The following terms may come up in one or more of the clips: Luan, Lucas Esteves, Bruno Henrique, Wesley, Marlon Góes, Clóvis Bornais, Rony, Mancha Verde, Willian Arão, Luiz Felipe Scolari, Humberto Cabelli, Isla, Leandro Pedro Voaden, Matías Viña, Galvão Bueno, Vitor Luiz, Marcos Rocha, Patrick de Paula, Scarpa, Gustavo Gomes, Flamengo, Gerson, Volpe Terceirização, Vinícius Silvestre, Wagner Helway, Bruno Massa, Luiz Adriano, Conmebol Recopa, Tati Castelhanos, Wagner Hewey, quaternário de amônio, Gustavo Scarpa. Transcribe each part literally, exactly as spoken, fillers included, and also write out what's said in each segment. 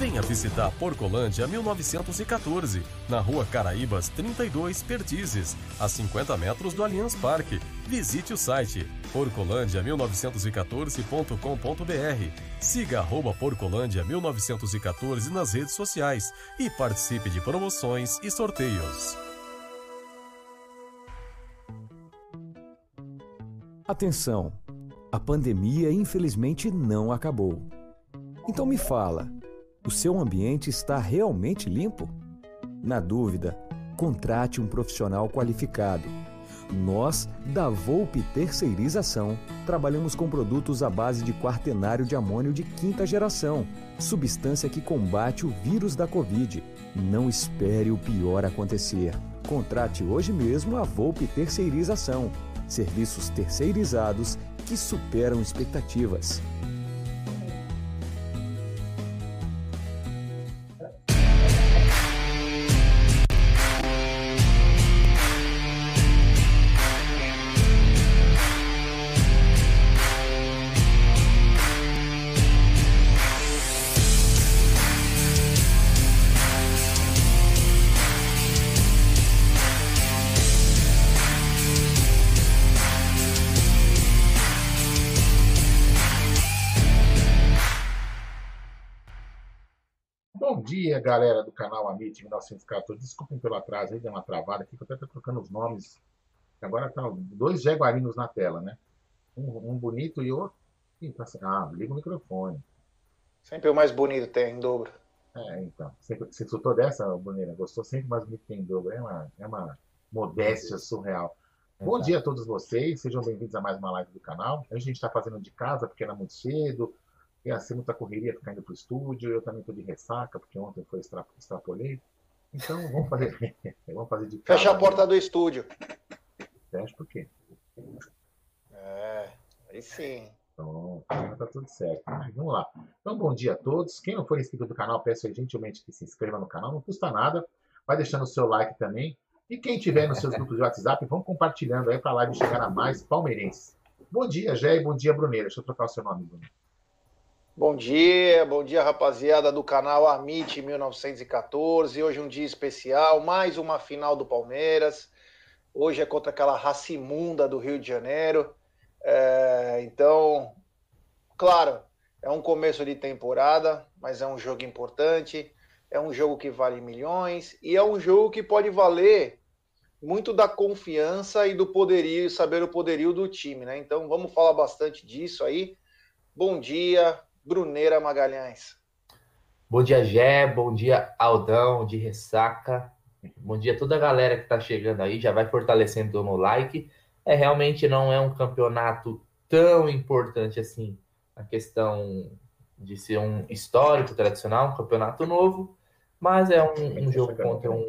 Venha visitar Porcolândia mil novecentos e catorze, na Rua Caraíbas trinta e dois, Pertizes, a cinquenta metros do Allianz Parque. Visite o site porcolândia mil novecentos e catorze ponto com ponto br. Siga arroba Porcolândia mil novecentos e catorze nas redes sociais e participe de promoções e sorteios. Atenção! A pandemia infelizmente não acabou. Então me fala, o seu ambiente está realmente limpo? Na dúvida, contrate um profissional qualificado. Nós, da Volpe Terceirização, trabalhamos com produtos à base de quaternário de amônio de quinta geração, substância que combate o vírus da Covid. Não espere o pior acontecer. Contrate hoje mesmo a Volpe Terceirização. Serviços terceirizados que superam expectativas. Galera do canal Amit mil novecentos e catorze, desculpem pelo atraso, aí deu uma travada aqui, que eu até estou trocando os nomes. Agora estão dois jaguarinos na tela, né? Um, um bonito e outro. Ah, liga o microfone. Sempre o mais bonito tem em dobro. É, então. Você, você escutou dessa, Boneira? Gostou? Sempre o mais bonito tem em dobro. É uma, é uma modéstia surreal. Exato. Bom dia a todos vocês, sejam bem-vindos a mais uma live do canal. A gente está fazendo de casa porque era muito cedo. Ia ser muita correria ficar indo para o estúdio, eu também estou de ressaca, porque ontem foi extra, extrapolei. Então, vamos fazer, vamos fazer de casa. Fecha a porta do estúdio. Fecha por quê? É, aí sim. Pronto, tá tudo certo. Mas vamos lá. Então, bom dia a todos. Quem não for inscrito do canal, peço aí gentilmente que se inscreva no canal, não custa nada. Vai deixando o seu like também. E quem tiver nos seus grupos de WhatsApp, vão compartilhando aí para a live chegar a mais palmeirenses. Bom dia, Jé, e bom dia, Bruneira. Deixa eu trocar o seu nome, Bruneira. Bom dia, bom dia rapaziada do canal Amit mil novecentos e catorze, hoje um dia especial, mais uma final do Palmeiras, hoje é contra aquela raça imunda do Rio de Janeiro, é, então, claro, é um começo de temporada, mas é um jogo importante, é um jogo que vale milhões e é um jogo que pode valer muito da confiança e do poderio, saber o poderio do time, né? Então vamos falar bastante disso aí. Bom dia, Bruneira Magalhães. Bom dia, Gé. Bom dia, Aldão, de ressaca. Bom dia a toda a galera que está chegando aí. Já vai fortalecendo no like. É, realmente não é um campeonato tão importante assim. A questão de ser um histórico, tradicional, um campeonato novo. Mas é um, um jogo contra um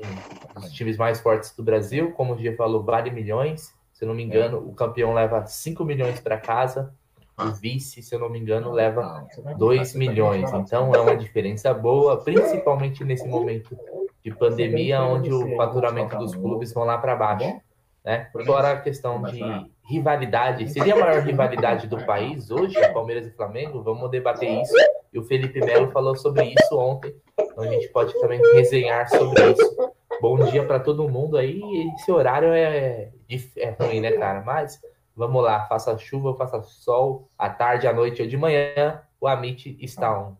dos times mais fortes do Brasil. Como o Gé falou, vale milhões. Se eu não me engano, é. O campeão leva cinco milhões para casa. O vice, se eu não me engano, leva dois milhões. Então é uma diferença boa, principalmente nesse momento de pandemia, onde o faturamento dos clubes vão lá para baixo, né? Fora a questão de rivalidade, seria a maior rivalidade do país hoje, Palmeiras e Flamengo? Vamos debater isso. E o Felipe Melo falou sobre isso ontem, então a gente pode também resenhar sobre isso. Bom dia para todo mundo aí. Esse horário é, é ruim, né, cara? Mas vamos lá, faça chuva, faça sol, à tarde, à noite ou de manhã, o Amit está on.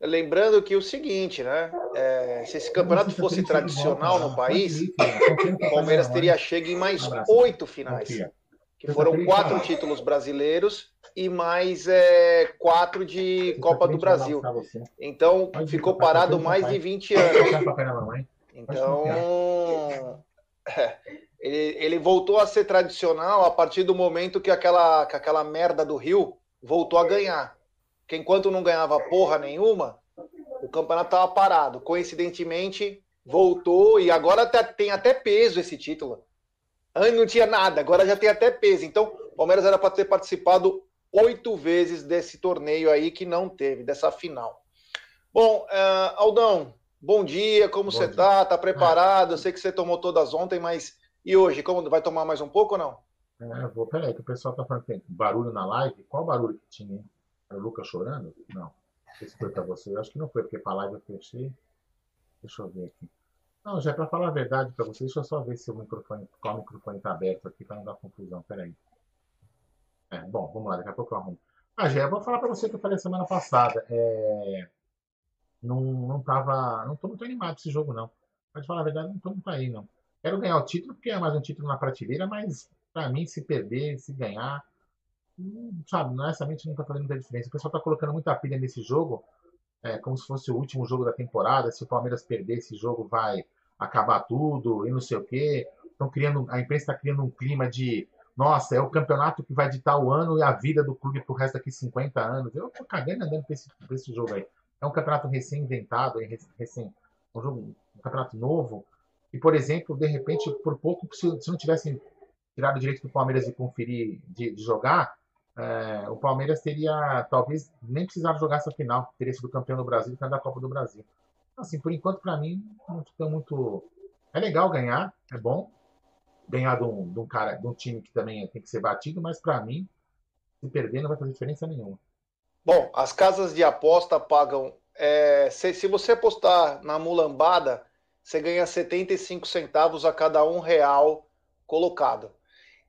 Lembrando que o seguinte, né? É, se esse campeonato fosse tradicional no país, o Palmeiras teria chego em mais oito finais, que foram quatro títulos brasileiros e mais é, quatro de Copa do Brasil. Então, ficou parado mais de vinte anos. Então... É. Ele, ele voltou a ser tradicional a partir do momento que aquela, que aquela merda do Rio voltou a ganhar. Porque enquanto não ganhava porra nenhuma, o campeonato estava parado. Coincidentemente, voltou e agora tá, tem até peso esse título. Antes não tinha nada, agora já tem até peso. Então, o Palmeiras era para ter participado oito vezes desse torneio aí que não teve, dessa final. Bom, uh, Aldão, bom dia, como você tá? Tá preparado? Eu sei que você tomou todas ontem, mas... E hoje, como vai tomar mais um pouco ou não? É, vou, peraí, que o pessoal tá falando que tem barulho na live. Qual barulho que tinha, hein? Era o Lucas chorando? Não. Esse foi para você. Eu acho que não foi, porque para live eu fechei. Deixa eu ver aqui. Não, já para falar a verdade para vocês, deixa eu só ver se o microfone, qual microfone está aberto aqui para não dar confusão. Peraí. É, bom, vamos lá, daqui a pouco eu arrumo. Ah, Gé, eu vou falar para você que eu falei semana passada. É... Não, não tava. Não estou muito animado com esse jogo, não. Mas falar a verdade, não estou muito aí, não. Quero ganhar o título, porque é mais um título na prateleira, mas para mim, se perder, se ganhar. Hum, sabe, honestamente não tá fazendo muita diferença. O pessoal tá colocando muita pilha nesse jogo, é, como se fosse o último jogo da temporada. Se o Palmeiras perder esse jogo vai acabar tudo e não sei o quê. Estão criando, a imprensa está criando um clima de nossa, é o campeonato que vai ditar o ano e a vida do clube pro resto daqui cinquenta anos. Eu tô cagando andando pra esse, pra esse jogo aí. É um campeonato recém-inventado, recém, um, jogo, um campeonato novo. E, por exemplo, de repente, por pouco, se, se não tivessem tirado o direito do Palmeiras de conferir, de, de jogar, é, o Palmeiras teria, talvez, nem precisava jogar essa final, teria sido campeão do Brasil e campeão da Copa do Brasil. Então, assim, por enquanto, para mim, não estou muito... É legal ganhar, é bom. Ganhar de um, de um cara, de um time que também tem que ser batido, mas para mim, se perder não vai fazer diferença nenhuma. Bom, as casas de aposta pagam... É, se, se você apostar na mulambada, você ganha setenta e cinco centavos a cada um real colocado.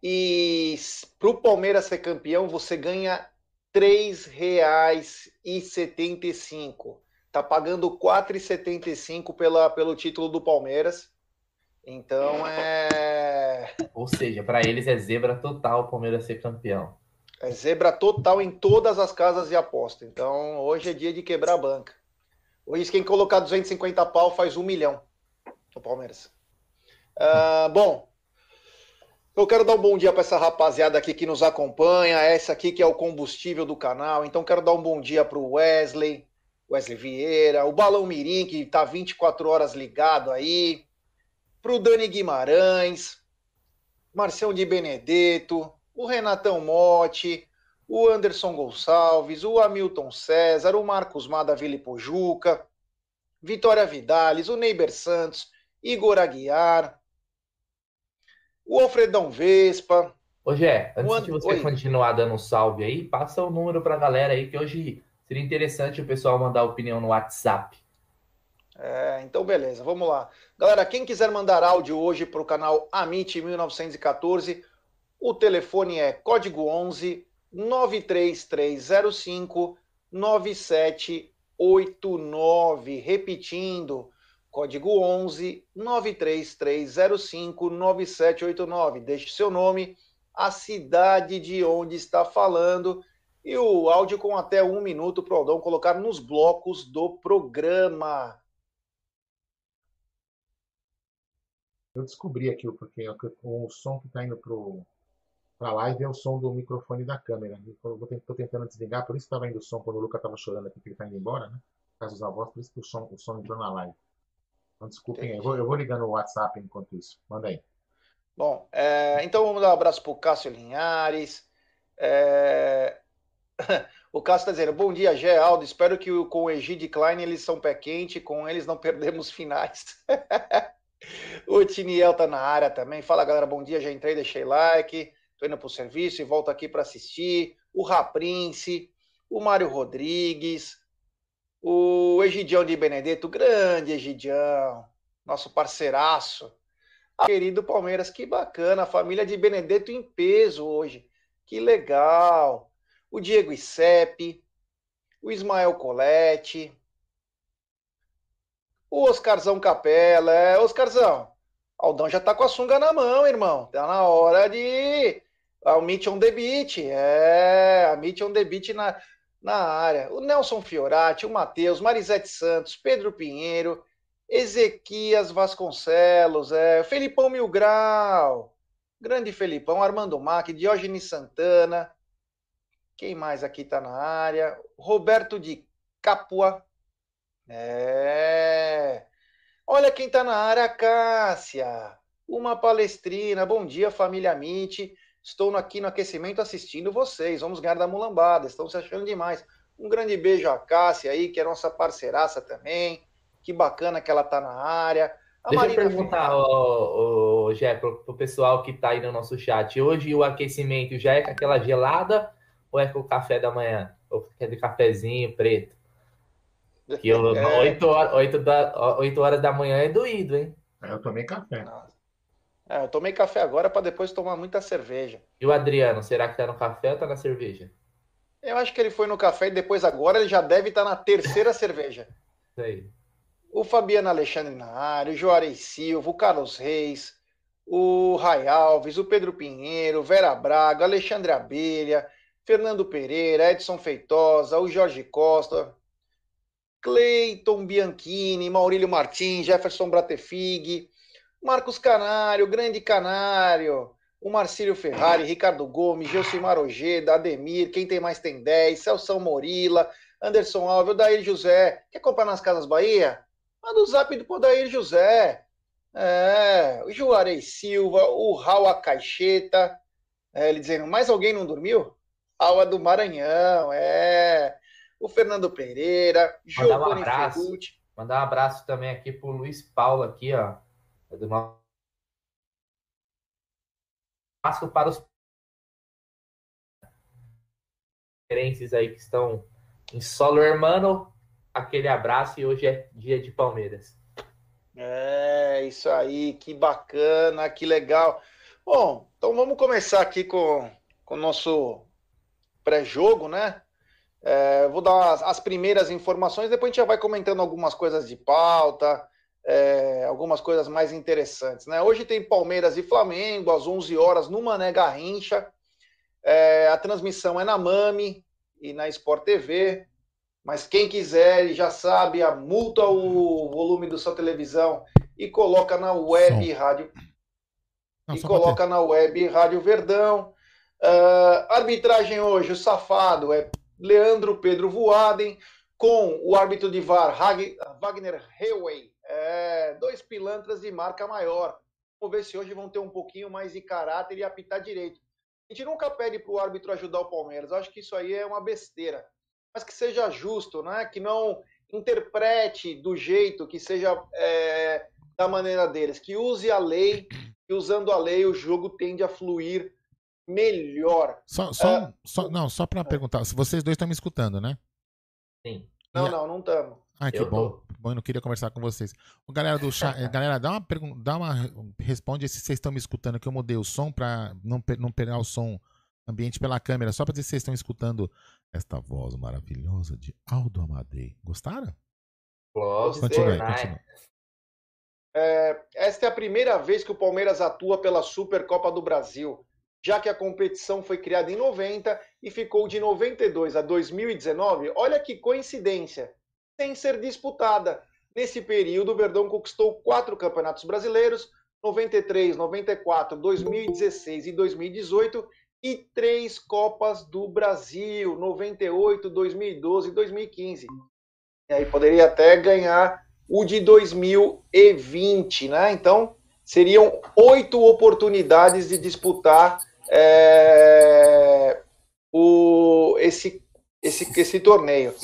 E para o Palmeiras ser campeão, você ganha três reais e setenta e cinco centavos. Está pagando quatro reais e setenta e cinco centavos pelo título do Palmeiras. Então é... Ou seja, para eles é zebra total o Palmeiras ser campeão. É zebra total em todas as casas de aposta. Então hoje é dia de quebrar a banca. Hoje quem colocar duzentos e cinquenta pau faz um milhão no Palmeiras. Ah, bom... Eu quero dar um bom dia para essa rapaziada aqui que nos acompanha, essa aqui que é o combustível do canal. Então, quero dar um bom dia para o Wesley, Wesley Vieira, o Balão Mirim, que está vinte e quatro horas ligado aí, para o Dani Guimarães, Marcião de Benedetto, o Renatão Motti, o Anderson Gonçalves, o Hamilton César, o Marcos Mada Vilipojuca, Vitória Vidales, o Neiber Santos, Igor Aguiar, o Alfredão Vespa. Ô Gé, antes And... de você Oi. continuar dando um salve aí, passa o número pra galera aí, que hoje seria interessante o pessoal mandar opinião no WhatsApp. É, então beleza, vamos lá. Galera, quem quiser mandar áudio hoje pro canal Amit mil novecentos e catorze, o telefone é código onze nove três três zero cinco nove sete oito nove. Repetindo... Código onze nove três três zero cinco nove sete oito nove. Deixe seu nome, a cidade de onde está falando e o áudio com até um minuto para o Aldão colocar nos blocos do programa. Eu descobri aqui, porque o som que está indo para a live é o som do microfone da câmera. Estou tentando desligar, por isso estava indo o som quando o Luca estava chorando aqui, porque ele está indo embora, né? Por causa dos avós, por isso que o som, o som entrou na live. Então, desculpem aí, eu vou, eu vou ligando o WhatsApp enquanto isso. Manda aí. Bom, é, então vamos dar um abraço para o Cássio Linhares. É... O Cássio está dizendo, bom dia, Gé, Aldo. Espero que com o Egide Klein eles são pé quente, com eles não perdemos finais. O Tiniel está na área também. Fala, galera, bom dia, já entrei, deixei like. Estou indo para o serviço e volto aqui para assistir. O Raprince, o Mário Rodrigues... O Egidião de Benedetto, grande Egidião, nosso parceiraço. Querido Palmeiras, que bacana, a família de Benedetto em peso hoje. Que legal. O Diego Isepe, o Ismael Colete, o Oscarzão Capela. É, Oscarzão, Aldão já tá com a sunga na mão, irmão. Tá na hora de... Ah, o Meet on the Beat, é, a Meet on the Beat na... na área, o Nelson Fiorati, o Matheus, Marisete Santos, Pedro Pinheiro, Ezequias Vasconcelos, é, Felipão Mil Grau, grande Felipão, Armando Mac, Diógenes Santana, quem mais aqui tá na área? Roberto de Capua, é, olha quem tá na área, Cássia, uma palestrina, bom dia família Amit. Estou aqui no aquecimento assistindo vocês. Vamos ganhar da mulambada. Estão se achando demais. Um grande beijo à Cássia aí, que é nossa parceiraça também. Que bacana que ela tá na área. A Deixa Marina eu perguntar, oh, oh, Gé, pro, pro pessoal que tá aí no nosso chat. Hoje o aquecimento já é com aquela gelada ou é com o café da manhã? Ou é de cafezinho preto? Que eu, é. oito horas da manhã é doído, hein? Eu tomei café. Nossa. É, eu tomei café agora para depois tomar muita cerveja. E o Adriano, será que tá no café ou tá na cerveja? Eu acho que ele foi no café e depois agora ele já deve estar tá na terceira cerveja. Isso aí. O Fabiano Alexandre na área, o Juarez Silva, o Carlos Reis, o Ray Alves, o Pedro Pinheiro, Vera Braga, Alexandre Abelha, Fernando Pereira, Edson Feitosa, o Jorge Costa, Cleiton Bianchini, Maurílio Martins, Jefferson Bratefig, Marcos Canário, Grande Canário, o Marcílio Ferrari, Ricardo Gomes, Gilcimar Ojeda, Ademir, quem tem mais tem dez, Celção Morila, Anderson Alves, o Daír José. Quer comprar nas Casas Bahia? Manda o zap do Daír José. É, o Juarez Silva, o Raul Caixeta, é, ele dizendo, mais alguém não dormiu? Aula do Maranhão, é. O Fernando Pereira, Giovanni Ferrucci. Mandar um abraço também aqui pro Luiz Paulo aqui, ó. Do nosso... Passo para os palmeirenses aí que estão em solo hermano, aquele abraço, e hoje é dia de Palmeiras. É, isso aí, que bacana, que legal. Bom, então vamos começar aqui com, com o nosso pré-jogo, né? É, vou dar as, as primeiras informações, depois a gente já vai comentando algumas coisas de pauta. É, algumas coisas mais interessantes, né? Hoje tem Palmeiras e Flamengo, às onze horas, no Mané Garrincha. É, a transmissão é na Mami e na Sport T V, mas quem quiser, já sabe, multa o volume da sua televisão e coloca na Web Rádio. Não, e coloca ter. na Web Rádio Verdão. Uh, arbitragem hoje, o safado é Leandro Pedro Voaden, com o árbitro de V A R, Wagner Hewey. É, dois pilantras de marca maior. Vamos ver se hoje vão ter um pouquinho mais de caráter e apitar direito. A gente nunca pede para o árbitro ajudar o Palmeiras. Eu acho que isso aí é uma besteira. Mas que seja justo, né? Que não interprete do jeito que seja é, da maneira deles. Que use a lei. E usando a lei, o jogo tende a fluir melhor. Só, só, é... só, não, só para perguntar. Vocês dois estão me escutando, né? Sim. Não, não, não estamos. Ah, que eu bom. Tô. Bom, eu não queria conversar com vocês. Galera do chat, galera, dá uma pergunta, dá uma responde se vocês estão me escutando, que eu mudei o som para não, pe... não pegar o som ambiente pela câmera, só para dizer se vocês estão escutando esta voz maravilhosa de Aldo Amadei. Gostaram? Gostei. Continua aí, continua. É, esta é a primeira vez que o Palmeiras atua pela Supercopa do Brasil, já que a competição foi criada em noventa e ficou de noventa e dois a dois mil e dezenove, olha que coincidência, sem ser disputada. Nesse período, o Verdão conquistou quatro campeonatos brasileiros, noventa e três, noventa e quatro, dois mil e dezesseis e dois mil e dezoito, e três Copas do Brasil, noventa e oito, dois mil e doze e dois mil e quinze. E aí poderia até ganhar o de dois mil e vinte, né? Então, seriam oito oportunidades de disputar é, o, esse, esse, esse torneio.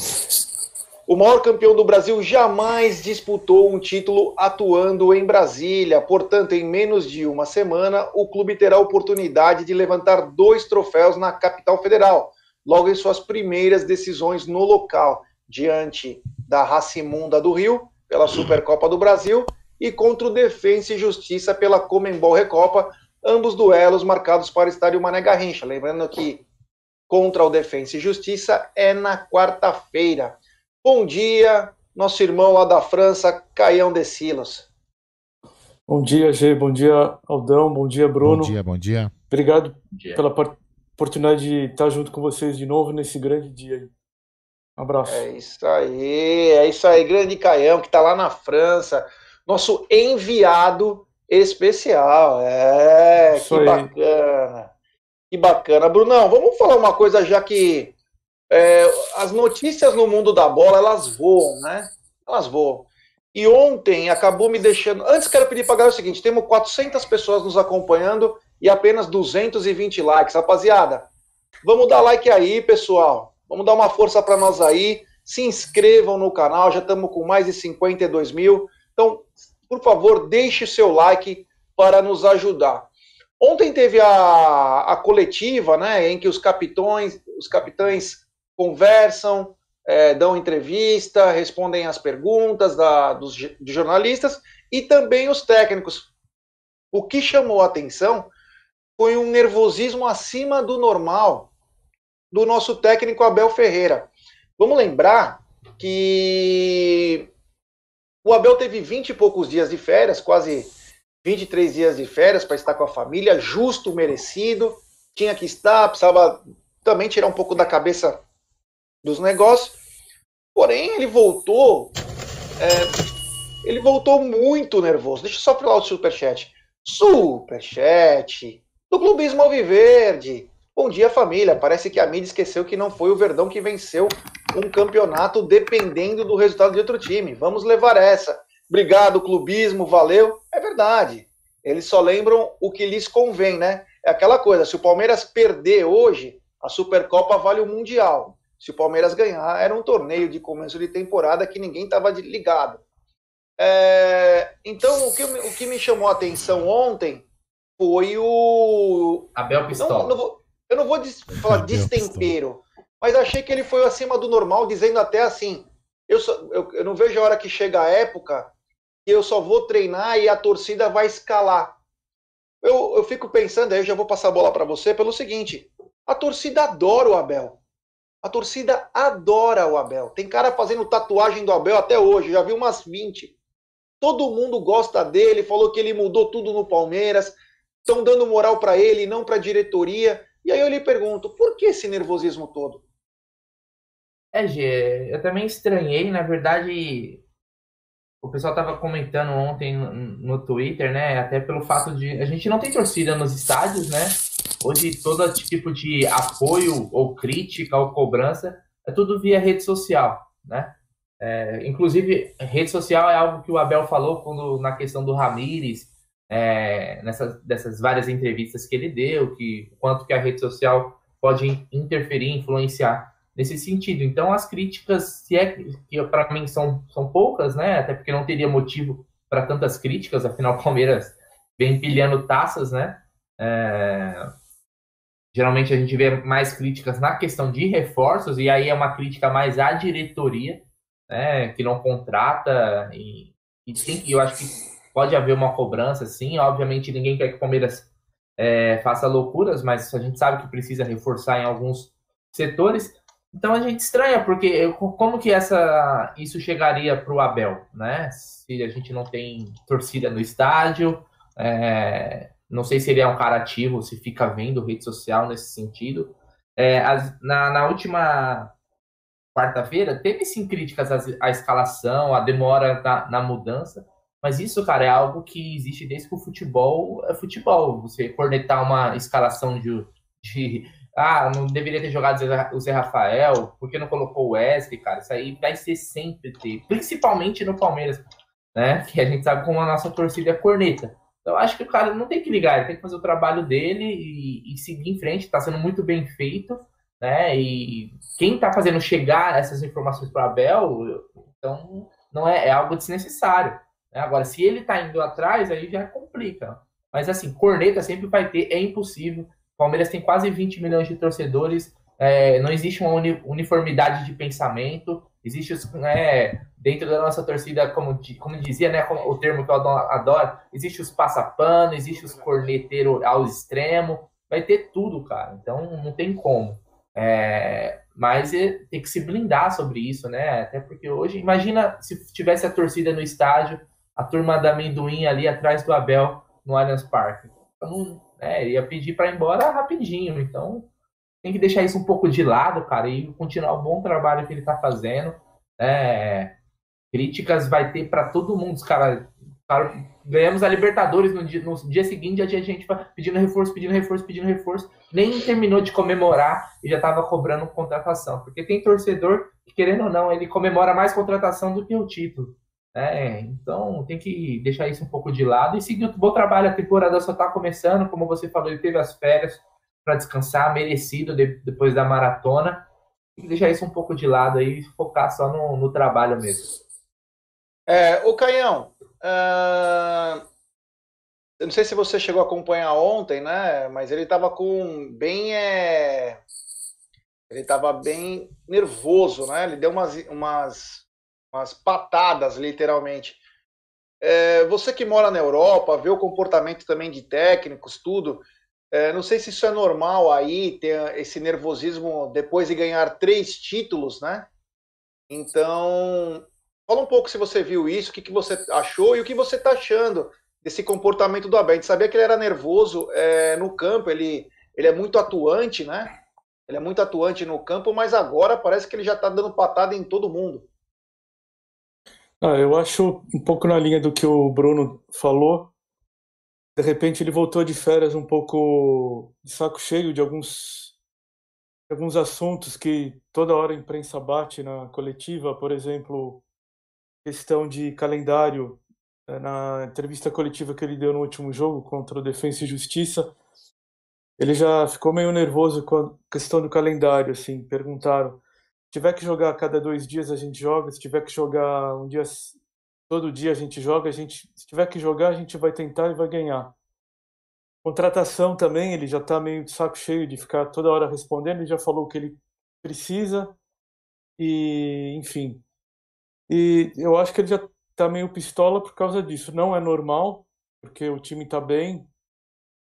O maior campeão do Brasil jamais disputou um título atuando em Brasília. Portanto, em menos de uma semana, o clube terá a oportunidade de levantar dois troféus na capital federal, logo em suas primeiras decisões no local, diante da Racimunda do Rio, pela Supercopa do Brasil, e contra o Defensa y Justicia pela Conmebol Recopa, ambos duelos marcados para o estádio Mané Garrincha. Lembrando que contra o Defensa y Justicia é na quarta-feira. Bom dia, nosso irmão lá da França, Caião de Silas. Bom dia, Gê. Bom dia, Aldão. Bom dia, Bruno. Bom dia, bom dia. Obrigado bom dia. pela oportunidade de estar junto com vocês de novo nesse grande dia. Um abraço. É isso aí, é isso aí. Grande Caião, que está lá na França. Nosso enviado especial. É, isso que aí. bacana. Que bacana. Brunão, vamos falar uma coisa já que... É, as notícias no mundo da bola, elas voam, né? Elas voam. E ontem acabou me deixando... Antes quero pedir para a galera o seguinte, temos quatrocentas pessoas nos acompanhando e apenas duzentos e vinte likes. Rapaziada, vamos dar like aí, pessoal. Vamos dar uma força para nós aí. Se inscrevam no canal, já estamos com mais de cinquenta e dois mil. Então, por favor, deixe o seu like para nos ajudar. Ontem teve a, a coletiva, né, em que os capitões, os capitães... conversam, é, dão entrevista, respondem as perguntas da, dos de jornalistas e também os técnicos. O que chamou a atenção foi um nervosismo acima do normal do nosso técnico Abel Ferreira. Vamos lembrar que o Abel teve vinte e poucos dias de férias, quase vinte e três dias de férias para estar com a família, justo, merecido, tinha que estar, precisava também tirar um pouco da cabeça dos negócios, porém ele voltou, é, ele voltou muito nervoso. Deixa eu só falar o superchat. Superchat do Clubismo Alviverde. Bom dia, família, parece que a mídia esqueceu que não foi o Verdão que venceu um campeonato dependendo do resultado de outro time, vamos levar essa. Obrigado, Clubismo, valeu. É verdade, eles só lembram o que lhes convém, né? É aquela coisa, se o Palmeiras perder hoje, a Supercopa vale o Mundial. Se o Palmeiras ganhar, era um torneio de começo de temporada que ninguém estava ligado. É, então, o que, o que me chamou a atenção ontem foi o... Abel Pistola. Não, não vou, eu não vou dis, falar destempero, mas achei que ele foi acima do normal, dizendo até assim, eu, só, eu, eu não vejo a hora que chega a época que eu só vou treinar e a torcida vai escalar. Eu, eu fico pensando, aí eu já vou passar a bola para você, pelo seguinte, a torcida adora o Abel. A torcida adora o Abel. Tem cara fazendo tatuagem do Abel até hoje, já vi umas vinte. Todo mundo gosta dele, falou que ele mudou tudo no Palmeiras, estão dando moral para ele, não para a diretoria. E aí eu lhe pergunto, por que esse nervosismo todo? É, Gê, eu também estranhei, na verdade... O pessoal estava comentando ontem no Twitter, né? Até pelo fato de... A gente não tem torcida nos estádios, né? Hoje todo tipo de apoio ou crítica ou cobrança é tudo via rede social, né? É, inclusive, rede social é algo que o Abel falou quando, na questão do Ramírez, é, nessas, dessas várias entrevistas que ele deu, que quanto que a rede social pode interferir, influenciar nesse sentido. Então, as críticas, se é que para mim são, são poucas, né? Até porque não teria motivo para tantas críticas, afinal o Palmeiras vem pilhando taças, né? É... Geralmente a gente vê mais críticas na questão de reforços, e aí é uma crítica mais à diretoria, né? Que não contrata, e, e tem, eu acho que pode haver uma cobrança, sim. Obviamente ninguém quer que o Palmeiras é, faça loucuras, mas a gente sabe que precisa reforçar em alguns setores. Então a gente estranha, porque como que essa, isso chegaria para o Abel, né? Se a gente não tem torcida no estádio, é, não sei se ele é um cara ativo, se fica vendo rede social nesse sentido. É, as, na, na última quarta-feira, teve sim críticas à, à escalação, à demora na, na mudança, mas isso, cara, é algo que existe desde que o futebol é futebol. Você cornetar uma escalação de... de ah, não deveria ter jogado o Zé Rafael, por que não colocou o Wesley, cara? Isso aí vai ser sempre ter, principalmente no Palmeiras, né? Que a gente sabe como a nossa torcida é corneta. Então acho que o cara não tem que ligar, ele tem que fazer o trabalho dele e, e seguir em frente, tá sendo muito bem feito, né? E quem tá fazendo chegar essas informações para o Abel, então não é, é algo desnecessário, né? Agora, se ele tá indo atrás, aí já complica. Mas assim, corneta sempre vai ter, é impossível. Palmeiras tem quase vinte milhões de torcedores, é, não existe uma uni, uniformidade de pensamento, existe, né, dentro da nossa torcida, como, como dizia, né, o termo que eu adoro, existe os passapano, existe os corneteiros ao extremo, vai ter tudo, cara, então não tem como. É, mas é, tem que se blindar sobre isso, né, até porque hoje, imagina se tivesse a torcida no estádio, a turma da amendoim ali atrás do Abel no Allianz Parque. Então, é, ia pedir para ir embora rapidinho, então tem que deixar isso um pouco de lado, cara, e continuar o bom trabalho que ele tá fazendo. É, críticas vai ter para todo mundo, cara, cara. Ganhamos a Libertadores no dia, no dia seguinte, a gente pedindo reforço, pedindo reforço, pedindo reforço, nem terminou de comemorar e já tava cobrando contratação, porque tem torcedor que, querendo ou não, ele comemora mais contratação do que o título. É, então tem que deixar isso um pouco de lado e seguir o bom trabalho. A temporada só está começando, como você falou, ele teve as férias para descansar, merecido de, depois da maratona. Tem que deixar isso um pouco de lado e focar só no, no trabalho mesmo. É, o Caião, uh, eu não sei se você chegou a acompanhar ontem, né? Mas ele estava com bem é, Ele estava bem nervoso, né? Ele deu umas, umas, umas patadas, literalmente. É, você que mora na Europa, vê o comportamento também de técnicos, tudo. É, não sei se isso é normal aí, ter esse nervosismo depois de ganhar três títulos, né? Então, fala um pouco se você viu isso, o que, que você achou e o que você está achando desse comportamento do Abel. A gente sabia que ele era nervoso é, no campo, ele, ele é muito atuante, né? Ele é muito atuante no campo, mas agora parece que ele já está dando patada em todo mundo. Ah, eu acho um pouco na linha do que o Bruno falou. De repente ele voltou de férias um pouco de saco cheio de alguns, de alguns assuntos que toda hora a imprensa bate na coletiva. Por exemplo, questão de calendário. Na entrevista coletiva que ele deu no último jogo contra o Defensa y Justicia, ele já ficou meio nervoso com a questão do calendário, assim, perguntaram, se tiver que jogar a cada dois dias a gente joga, se tiver que jogar um dia, todo dia a gente joga, a gente, se tiver que jogar a gente vai tentar e vai ganhar. Contratação também, ele já está meio de saco cheio de ficar toda hora respondendo, ele já falou o que ele precisa, e enfim. E eu acho que ele já está meio pistola por causa disso, não é normal, porque o time está bem,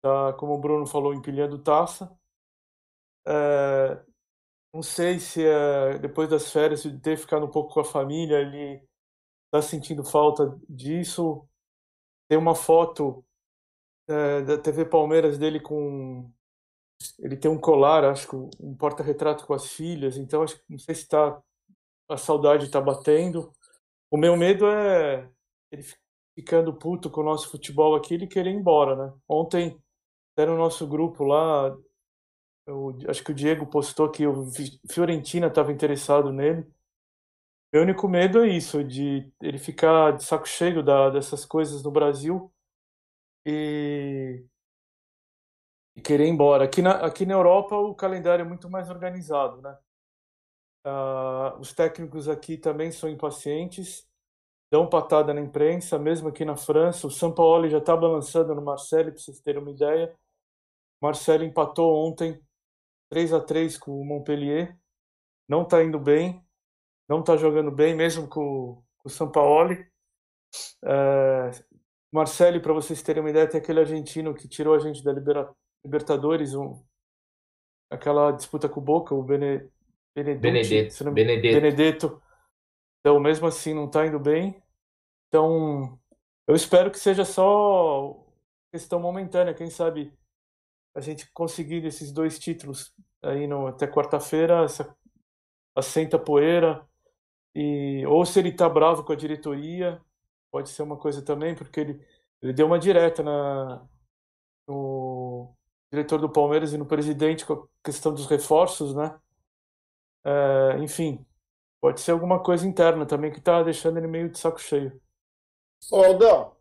tá, como o Bruno falou, empilhando taça. É, não sei se é, depois das férias, de ter ficado um pouco com a família, ele está sentindo falta disso. Tem uma foto é, da T V Palmeiras dele com... Ele tem um colar, acho que um porta-retrato com as filhas, então acho, não sei se tá, a saudade está batendo. O meu medo é ele ficando puto com o nosso futebol aqui, ele querer ir embora, né? Ontem... Era o nosso grupo lá, eu, acho que o Diego postou que o Fiorentina estava interessado nele. Meu único medo é isso, de ele ficar de saco cheio da, dessas coisas no Brasil e, e querer ir embora. Aqui na, aqui na Europa o calendário é muito mais organizado, né? Ah, os técnicos aqui também são impacientes, dão patada na imprensa, mesmo aqui na França. O Sampaoli já está balançando no Marseille, para vocês terem uma ideia. Marseille empatou ontem três a três com o Montpellier. Não está indo bem, não está jogando bem, mesmo com, com o Sampaoli. É, Marseille, para vocês terem uma ideia, tem aquele argentino que tirou a gente da libera, Libertadores, um, aquela disputa com o Boca, o Bene, Benedetti, não, Benedetto. Benedetto. Então, mesmo assim, não está indo bem. Então, eu espero que seja só questão momentânea. Quem sabe a gente conseguir esses dois títulos aí no, até quarta-feira, assenta a poeira. E, ou se ele está bravo com a diretoria, pode ser uma coisa também, porque ele, ele deu uma direta na, no diretor do Palmeiras e no presidente com a questão dos reforços, né? É, enfim... Pode ser alguma coisa interna também que tá deixando ele meio de saco cheio. Ô, Aldão,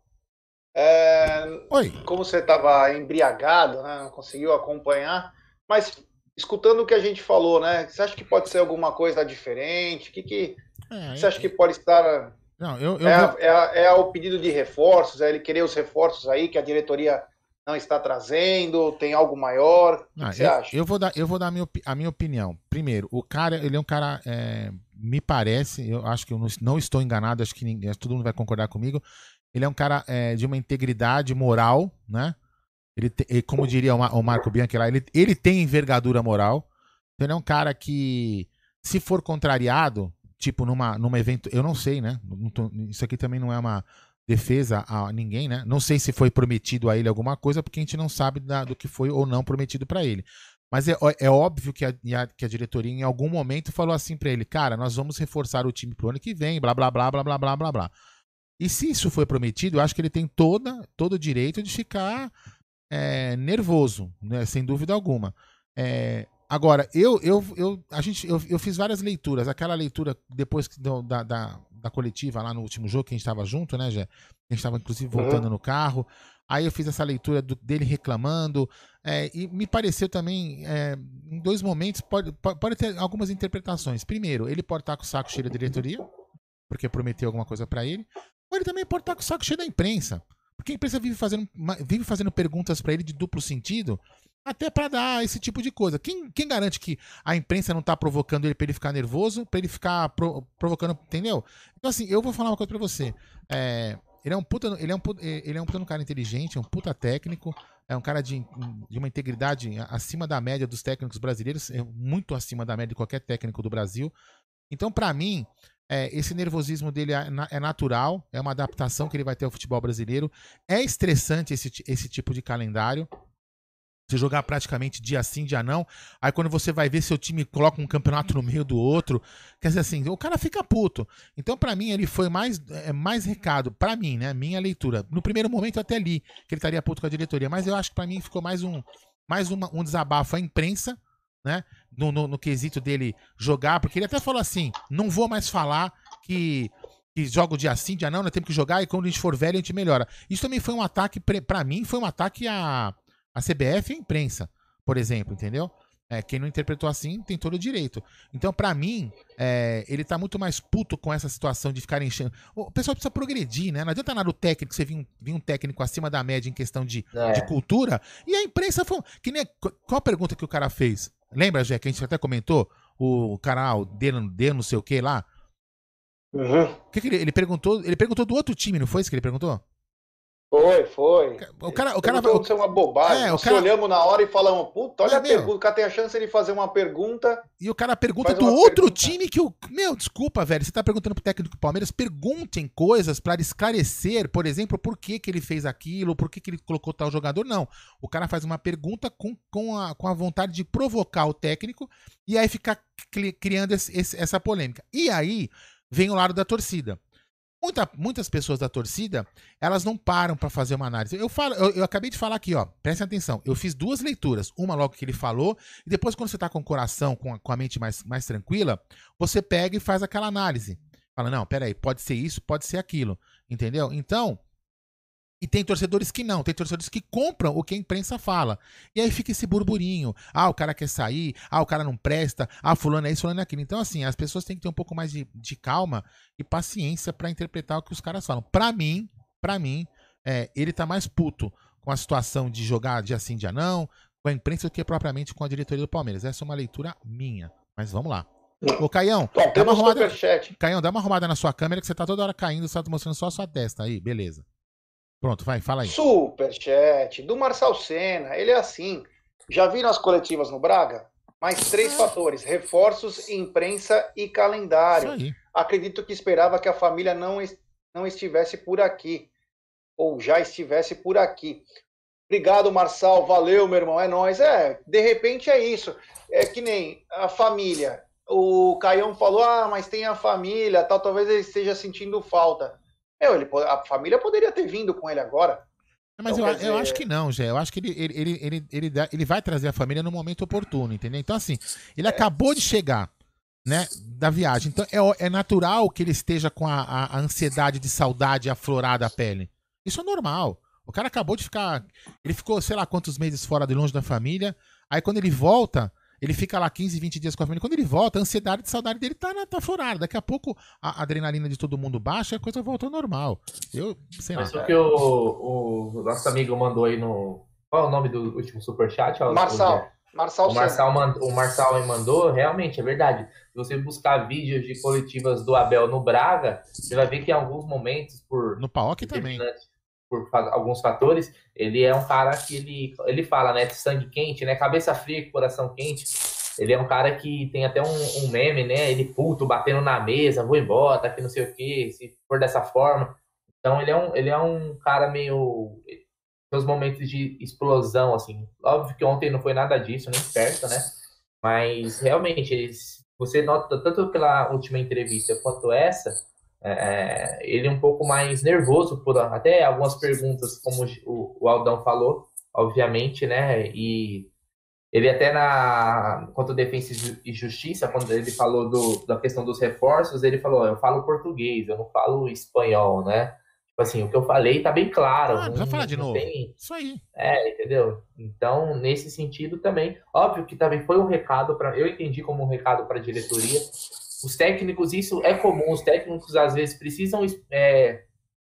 é... Oi. Como você estava embriagado, né? Não conseguiu acompanhar, mas escutando o que a gente falou, né? Você acha que pode ser alguma coisa diferente? O que, que... É, você acha eu... que pode estar... Não, eu, eu... É, é, é o pedido de reforços, é ele querer os reforços aí que a diretoria não está trazendo, tem algo maior? O que você acha? Eu vou dar, eu vou dar a, minha, a minha opinião. Primeiro, o cara, ele é um cara... É... me parece, eu acho que eu não, não estou enganado, acho que ninguém, todo mundo vai concordar comigo, ele é um cara é, de uma integridade moral, né? Ele te, como diria o Marco Bianchi lá, ele, ele tem envergadura moral, então ele é um cara que, se for contrariado, tipo numa, numa evento, eu não sei, né? Isso aqui também não é uma defesa a ninguém, né? Não sei se foi prometido a ele alguma coisa, porque a gente não sabe da, do que foi ou não prometido para ele. Mas é, é óbvio que a, que a diretoria em algum momento falou assim pra ele, cara, nós vamos reforçar o time pro ano que vem, blá, blá, blá, blá, blá, blá, blá, blá. E se isso foi prometido, eu acho que ele tem toda, todo o direito de ficar é, nervoso, né, sem dúvida alguma. É, agora, eu, eu, eu, a gente, eu, eu fiz várias leituras. Aquela leitura depois da, da, da coletiva lá no último jogo, que a gente tava junto, né, Jé? A gente tava, inclusive, voltando uhum. no carro. Aí eu fiz essa leitura do, dele reclamando, é, e me pareceu também, é, em dois momentos, pode, pode ter algumas interpretações. Primeiro, ele pode estar com o saco cheio da diretoria, porque prometeu alguma coisa para ele, ou ele também pode estar com o saco cheio da imprensa, porque a imprensa vive fazendo, vive fazendo perguntas para ele de duplo sentido, até para dar esse tipo de coisa. Quem, quem garante que a imprensa não tá provocando ele para ele ficar nervoso, para ele ficar pro, provocando, entendeu? Então assim, eu vou falar uma coisa para você. É, ele é um puta, ele é um puta, ele é um puta um cara inteligente, é um puta técnico, é um cara de, de uma integridade acima da média dos técnicos brasileiros, é muito acima da média de qualquer técnico do Brasil. Então, para mim, é, esse nervosismo dele é, na, é natural, é uma adaptação que ele vai ter ao futebol brasileiro. É estressante esse, esse tipo de calendário. Você jogar praticamente dia sim, dia não. Aí quando você vai ver, seu time coloca um campeonato no meio do outro. Quer dizer assim, o cara fica puto. Então, pra mim, ele foi mais, é, mais recado. Pra mim, né? Minha leitura. No primeiro momento eu até li que ele estaria puto com a diretoria. Mas eu acho que pra mim ficou mais um, mais uma, um desabafo à imprensa, né? No, no, no quesito dele jogar. Porque ele até falou assim, não vou mais falar que... que joga o dia sim, dia não, nós temos que jogar e quando a gente for velho a gente melhora. Isso também foi um ataque, pra mim, foi um ataque a... a C B F e a imprensa, por exemplo, entendeu? É, quem não interpretou assim tem todo o direito. Então, pra mim, é, ele tá muito mais puto com essa situação de ficar enchendo... O pessoal precisa progredir, né? Não adianta nada o técnico, você vir um, vir um técnico acima da média em questão de, é. de cultura. E a imprensa foi... Que nem, qual a pergunta que o cara fez? Lembra, Jé, que a gente até comentou? O canal D, D não sei o que lá. Uhum. Que que ele, ele, perguntou, ele perguntou do outro time, não foi isso que ele perguntou? Foi, foi. O cara, o cara vai. Isso é uma bobagem. É, o cara... Nós olhamos na hora e falamos, puta, olha é, a meu. pergunta. O cara tem a chance de fazer uma pergunta. E o cara pergunta do outro pergunta. time que o. Meu, desculpa, velho. Você tá perguntando pro técnico do Palmeiras. Perguntem coisas pra esclarecer, por exemplo, por que que ele fez aquilo, por que que ele colocou tal jogador. Não. O cara faz uma pergunta com, com, a, com a vontade de provocar o técnico e aí fica criando esse, esse, essa polêmica. E aí vem o lado da torcida. Muita, muitas pessoas da torcida, elas não param para fazer uma análise. Eu, falo, eu, eu acabei de falar aqui, ó, prestem atenção. Eu fiz duas leituras. Uma logo que ele falou, e depois, quando você tá com o coração, com a, com a mente mais, mais tranquila, você pega e faz aquela análise. Fala, não, peraí, pode ser isso, pode ser aquilo. Entendeu? Então, e tem torcedores que não, tem torcedores que compram o que a imprensa fala. E aí fica esse burburinho. Ah, o cara quer sair, ah, o cara não presta, ah, fulano é isso, fulano é aquilo. Então, assim, as pessoas têm que ter um pouco mais de, de calma e paciência pra interpretar o que os caras falam. Pra mim, pra mim, é, ele tá mais puto com a situação de jogar dia sim, dia não, com a imprensa do que propriamente com a diretoria do Palmeiras. Essa é uma leitura minha. Mas vamos lá. Ô, Caião, Tom, dá uma arrumada... Caião, dá uma arrumada na sua câmera que você tá toda hora caindo, você tá mostrando só a sua testa aí, beleza. Pronto, vai, fala aí. Superchat do Marçal Senna, ele é assim. Já vi nas coletivas no Braga? Mais três fatores, reforços, imprensa e calendário. Isso aí. Acredito que esperava que a família não, est- não estivesse por aqui, ou já estivesse por aqui. Obrigado, Marçal, valeu, meu irmão, é nóis. É, de repente é isso. É que nem a família. O Caião falou, ah, mas tem a família, tal, talvez ele esteja sentindo falta. Eu, ele, a família poderia ter vindo com ele agora. Mas então, eu, dizer... eu acho que não, Gé. Eu acho que ele, ele, ele, ele, ele, dá, ele vai trazer a família no momento oportuno, entendeu? Então, assim, ele é. acabou de chegar, né, da viagem. Então, é, é natural que ele esteja com a, a, a ansiedade de saudade aflorada à pele. Isso é normal. O cara acabou de ficar... Ele ficou, sei lá, quantos meses fora de longe da família. Aí, quando ele volta... Ele fica lá quinze, vinte dias com a família. Quando ele volta, a ansiedade de saudade dele tá, tá aflorada. Daqui a pouco a adrenalina de todo mundo baixa e a coisa volta ao normal. Eu sei lá. Mas o que o, o nosso amigo mandou aí no... Qual é o nome do último superchat? Marçal. Marçal o Marçal, mandou, o Marçal aí mandou, realmente, é verdade. Se você buscar vídeos de coletivas do Abel no Braga, você vai ver que em alguns momentos... por No Paok também. Por alguns fatores, ele é um cara que ele, ele fala, né, de sangue quente, né, cabeça fria, coração quente. Ele é um cara que tem até um, um meme, né, ele puto, batendo na mesa, vou embora, tá aqui não sei o que, se for dessa forma. Então ele é um, ele é um cara meio... Seus momentos de explosão, assim. Óbvio que ontem não foi nada disso, nem perto, né, mas realmente, eles, você nota tanto pela última entrevista quanto essa... É, ele é um pouco mais nervoso por até algumas perguntas, como o, o Aldão falou, obviamente, né? E ele até na quanto à Defensa e Justiça, quando ele falou do, da questão dos reforços, ele falou, eu falo português, eu não falo espanhol, né? Tipo assim, o que eu falei tá bem claro. Ah, não precisa falar de novo. Tem... Isso aí. É, entendeu? Então, nesse sentido também, óbvio que também foi um recado para... Eu entendi como um recado para a diretoria. Os técnicos, isso é comum, os técnicos às vezes precisam, é,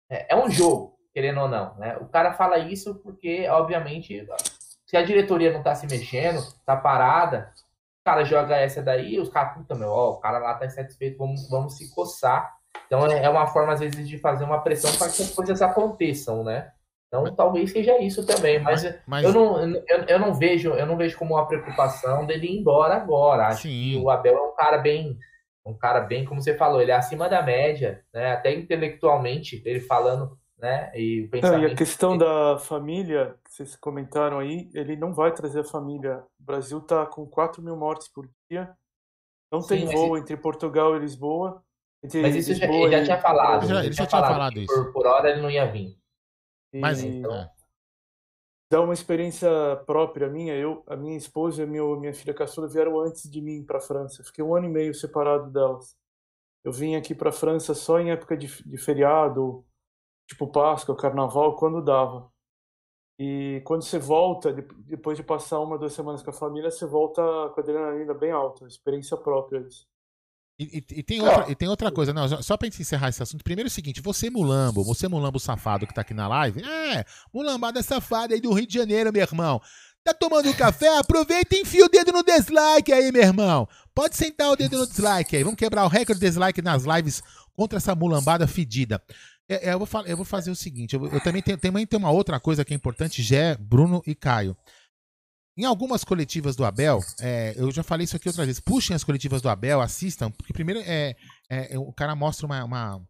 é um jogo, querendo ou não, né? O cara fala isso porque, obviamente, Se a diretoria não tá se mexendo, tá parada, o cara joga essa daí, os caras, puta, meu, ó, o cara lá tá insatisfeito, vamos, vamos se coçar. Então é uma forma, às vezes, de fazer uma pressão para que as coisas aconteçam, né? Então mas, talvez seja isso também, mas, mas eu, não, eu, eu, não vejo, eu não vejo como uma preocupação dele ir embora agora. Acho sim. que o Abel é um cara bem, um cara bem, como você falou, ele é acima da média, né? Até intelectualmente, ele falando, né? E, o pensamento não, e a questão dele... da família, que vocês comentaram aí, ele não vai trazer a família. O Brasil está com quatro mil mortes por dia, não tem sim, voo mas... entre Portugal e Lisboa. Entre mas isso Lisboa já, ele já tinha falado, ele já, ele já tinha falado, falado isso. Por, por hora ele não ia vir. Mas então, é. Dá uma experiência própria minha. Eu, a minha esposa e a minha, minha filha caçula vieram antes de mim para a França. Fiquei um ano e meio separado delas. Eu vim aqui para a França só em época de, de feriado, tipo Páscoa, Carnaval, quando dava. E quando você volta, depois de passar uma, duas semanas com a família, você volta com a adrenalina bem alta. Experiência própria isso. E, e, e, tem outra, e tem outra coisa, não, só pra gente encerrar esse assunto. Primeiro é o seguinte, você mulambo, você mulambo safado que tá aqui na live, é, mulambada safada aí do Rio de Janeiro, meu irmão. Tá tomando um café? Aproveita e enfia o dedo no dislike aí, meu irmão. Pode sentar o dedo no dislike aí. Vamos quebrar o recorde de dislike nas lives contra essa mulambada fedida. Eu, eu, vou, eu vou fazer o seguinte, eu, eu também tenho, também tenho uma outra coisa que é importante, Gé, Bruno e Caio. Em algumas coletivas do Abel, é, eu já falei isso aqui outra vez, puxem as coletivas do Abel, assistam, porque primeiro é, é, o cara mostra uma, uma,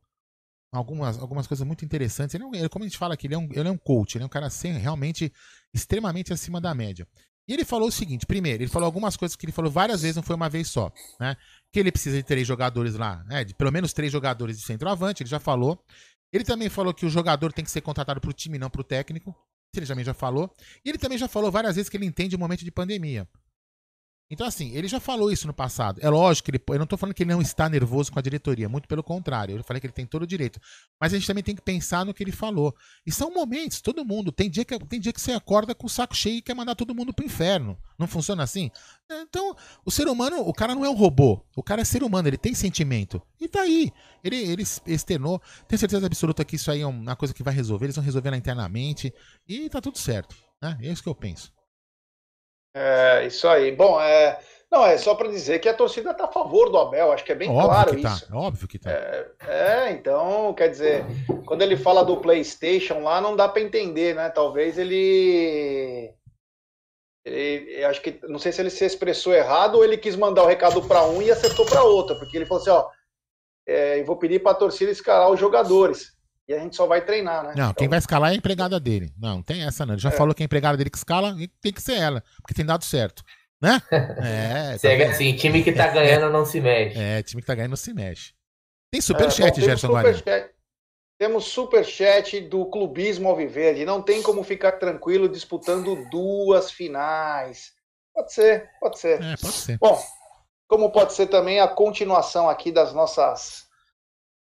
algumas, algumas coisas muito interessantes. Ele é um, ele, como a gente fala aqui, ele é, um, ele é um coach, ele é um cara assim, realmente extremamente acima da média. E ele falou o seguinte, primeiro, ele falou algumas coisas que ele falou várias vezes, não foi uma vez só, né? Que ele precisa de três jogadores lá, né? De pelo menos três jogadores de centroavante, ele já falou. Ele também falou que o jogador tem que ser contratado para o time, não para o técnico. Ele também já falou. E ele também já falou várias vezes que ele entende o momento de pandemia. Então, assim, ele já falou isso no passado. É lógico que ele... Eu não tô falando que ele não está nervoso com a diretoria. Muito pelo contrário. Eu falei que ele tem todo o direito. Mas a gente também tem que pensar no que ele falou. E são momentos. Todo mundo... Tem dia que, tem dia que você acorda com o saco cheio e quer mandar todo mundo pro inferno. Não funciona assim? Então, o ser humano... O cara não é um robô. O cara é ser humano. Ele tem sentimento. E daí? Ele, ele externou. Tenho certeza absoluta que isso aí é uma coisa que vai resolver. Eles vão resolver lá internamente. E tá tudo certo, né? É isso que eu penso. É, isso aí. Bom, é, não, é só para dizer que a torcida está a favor do Abel, acho que é bem óbvio claro que tá, isso. Óbvio que tá. É, é, então, quer dizer, quando ele fala do PlayStation lá, não dá para entender, né? Talvez ele... ele... Acho que, não sei se ele se expressou errado ou ele quis mandar o recado para um e acertou para outra, porque ele falou assim, ó, é, eu vou pedir para a torcida escalar os jogadores. E a gente só vai treinar, né? Não, então... quem vai escalar é a empregada dele. Não, não tem essa, não. Ele já é. falou que a empregada dele que escala tem que ser ela, porque tem dado certo, né? É, tá... assim, time que tá ganhando não se mexe. É, time que tá ganhando não se mexe. Tem superchat, é, Gerson Marinho. Temos superchat do Clubismo Alviverde. Não tem como ficar tranquilo disputando duas finais. Pode ser, pode ser. É, pode ser. Bom, como pode ser também a continuação aqui das nossas...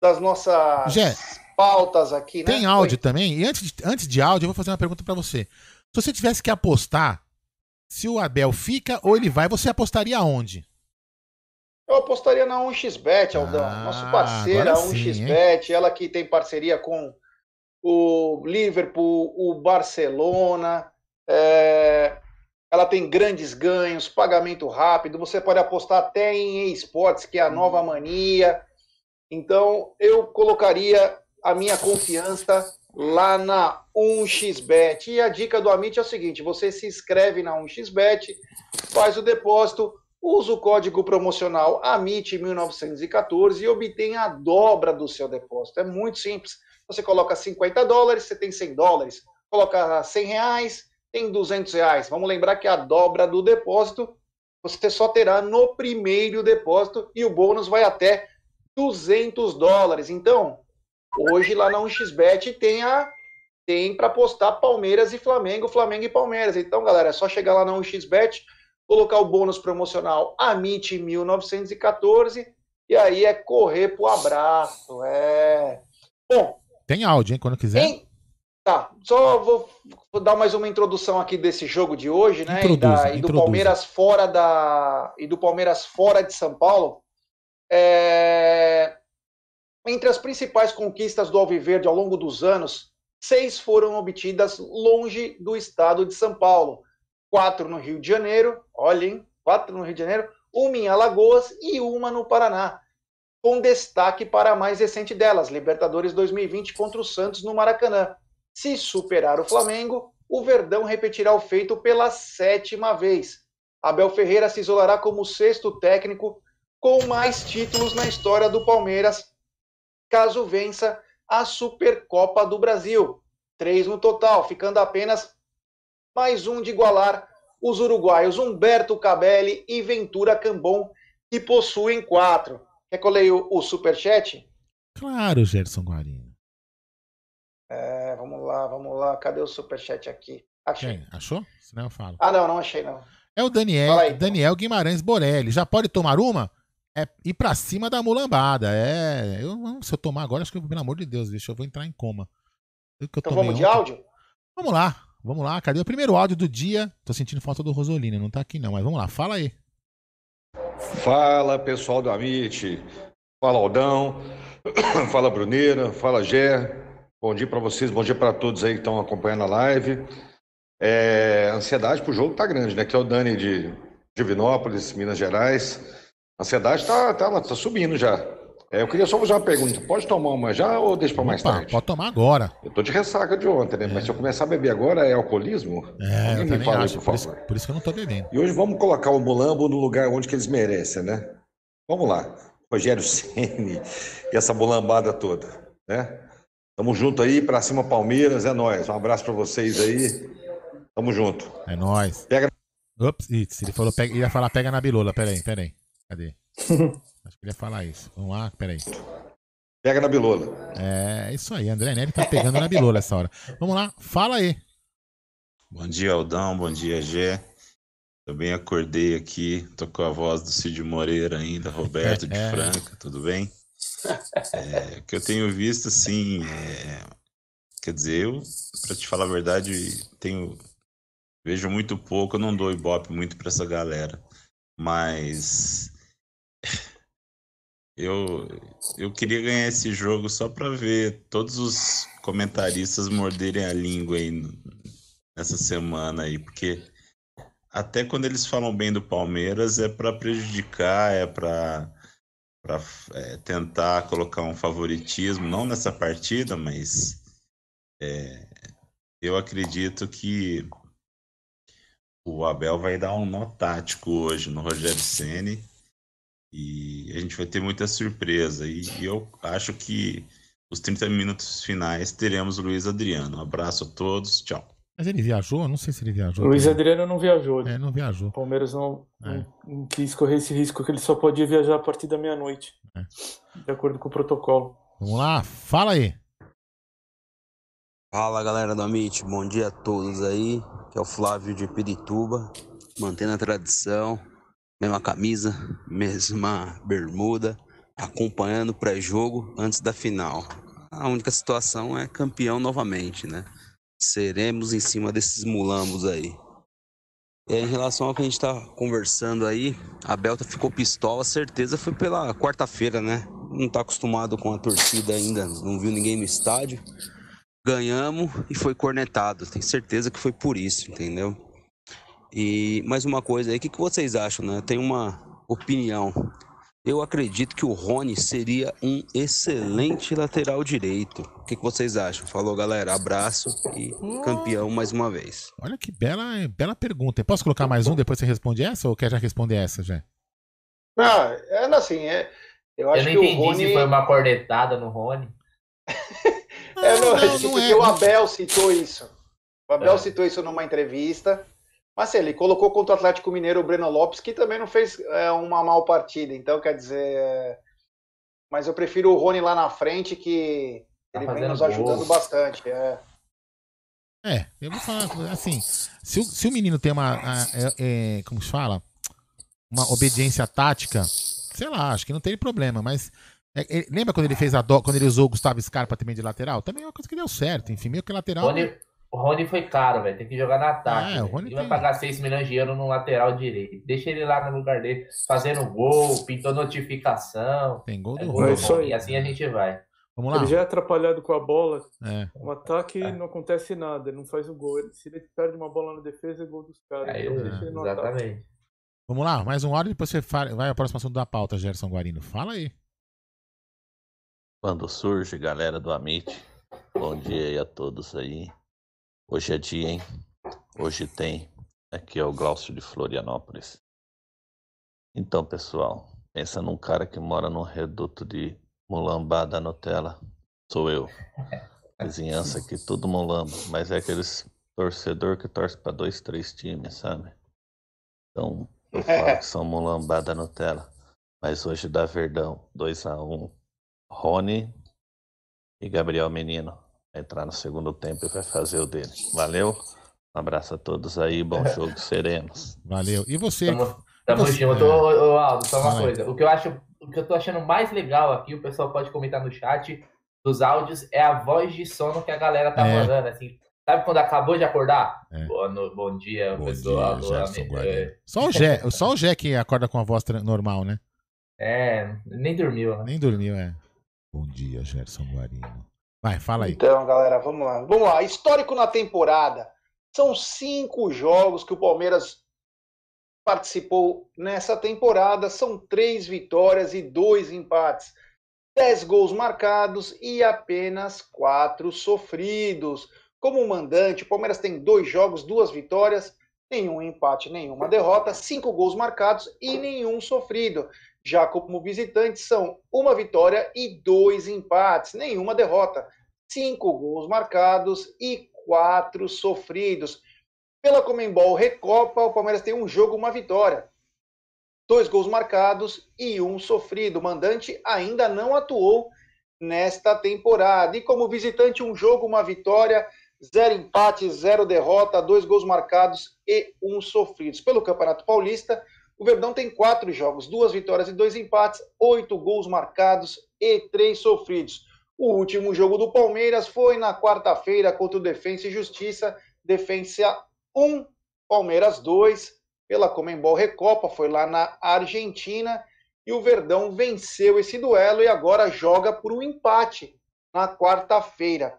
das nossas... Gé. Pautas aqui, né? Tem áudio Oi. também. E antes de, antes de áudio, eu vou fazer uma pergunta pra você. Se você tivesse que apostar se o Abel fica ou ele vai, você apostaria onde? Eu apostaria na um x bet, Aldão. Ah, nosso parceiro, a um x bet. Ela que tem parceria com o Liverpool, o Barcelona. É... Ela tem grandes ganhos, pagamento rápido. Você pode apostar até em eSports, que é a nova mania. Então, eu colocaria... a minha confiança lá na um x bet. E a dica do Amit é o seguinte, você se inscreve na um x bet, faz o depósito, usa o código promocional A M I T mil novecentos e catorze e obtém a dobra do seu depósito. É muito simples. Você coloca cinquenta dólares, você tem cem dólares. Coloca cem reais, tem duzentos reais. Vamos lembrar que a dobra do depósito você só terá no primeiro depósito e o bônus vai até duzentos dólares. Então... hoje lá na um x bet tem, tem para apostar Palmeiras e Flamengo, Flamengo e Palmeiras. Então, galera, é só chegar lá na um x bet, colocar o bônus promocional A M I T mil novecentos e catorze e aí é correr pro abraço. É. Bom. Tem áudio, hein, quando quiser. Em... Tá, só vou, vou dar mais uma introdução aqui desse jogo de hoje, né? Introduza, e, da, e do Palmeiras fora da. E do Palmeiras fora de São Paulo. É. Entre as principais conquistas do Alviverde ao longo dos anos, seis foram obtidas longe do estado de São Paulo. quatro no Rio de Janeiro, olhem, quatro no Rio de Janeiro, uma em Alagoas e uma no Paraná, com destaque para a mais recente delas, Libertadores dois mil e vinte contra o Santos no Maracanã. Se superar o Flamengo, o Verdão repetirá o feito pela sétima vez. Abel Ferreira se isolará como sexto técnico com mais títulos na história do Palmeiras, caso vença a Supercopa do Brasil. Três no total, ficando apenas mais um de igualar os uruguaios Humberto Cabelli e Ventura Cambon, que possuem quatro. Quer que eu leia o, o superchat? Claro, Gerson Guarino. É, vamos lá, vamos lá. Cadê o superchat aqui? Achei. Quem? Achou? Senão eu falo. Ah, não, não achei, não. É o Daniel, aí, Daniel Guimarães Borelli. Já pode tomar uma? É ir pra cima da mulambada. É, eu, se eu tomar agora, acho que, pelo amor de Deus, deixa eu vou entrar em coma. Eu, que eu então vamos ontem. De áudio? Vamos lá, vamos lá. Cadê o primeiro áudio do dia? Tô sentindo falta do Rosolina, não tá aqui não, mas vamos lá, fala aí. Fala, pessoal do Amit. Fala, Aldão. Fala, Bruneira. Fala, Gé. Bom dia pra vocês, bom dia pra todos aí que estão acompanhando a live. É, a ansiedade pro jogo tá grande, né? Que é o Dani de Divinópolis, Minas Gerais. A ansiedade tá, tá, tá subindo já. É, eu queria só fazer uma pergunta. Pode tomar uma já ou deixa pra mais Opa, tarde? Pode tomar agora. Eu tô de ressaca de ontem, né? É. Mas se eu começar a beber agora é alcoolismo? É, Alguém eu me fala acho, aí, por, por, favor. Isso, por isso que eu não tô bebendo. E hoje vamos colocar o Mulambo no lugar onde que eles merecem, né? Vamos lá. Rogério Ceni e essa mulambada toda, né? Tamo junto aí, pra cima Palmeiras, é nóis. Um abraço pra vocês aí. Tamo junto. É nóis. Pega... Ops, isso, ele falou, pega... ia falar pega na bilola. Peraí, peraí. Cadê? Acho que ele ia falar isso. Vamos lá, peraí. Pega na bilola. É, isso aí. André Neri tá pegando na bilola essa hora. Vamos lá, fala aí. Bom dia, Aldão. Bom dia, Gé. Também acordei aqui. Tô com a voz do Cid Moreira ainda, Roberto de é. Franca. Tudo bem? É, que eu tenho visto, assim... É... Quer dizer, eu, pra te falar a verdade, tenho... Vejo muito pouco, eu não dou ibope muito para essa galera, mas eu, eu queria ganhar esse jogo só para ver todos os comentaristas morderem a língua aí nessa semana aí, porque até quando eles falam bem do Palmeiras é para prejudicar, é para é, tentar colocar um favoritismo, não nessa partida, mas é, eu acredito que o Abel vai dar um nó tático hoje no Rogério Ceni e a gente vai ter muita surpresa. E eu acho que os trinta minutos finais teremos o Luiz Adriano. Um abraço a todos, tchau. Mas ele viajou? Não sei se ele viajou. O Luiz Adriano não viajou. É, não viajou. O Palmeiras não, é. não, não quis correr esse risco, que ele só podia viajar a partir da meia-noite, é. de acordo com o protocolo. Vamos lá, fala aí. Fala, galera do Amit, bom dia a todos aí. Que é o Flávio de Pirituba, mantendo a tradição, mesma camisa, mesma bermuda, acompanhando o pré-jogo antes da final. A única situação é campeão novamente, né? Seremos em cima desses mulambos aí. E aí, em relação ao que a gente tá conversando aí, a Belta ficou pistola, certeza foi pela quarta-feira, né? Não tá acostumado com a torcida ainda, não viu ninguém no estádio. Ganhamos e foi cornetado, tenho certeza que foi por isso, entendeu? E mais uma coisa aí, o que, que vocês acham, né? Eu tenho uma opinião. Eu acredito que o Rony seria um excelente lateral direito. O que, que vocês acham? Falou, galera, abraço e campeão mais uma vez. Olha que bela, bela pergunta. Posso colocar mais um, depois você responde essa ou quer já responder essa, já? Ah, é assim, é... Eu, acho Eu não que entendi o Rony... se foi uma cornetada no Rony. É, não, não, não porque é, o Abel não. citou isso. O Abel é. citou isso numa entrevista. Mas assim, ele colocou contra o Atlético Mineiro o Breno Lopes, que também não fez é, uma mal partida. Então, quer dizer... É... Mas eu prefiro o Rony lá na frente, que tá ele vem nos gol. ajudando bastante. É. é, eu vou falar assim... Se o, se o menino tem uma... A, é, é, como se fala? Uma obediência tática, sei lá, acho que não tem problema, mas... É, ele, lembra quando ele fez a do, quando ele usou o Gustavo Scarpa também de lateral? Também é uma coisa que deu certo, enfim, meio que lateral. Rony, né? O Rony foi caro, velho. Tem que jogar no ataque. Ah, ele tem... vai pagar seis milhões de euros no lateral direito. Deixa ele lá no lugar dele, fazendo gol, pintou notificação. Tem gol do é, Rony. E assim a gente vai. Vamos lá. Ele já é atrapalhado com a bola. É. O ataque é. não acontece nada, ele não faz o gol. Ele, se ele perde uma bola na defesa, é gol dos caras. É, então, é. Deixa ele no exatamente. Ataque. Vamos lá, mais um áudio e depois você fala, vai ao próximo assunto da pauta, Gerson Guarino. Fala aí. Quando surge, galera do Amit, bom dia aí a todos aí. Hoje é dia, hein? Hoje tem. Aqui é o Glaucio de Florianópolis. Então, pessoal, pensa num cara que mora num reduto de mulambá da Nutella. Sou eu. Vizinhança aqui, tudo mulamba. Mas é aqueles torcedor que torce pra dois, três times, sabe? Então, eu falo que são mulambá da Nutella. Mas hoje dá Verdão, dois a um. Rony e Gabriel Menino vai entrar no segundo tempo e vai fazer o dele. Valeu? Um abraço a todos aí, bom jogo, serenos. Valeu. E você? Tamo, tamo você... junto. Ô, ô, Aldo, só uma Vai. coisa. O que eu acho, o que eu tô achando mais legal aqui, o pessoal pode comentar no chat dos áudios, é a voz de sono que a galera tá é. mandando, assim. Sabe quando acabou de acordar? É. Boa, no, bom dia, bom pessoal. Dia, Gerson, é. Só o Gé, só o Gé que acorda com a voz normal, né? É, nem dormiu. Né? Nem dormiu, é. Bom dia, Gerson Guarino. Vai, fala aí. Então, galera, vamos lá. Vamos lá, histórico na temporada. São cinco jogos que o Palmeiras participou nessa temporada. São três vitórias e dois empates. Dez gols marcados e apenas quatro sofridos. Como mandante, o Palmeiras tem dois jogos, duas vitórias, nenhum empate, nenhuma derrota. Cinco gols marcados e nenhum sofrido. Já como visitante, são uma vitória e dois empates, nenhuma derrota. Cinco gols marcados e quatro sofridos. Pela Conmebol Recopa, o Palmeiras tem um jogo, uma vitória. Dois gols marcados e um sofrido. O mandante ainda não atuou nesta temporada. E como visitante, um jogo, uma vitória, zero empate, zero derrota, dois gols marcados e um sofrido. Pelo Campeonato Paulista, o Verdão tem quatro jogos, duas vitórias e dois empates, oito gols marcados e três sofridos. O último jogo do Palmeiras foi na quarta-feira contra o Defensa y Justicia. Defensa um, Palmeiras dois, pela Conmebol Recopa, foi lá na Argentina. E o Verdão venceu esse duelo e agora joga por um empate na quarta-feira.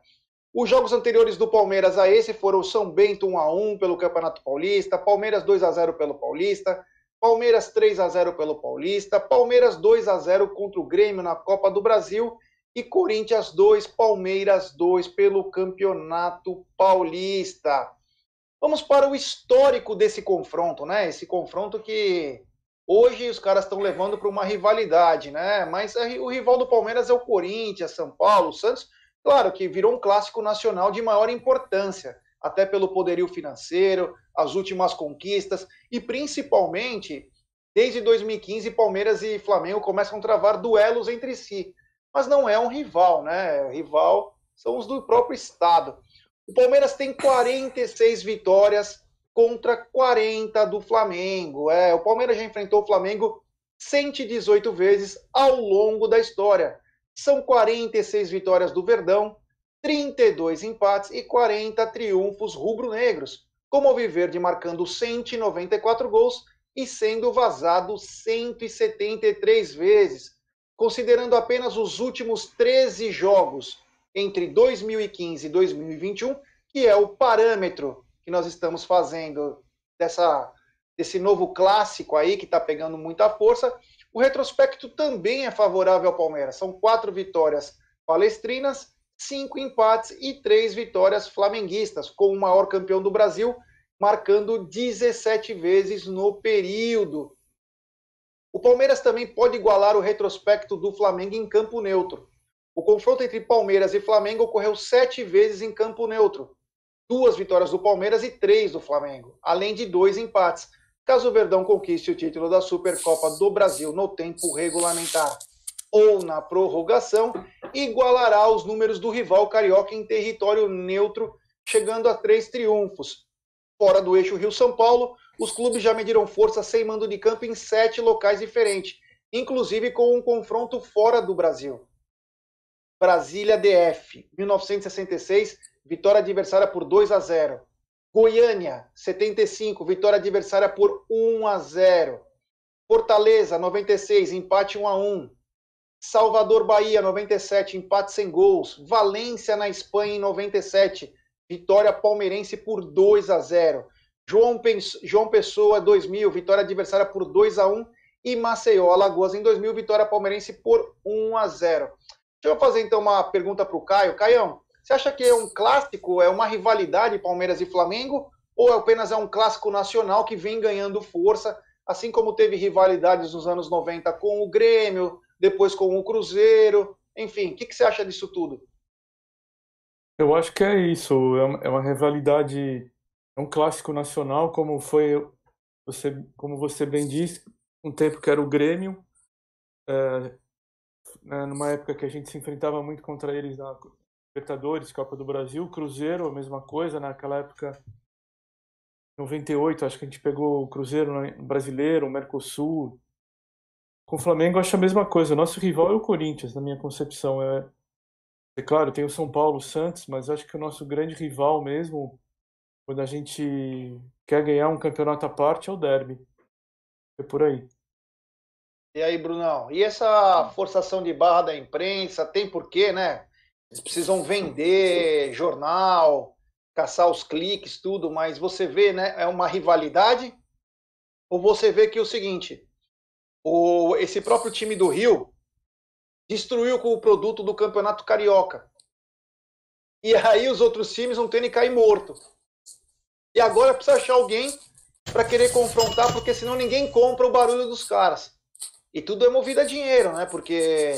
Os jogos anteriores do Palmeiras a esse foram o São Bento um a um pelo Campeonato Paulista, Palmeiras dois a zero pelo Paulista, Palmeiras três a zero pelo Paulista, Palmeiras dois a zero contra o Grêmio na Copa do Brasil e Corinthians dois, Palmeiras dois pelo Campeonato Paulista. Vamos para o histórico desse confronto, né? Esse confronto que hoje os caras estão levando para uma rivalidade, né? Mas o rival do Palmeiras é o Corinthians, São Paulo, Santos. Claro que virou um clássico nacional de maior importância, até pelo poderio financeiro, as últimas conquistas e principalmente desde dois mil e quinze, Palmeiras e Flamengo começam a travar duelos entre si. Mas não é um rival, né? Rival são os do próprio estado. O Palmeiras tem quarenta e seis vitórias contra quarenta do Flamengo. É, o Palmeiras já enfrentou o Flamengo cento e dezoito vezes ao longo da história. São quarenta e seis vitórias do Verdão, trinta e dois empates e quarenta triunfos rubro-negros, como Alviverde marcando cento e noventa e quatro gols e sendo vazado cento e setenta e três vezes. Considerando apenas os últimos treze jogos entre dois mil e quinze e dois mil e vinte e um, que é o parâmetro que nós estamos fazendo dessa, desse novo clássico aí, que está pegando muita força, o retrospecto também é favorável ao Palmeiras. São quatro vitórias palestrinas, cinco empates e três vitórias flamenguistas, com o maior campeão do Brasil marcando dezessete vezes no período. O Palmeiras também pode igualar o retrospecto do Flamengo em campo neutro. O confronto entre Palmeiras e Flamengo ocorreu sete vezes em campo neutro. Duas vitórias do Palmeiras e três do Flamengo, além de dois empates, caso o Verdão conquiste o título da Supercopa do Brasil no tempo regulamentar ou na prorrogação, igualará os números do rival carioca em território neutro, chegando a três triunfos. Fora do eixo Rio-São Paulo, os clubes já mediram força sem mando de campo em sete locais diferentes, inclusive com um confronto fora do Brasil. Brasília D F, mil novecentos e sessenta e seis, vitória adversária por dois a zero. Goiânia, setenta e cinco, vitória adversária por um a zero. Fortaleza, noventa e seis, empate um a um. Salvador, Bahia, noventa e sete, empate sem gols. Valência, na Espanha, em noventa e sete, vitória palmeirense por dois a zero. João, João Pessoa, dois mil, vitória adversária por dois a um. E Maceió, Alagoas, em dois mil, vitória palmeirense por um a zero. Deixa eu fazer, então, uma pergunta para o Caio. Caião, você acha que é um clássico, é uma rivalidade Palmeiras e Flamengo? Ou apenas é um clássico nacional que vem ganhando força, assim como teve rivalidades nos anos noventa com o Grêmio, depois com o Cruzeiro, enfim, o que, que você acha disso tudo? Eu acho que é isso, é uma rivalidade, é um clássico nacional, como foi, você, como você bem disse, um tempo que era o Grêmio, é, numa época que a gente se enfrentava muito contra eles na Libertadores, Copa do Brasil, Cruzeiro, a mesma coisa, naquela época, noventa e oito, acho que a gente pegou o Cruzeiro, né, brasileiro, o Mercosul. Com o Flamengo, eu acho a mesma coisa. O nosso rival é o Corinthians, na minha concepção. É, é claro, tem o São Paulo, o Santos, mas acho que o nosso grande rival mesmo, quando a gente quer ganhar um campeonato à parte, é o derby. É por aí. E aí, Brunão? E essa forçação de barra da imprensa? Tem porquê, né? Eles precisam vender jornal, caçar os cliques, tudo, mas você vê, né? É uma rivalidade? Ou você vê que é o seguinte... O, esse próprio time do Rio destruiu com o produto do Campeonato Carioca. E aí os outros times não tem nem cair morto. E agora precisa achar alguém para querer confrontar, porque senão ninguém compra o barulho dos caras. E tudo é movido a dinheiro, né? Porque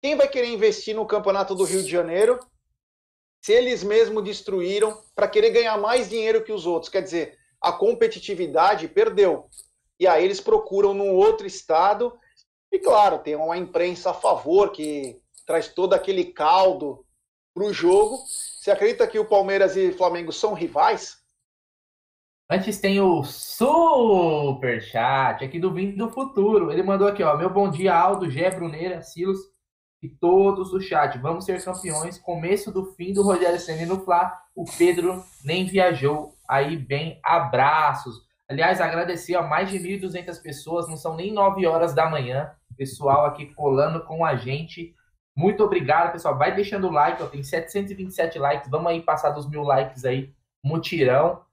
quem vai querer investir no Campeonato do Rio de Janeiro se eles mesmos destruíram para querer ganhar mais dinheiro que os outros? Quer dizer, a competitividade perdeu. E aí eles procuram num outro estado, e claro, tem uma imprensa a favor, que traz todo aquele caldo para o jogo. Você acredita que o Palmeiras e o Flamengo são rivais? Antes tem o superchat aqui do Vindo do Futuro. Ele mandou aqui, ó, meu bom dia, Aldo, Gé, Bruneira, Silos e todos do chat. Vamos ser campeões, começo do fim do Rogério Ceni no Fla, o Pedro nem viajou, aí bem, abraços. Aliás, agradecer a mais de mil e duzentas pessoas, não são nem nove horas da manhã, pessoal aqui colando com a gente. Muito obrigado, pessoal. Vai deixando o like, ó, tem setecentos e vinte e sete likes, vamos aí passar dos mil likes aí, mutirão.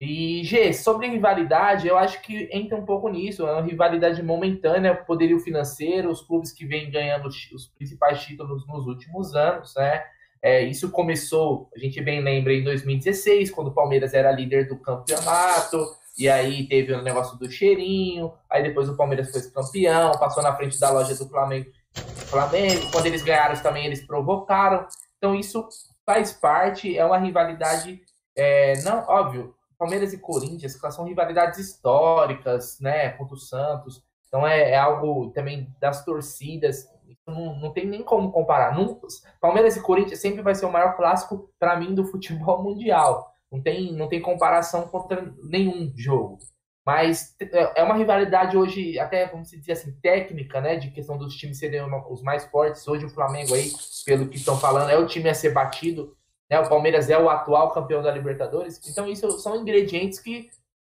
E, Gê, sobre rivalidade, eu acho que entra um pouco nisso, é uma rivalidade momentânea, poderio financeiro, os clubes que vêm ganhando os principais títulos nos últimos anos, né? É, isso começou, a gente bem lembra, em dois mil e dezesseis, quando o Palmeiras era líder do campeonato. E aí teve o negócio do cheirinho, aí depois o Palmeiras foi campeão, passou na frente da loja do Flamengo. Flamengo, quando eles ganharam também, eles provocaram. Então isso faz parte, é uma rivalidade, é, não, óbvio, Palmeiras e Corinthians são rivalidades históricas, né, contra o Santos. Então é, é algo também das torcidas, não, não tem nem como comparar. Não, Palmeiras e Corinthians sempre vai ser o maior clássico, para mim, do futebol mundial. Não tem, não tem comparação contra nenhum jogo. Mas é uma rivalidade hoje, até, vamos dizer assim, técnica, né? De questão dos times serem os mais fortes. Hoje o Flamengo aí, pelo que estão falando, é o time a ser batido, né? O Palmeiras é o atual campeão da Libertadores. Então isso são ingredientes que,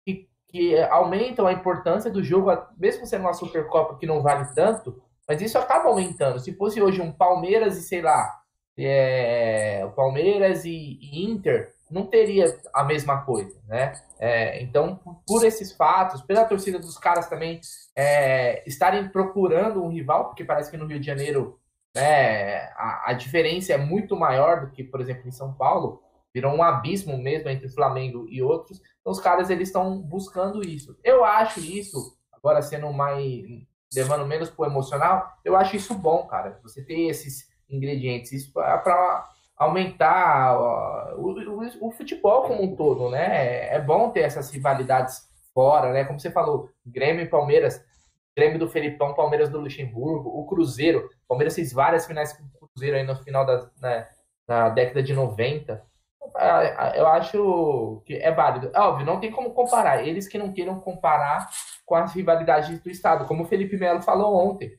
que, que aumentam a importância do jogo, mesmo sendo uma Supercopa que não vale tanto, mas isso acaba aumentando. Se fosse hoje um Palmeiras e, sei lá, é, Palmeiras e, e Inter... não teria a mesma coisa, né? É, então, por esses fatos, pela torcida dos caras também é, estarem procurando um rival, porque parece que no Rio de Janeiro, né, a, a diferença é muito maior do que, por exemplo, em São Paulo, virou um abismo mesmo entre Flamengo e outros, então os caras eles estão buscando isso. Eu acho isso, agora sendo mais, levando menos pro emocional, eu acho isso bom, cara, você ter esses ingredientes, isso é para... aumentar ó, o, o, o futebol como um todo, né? É, é bom ter essas rivalidades fora, né? Como você falou, Grêmio e Palmeiras, Grêmio do Felipão, Palmeiras do Luxemburgo, o Cruzeiro, Palmeiras fez várias finais com o Cruzeiro aí no final da né, na década de noventa. Eu acho que é válido. Óbvio, não tem como comparar. Eles que não queiram comparar com as rivalidades do Estado. Como o Felipe Melo falou ontem,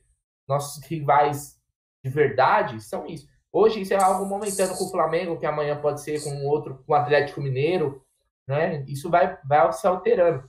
nossos rivais de verdade são isso. Hoje isso é algo momentâneo com o Flamengo, que amanhã pode ser com outro, com o Atlético Mineiro, né? Isso vai, vai se alterando.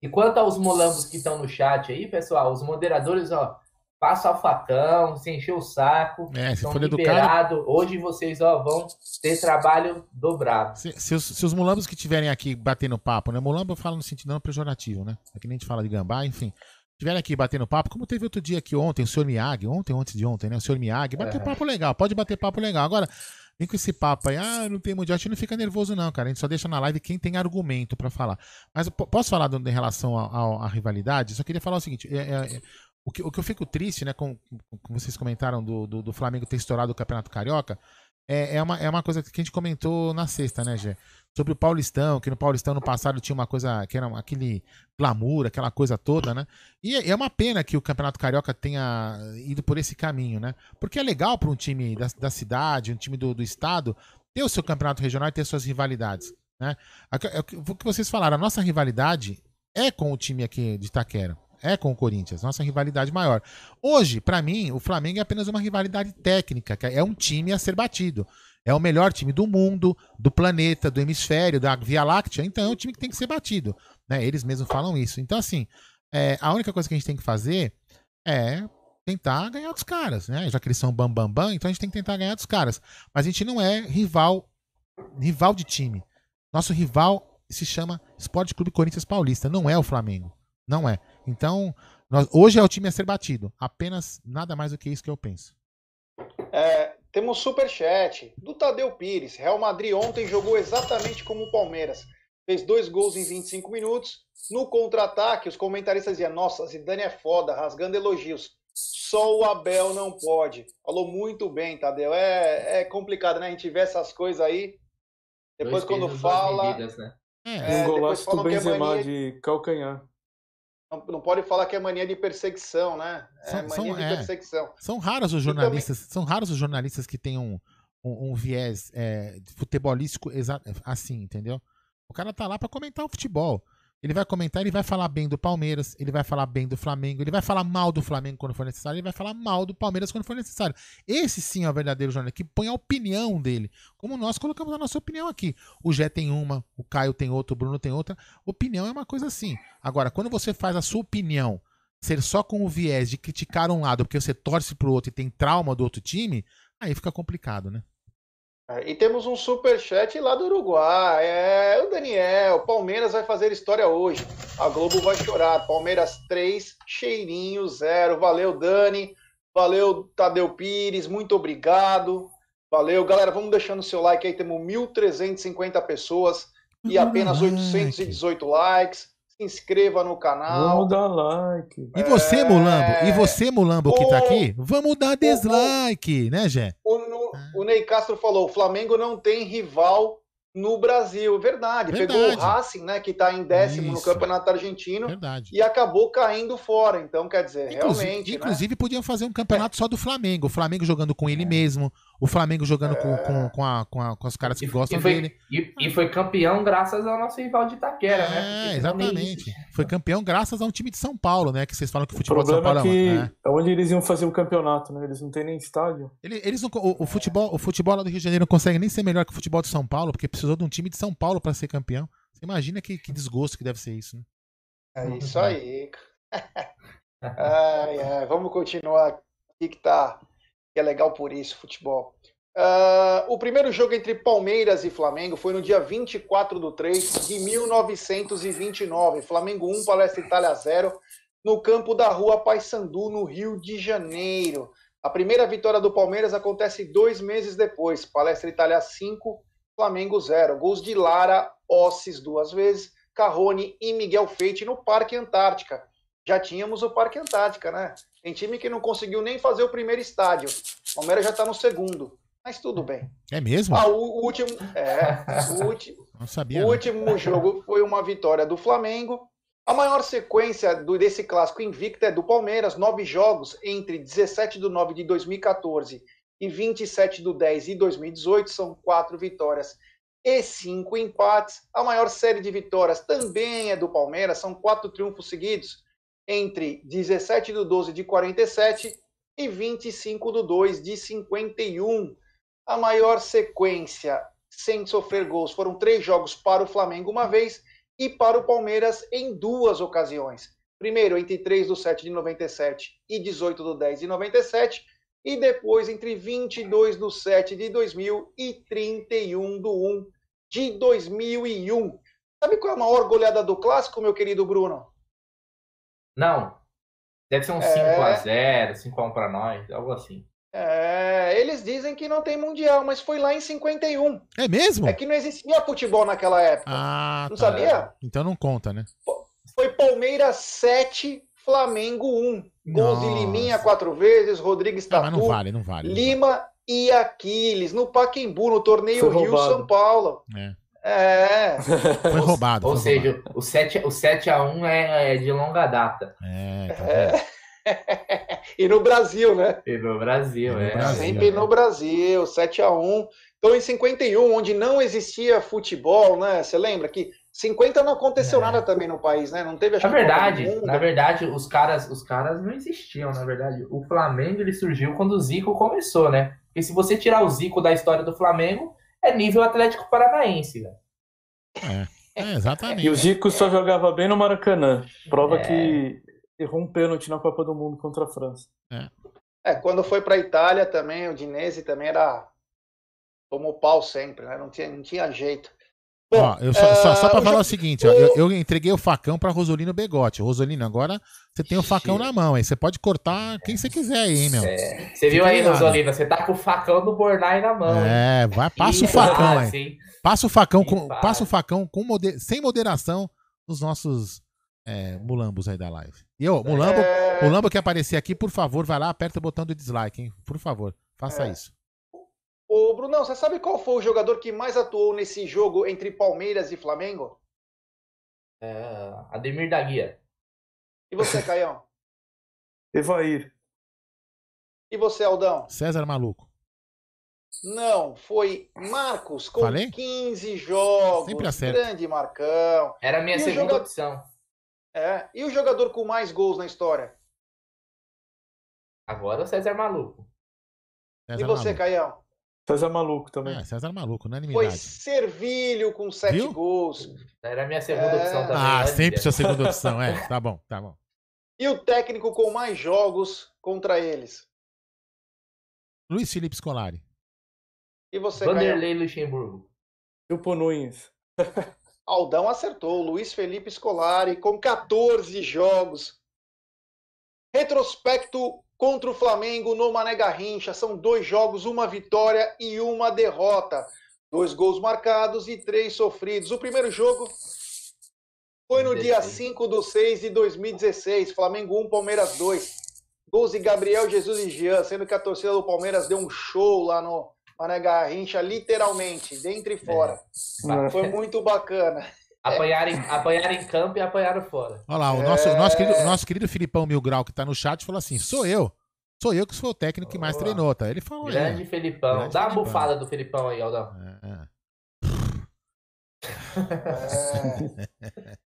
E quanto aos molambos que estão no chat aí, pessoal, os moderadores, ó, passa ao facão, se encher o saco, é, se for liberado. Educado... Hoje vocês ó, vão ter trabalho dobrado. Se, se, os, se os mulambos que estiverem aqui batendo papo, né? Mulambo eu falo no sentido não pejorativo, né? É que nem a gente fala de gambá, enfim. Estiverem aqui batendo papo, como teve outro dia aqui ontem, o senhor Miyagi, ontem, ontem de ontem, né? O senhor Miyagi, bateu é. papo legal, pode bater papo legal. Agora, vem com esse papo aí, ah, não tem mundial, a gente não fica nervoso não, cara. A gente só deixa na live quem tem argumento pra falar. Mas eu posso falar em relação à rivalidade? Só queria falar o seguinte, é, é, é, o, que, o que eu fico triste, né, como com vocês comentaram do, do, do Flamengo ter estourado o Campeonato Carioca, é, é, uma, é uma coisa que a gente comentou na sexta, né, Gê? Sobre o Paulistão, que no Paulistão no passado tinha uma coisa, que era aquele glamour, aquela coisa toda, né? E é uma pena que o Campeonato Carioca tenha ido por esse caminho, né? Porque é legal para um time da, da cidade, um time do, do estado, ter o seu campeonato regional e ter suas rivalidades, né? O que vocês falaram, a nossa rivalidade é com o time aqui de Itaquera, é com o Corinthians, nossa rivalidade maior. Hoje, para mim, o Flamengo é apenas uma rivalidade técnica, que é um time a ser batido. É o melhor time do mundo, do planeta, do hemisfério, da Via Láctea. Então é um time que tem que ser batido, né? Eles mesmos falam isso. Então, assim, é, a única coisa que a gente tem que fazer é tentar ganhar dos caras, né? Já que eles são bam, bam, bam, então a gente tem que tentar ganhar dos caras. Mas a gente não é rival, rival de time. Nosso rival se chama Esporte Clube Corinthians Paulista, não é o Flamengo. Não é. Então, nós, hoje é o time a ser batido. Apenas, nada mais do que isso que eu penso. É... Temos superchat do Tadeu Pires. Real Madrid ontem jogou exatamente como o Palmeiras. Fez dois gols em vinte e cinco minutos. No contra-ataque, os comentaristas diziam: nossa, Zidane é foda, rasgando elogios. Só o Abel não pode. Falou muito bem, Tadeu. É, é complicado, né? A gente vê essas coisas aí. Depois, dois quando pesos, fala. Medidas, né? É, um golaço do Benzema é de calcanhar. Não pode falar que é mania de perseguição, né? É são, mania são, de é. perseguição. São raros os jornalistas, também... são raros os jornalistas que têm um, um, um viés é, futebolístico assim, entendeu? O cara tá lá pra comentar o futebol. Ele vai comentar, ele vai falar bem do Palmeiras, ele vai falar bem do Flamengo, ele vai falar mal do Flamengo quando for necessário, ele vai falar mal do Palmeiras quando for necessário. Esse sim é o verdadeiro jornalista, que põe a opinião dele. Como nós colocamos a nossa opinião aqui. O Gé tem uma, o Caio tem outra, o Bruno tem outra. Opinião é uma coisa assim. Agora, quando você faz a sua opinião ser só com o viés de criticar um lado porque você torce pro outro e tem trauma do outro time, aí fica complicado, né? E temos um superchat lá do Uruguai, é o Daniel, Palmeiras vai fazer história hoje, a Globo vai chorar, Palmeiras três, cheirinho zero, valeu Dani, valeu Tadeu Pires, muito obrigado, valeu galera, vamos deixando o seu like aí, temos mil trezentos e cinquenta pessoas e apenas oitocentos e dezoito likes, se inscreva no canal. Vamos dar like. E você é... Mulambo, e você Mulambo o... que tá aqui, vamos dar dislike, o... né Gé? O... O Ney Castro falou, o Flamengo não tem rival no Brasil. Verdade, Verdade. Pegou o Racing, né, que está em décimo Isso. no Campeonato Argentino Verdade. E acabou caindo fora. Então, quer dizer, inclusive, realmente... Inclusive, né? Podiam fazer um campeonato é. só do Flamengo. O Flamengo jogando com ele é. mesmo, o Flamengo jogando é. com, com, com, a, com, a, com os caras que e, gostam e foi, dele. E, e foi campeão graças ao nosso rival de Itaquera, é, né? Porque exatamente. Também... Foi campeão graças a um time de São Paulo, né? Que vocês falam que o futebol o de São Paulo é... O problema é que é onde eles iam fazer o campeonato, né? Eles não têm nem estádio. Eles, eles não, o, o, futebol, o futebol lá do Rio de Janeiro não consegue nem ser melhor que o futebol de São Paulo, porque precisou de um time de São Paulo para ser campeão. Você imagina que, que desgosto que deve ser isso, né? É isso aí. ai, ai, vamos continuar aqui que tá... que é legal por isso, futebol. Uh, o primeiro jogo entre Palmeiras e Flamengo foi no dia vinte e quatro de três de mil novecentos e vinte e nove. Flamengo um, Palestra Itália zero, no campo da Rua Paissandu, no Rio de Janeiro. A primeira vitória do Palmeiras acontece dois meses depois. Palestra Itália cinco, Flamengo zero. Gols de Lara, Ossis duas vezes, Carrone e Miguel Feiti no Parque Antártica. Já tínhamos o Parque Antártica, né? Tem time que não conseguiu nem fazer o primeiro estádio. O Palmeiras já está no segundo. Mas tudo bem. É mesmo? Ah, o último, é, o último, não sabia, o último não. jogo foi uma vitória do Flamengo. A maior sequência do, desse clássico invicto é do Palmeiras. Nove jogos entre dezessete de nove de dois mil e quatorze e vinte e sete de dez de dois mil e dezoito. São quatro vitórias e cinco empates. A maior série de vitórias também é do Palmeiras. São quatro triunfos seguidos. Entre dezessete de doze de quarenta e sete e vinte e cinco de dois de cinquenta e um. A maior sequência sem sofrer gols foram três jogos para o Flamengo uma vez e para o Palmeiras em duas ocasiões. Primeiro, entre três do sete de noventa e sete e dezoito do dez de noventa e sete. E depois, entre vinte e dois do sete de dois mil e trinta e um do um de dois mil e um. Sabe qual é a maior goleada do Clássico, meu querido Bruno? Não. Deve ser um é... cinco a zero, cinco a um para nós, algo assim. É, eles dizem que não tem mundial, mas foi lá em cinquenta e um. É mesmo? É que não existia futebol naquela época. Ah, não tá. Sabia? Então não conta, né? Foi Palmeiras sete, Flamengo um. Gols de Liminha quatro vezes, Rodrigues Tatu, ah, não vale, não vale, não Lima vale. E Aquiles, no Pacaembu, no torneio Rio-São Paulo. É. É. Foi roubado. Ou foi seja, roubado. O sete a um é, é de longa data. É, tá vendo? É. E no Brasil, né? E no Brasil, é. No Brasil, sempre é. No Brasil, sete a um. Então, em cinquenta e um, onde não existia futebol, né? Você lembra que cinquenta não aconteceu é. nada também no país, né? Não teve a Copa do Mundo. Na verdade, os caras, os caras não existiam, na verdade. O Flamengo, ele surgiu quando o Zico começou, né? Porque se você tirar o Zico da história do Flamengo, é nível Atlético Paranaense, velho. Né? É. É, exatamente. E o Zico só jogava bem no Maracanã. Prova é. que... errou um pênalti na Copa do Mundo contra a França. É, é quando foi para a Itália também, o Dinese também era... tomou pau sempre, né? Não tinha, não tinha jeito. Bom, ó, eu só, é... só, só para falar o seguinte, o... Ó, eu, eu entreguei o facão para Rosolino Begotti. Rosolino, agora você tem o facão na mão, aí você pode cortar quem você quiser aí, hein, meu. É. Você viu aí, Rosolino, você tá com o facão do Bornai na mão. É, vai, passa, e o facão, faz, aí. Passa o facão, com, passa o facão com moder... sem moderação nos nossos... É, mulambos aí da live. E eu, mulambo, é... mulambo que aparecer aqui, por favor, vai lá, aperta o botão do dislike, hein? Por favor, faça é. isso. Ô, Brunão, você sabe qual foi o jogador que mais atuou nesse jogo entre Palmeiras e Flamengo? É, Ademir da Guia. E você, Caião? Evair. E você, Aldão? César Maluco. Não, foi Marcos com Falei? quinze jogos. Sempre acerta. Grande Marcão. Era a minha e segunda jogador... opção. É. E o jogador com mais gols na história? Agora o César Maluco. César e você, Maluco. Caião? César Maluco também. É, César Maluco, unanimidade. Foi Servilho com sete Viu? gols. Era a minha segunda é... opção também. Ah, sempre sua segunda opção, é. Tá bom, tá bom. E o técnico com mais jogos contra eles? Luiz Felipe Scolari. E você, Vanderlei Caião? Vanderlei Luxemburgo. E o Ponunes. Aldão acertou, Luiz Felipe Scolari com quatorze jogos. Retrospecto contra o Flamengo no Mané Garrincha. São dois jogos, uma vitória e uma derrota. Dois gols marcados e três sofridos. O primeiro jogo foi no dia cinco do seis de dois mil e dezesseis. Flamengo um, Palmeiras dois. Gols de Gabriel, Jesus e Jean, sendo que a torcida do Palmeiras deu um show lá no... Mané Garrincha, literalmente, dentro e fora. É. Foi muito bacana. Apanharam, apanharam em campo e apanharam fora. Olha lá, o nosso, é... nosso, querido, nosso querido Filipão Milgrau, que tá no chat, falou assim: sou eu. Sou eu que sou o técnico que mais Olá. treinou, tá? Ele falou aí. Grande Filipão. Grande Dá Filipão. Uma bufada do Filipão aí, Aldão. É. É.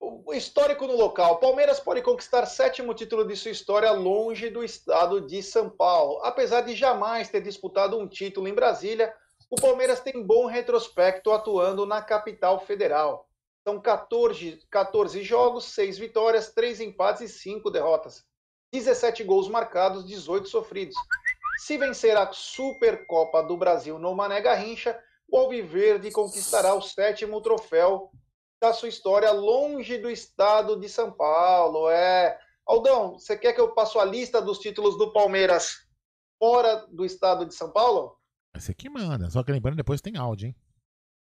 O histórico no local. Palmeiras pode conquistar sétimo título de sua história longe do estado de São Paulo. Apesar de jamais ter disputado um título em Brasília, o Palmeiras tem bom retrospecto atuando na capital federal. São quatorze, quatorze jogos, seis vitórias, três empates e cinco derrotas. dezessete gols marcados, dezoito sofridos. Se vencer a Supercopa do Brasil no Mané Garrincha, o Alviverde conquistará o sétimo troféu da sua história longe do estado de São Paulo. É... Aldão, você quer que eu passe a lista dos títulos do Palmeiras fora do estado de São Paulo? Você que manda, só que lembrando, depois tem áudio, hein?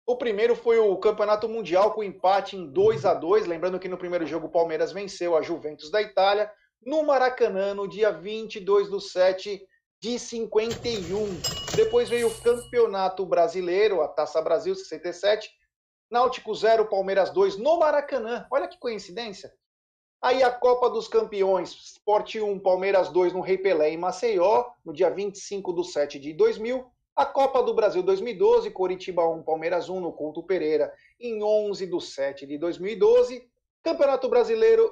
O primeiro foi o Campeonato Mundial com empate em dois a dois, lembrando que no primeiro jogo o Palmeiras venceu a Juventus da Itália, no Maracanã, no dia vinte e dois de sete de cinquenta e um. Depois veio o Campeonato Brasileiro, a Taça Brasil sessenta e sete, Náutico zero, Palmeiras dois, no Maracanã. Olha que coincidência. Aí a Copa dos Campeões, Sport um, Palmeiras dois, no Rei Pelé, em Maceió, no dia vinte e cinco de sete de dois mil. A Copa do Brasil dois mil e doze, Coritiba um, Palmeiras um, no Couto Pereira, em onze de sete de dois mil e doze. Campeonato Brasileiro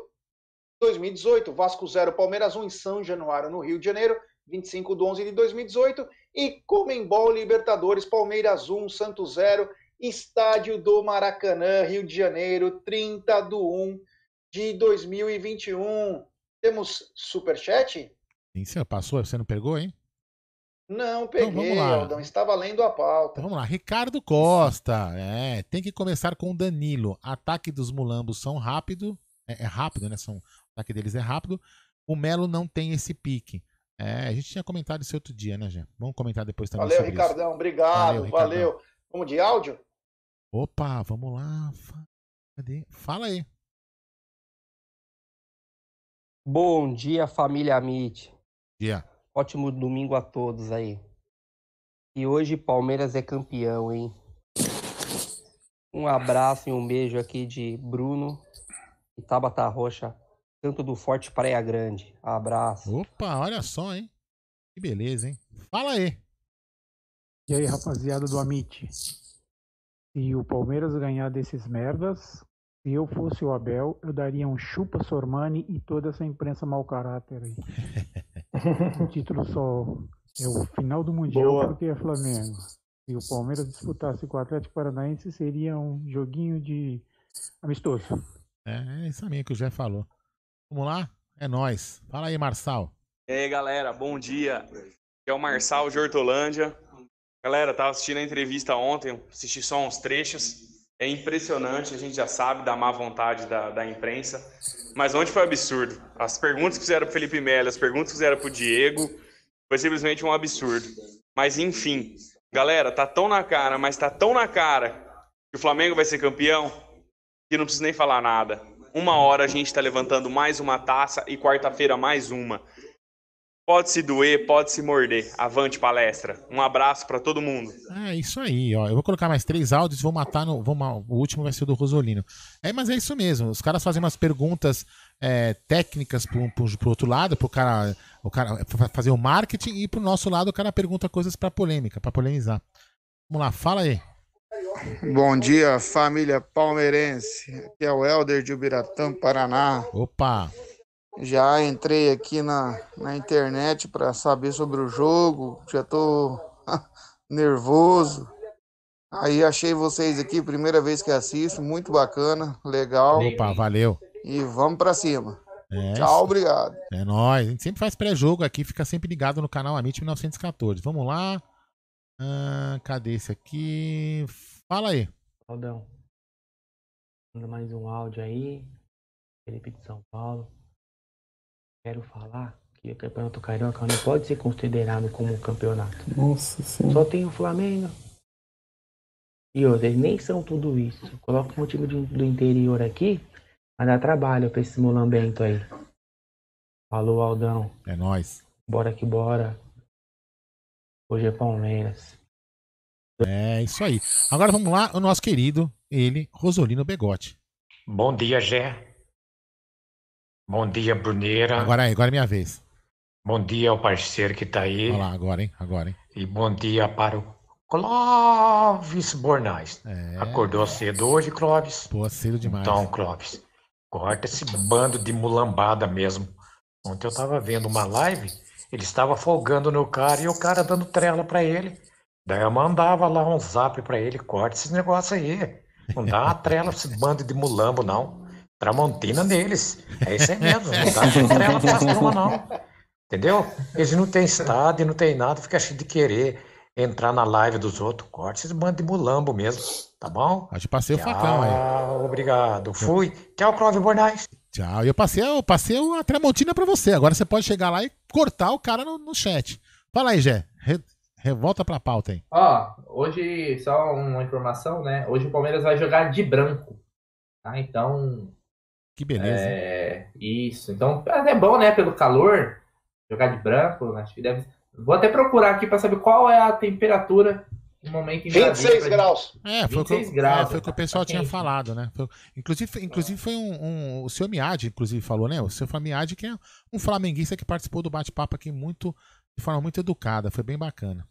dois mil e dezoito, Vasco zero, Palmeiras um, em São Januário, no Rio de Janeiro, vinte e cinco de onze de dois mil e dezoito. E Comembol Libertadores, Palmeiras um, Santos zero, Estádio do Maracanã, Rio de Janeiro, 30 do 1 de dois mil e vinte e um. Temos superchat? Sim, senhor. Passou? Você não pegou, hein? Não peguei, então, vamos lá. Aldão. Estava lendo a pauta. Vamos lá. Ricardo Costa. É, tem que começar com o Danilo. Ataque dos mulambos são rápido. É, é rápido, né? São, o ataque deles é rápido. O Melo não tem esse pique. É, a gente tinha comentado isso outro dia, né, gente? Vamos comentar depois também. Valeu, sobre Ricardão. Isso. Obrigado. Valeu, Ricardão. Valeu. Vamos de áudio? Opa, vamos lá. Cadê? Fala aí. Bom dia, família Amit. Yeah. Ótimo domingo a todos aí. E hoje Palmeiras é campeão, hein? Um abraço e um beijo aqui de Bruno e Tabata Rocha, tanto do Forte Praia Grande. Abraço. Opa, olha só, hein? Que beleza, hein? Fala aí. E aí, rapaziada do Amit. Se o Palmeiras ganhar desses merdas, se eu fosse o Abel, eu daria um chupa Sormani e toda essa imprensa mau caráter aí. O título só é o final do Mundial. Boa. Porque é Flamengo. Se o Palmeiras disputasse com o Atlético Paranaense, seria um joguinho de amistoso. É, é isso mesmo que o Jé falou. Vamos lá? É nóis. Fala aí, Marçal. E aí, galera. Bom dia. Aqui é o Marçal de Hortolândia. Galera, tava assistindo a entrevista ontem, assisti só uns trechos. É impressionante, a gente já sabe da má vontade da, da imprensa, mas onde foi absurdo? As perguntas que fizeram pro Felipe Melo, as perguntas que fizeram pro Diego, foi simplesmente um absurdo. Mas enfim, galera, tá tão na cara, mas tá tão na cara que o Flamengo vai ser campeão, que não precisa nem falar nada. Uma hora a gente tá levantando mais uma taça e quarta-feira mais uma. Pode se doer, pode se morder. Avante, palestra. Um abraço pra todo mundo. É isso aí, ó. Eu vou colocar mais três áudios, vou matar no. Vou, o último vai ser o do Rosolino. É, mas é isso mesmo. Os caras fazem umas perguntas é, técnicas pro, pro, pro outro lado, pro cara, o cara fazer o marketing, e pro nosso lado o cara pergunta coisas pra polêmica, pra polemizar. Vamos lá, fala aí. Bom dia, família palmeirense. Aqui é o Helder de Ubiratã, Paraná. Opa! Já entrei aqui na, na internet para saber sobre o jogo, já tô nervoso. Aí achei vocês aqui, primeira vez que assisto, muito bacana, legal. Opa, valeu. E vamos para cima. É, tchau, obrigado. É nóis, a gente sempre faz pré-jogo aqui, fica sempre ligado no canal Amit mil novecentos e catorze. Vamos lá. Ah, cadê esse aqui? Fala aí. Aldão, manda mais um áudio aí. Felipe de São Paulo. Quero falar que o Campeonato Carioca não pode ser considerado como um campeonato. Nossa senhora. Só tem o Flamengo. E outros nem são tudo isso. Coloca um time do, do interior aqui, mas dá trabalho pra esse mulambento aí. Falou, Aldão. É nóis. Bora que bora. Hoje é Palmeiras. É isso aí. Agora vamos lá, o nosso querido, ele, Rosolino Begotti. Bom dia, Gé. Bom dia, Bruneira. Agora aí, agora é minha vez. Bom dia ao parceiro que tá aí. Olha lá, agora, hein? Agora, hein? E bom dia para o Clóvis Bornais. É... Acordou cedo hoje, Clóvis? Pô, cedo demais. Então, Clóvis, corta esse bando de mulambada mesmo. Ontem eu tava vendo uma live, ele estava folgando no cara e o cara dando trela pra ele. Daí eu mandava lá um zap pra ele, corta esse negócio aí. Não dá uma trela pra esse bando de mulambo, não. Tramontina neles, é isso aí mesmo, não dá trela pra turma não, entendeu? Eles não tem estado e não tem nada, fica cheio de querer entrar na live dos outros, corte esses bandos de mulambo mesmo, tá bom? Eu te passei o facão aí. Tchau, obrigado, fui, tchau, Clóvis Bornais. Tchau, eu passei, eu passei a tramontina pra você, agora você pode chegar lá e cortar o cara no, no chat. Fala aí, Gé, Re, revolta pra pauta aí. Ó, hoje, só uma informação, né, hoje o Palmeiras vai jogar de branco, tá, então... Que beleza. É, isso. Então, é bom, né? Pelo calor, jogar de branco, acho que deve... Vou até procurar aqui para saber qual é a temperatura no momento em que... vinte e seis graus. É, foi o que, que o pessoal tinha falado, né? Foi, inclusive, inclusive foi um, um... O senhor Miadi, inclusive, falou, né? O senhor Miadi, que é um flamenguista que participou do bate-papo aqui muito, de forma muito educada. Foi bem bacana.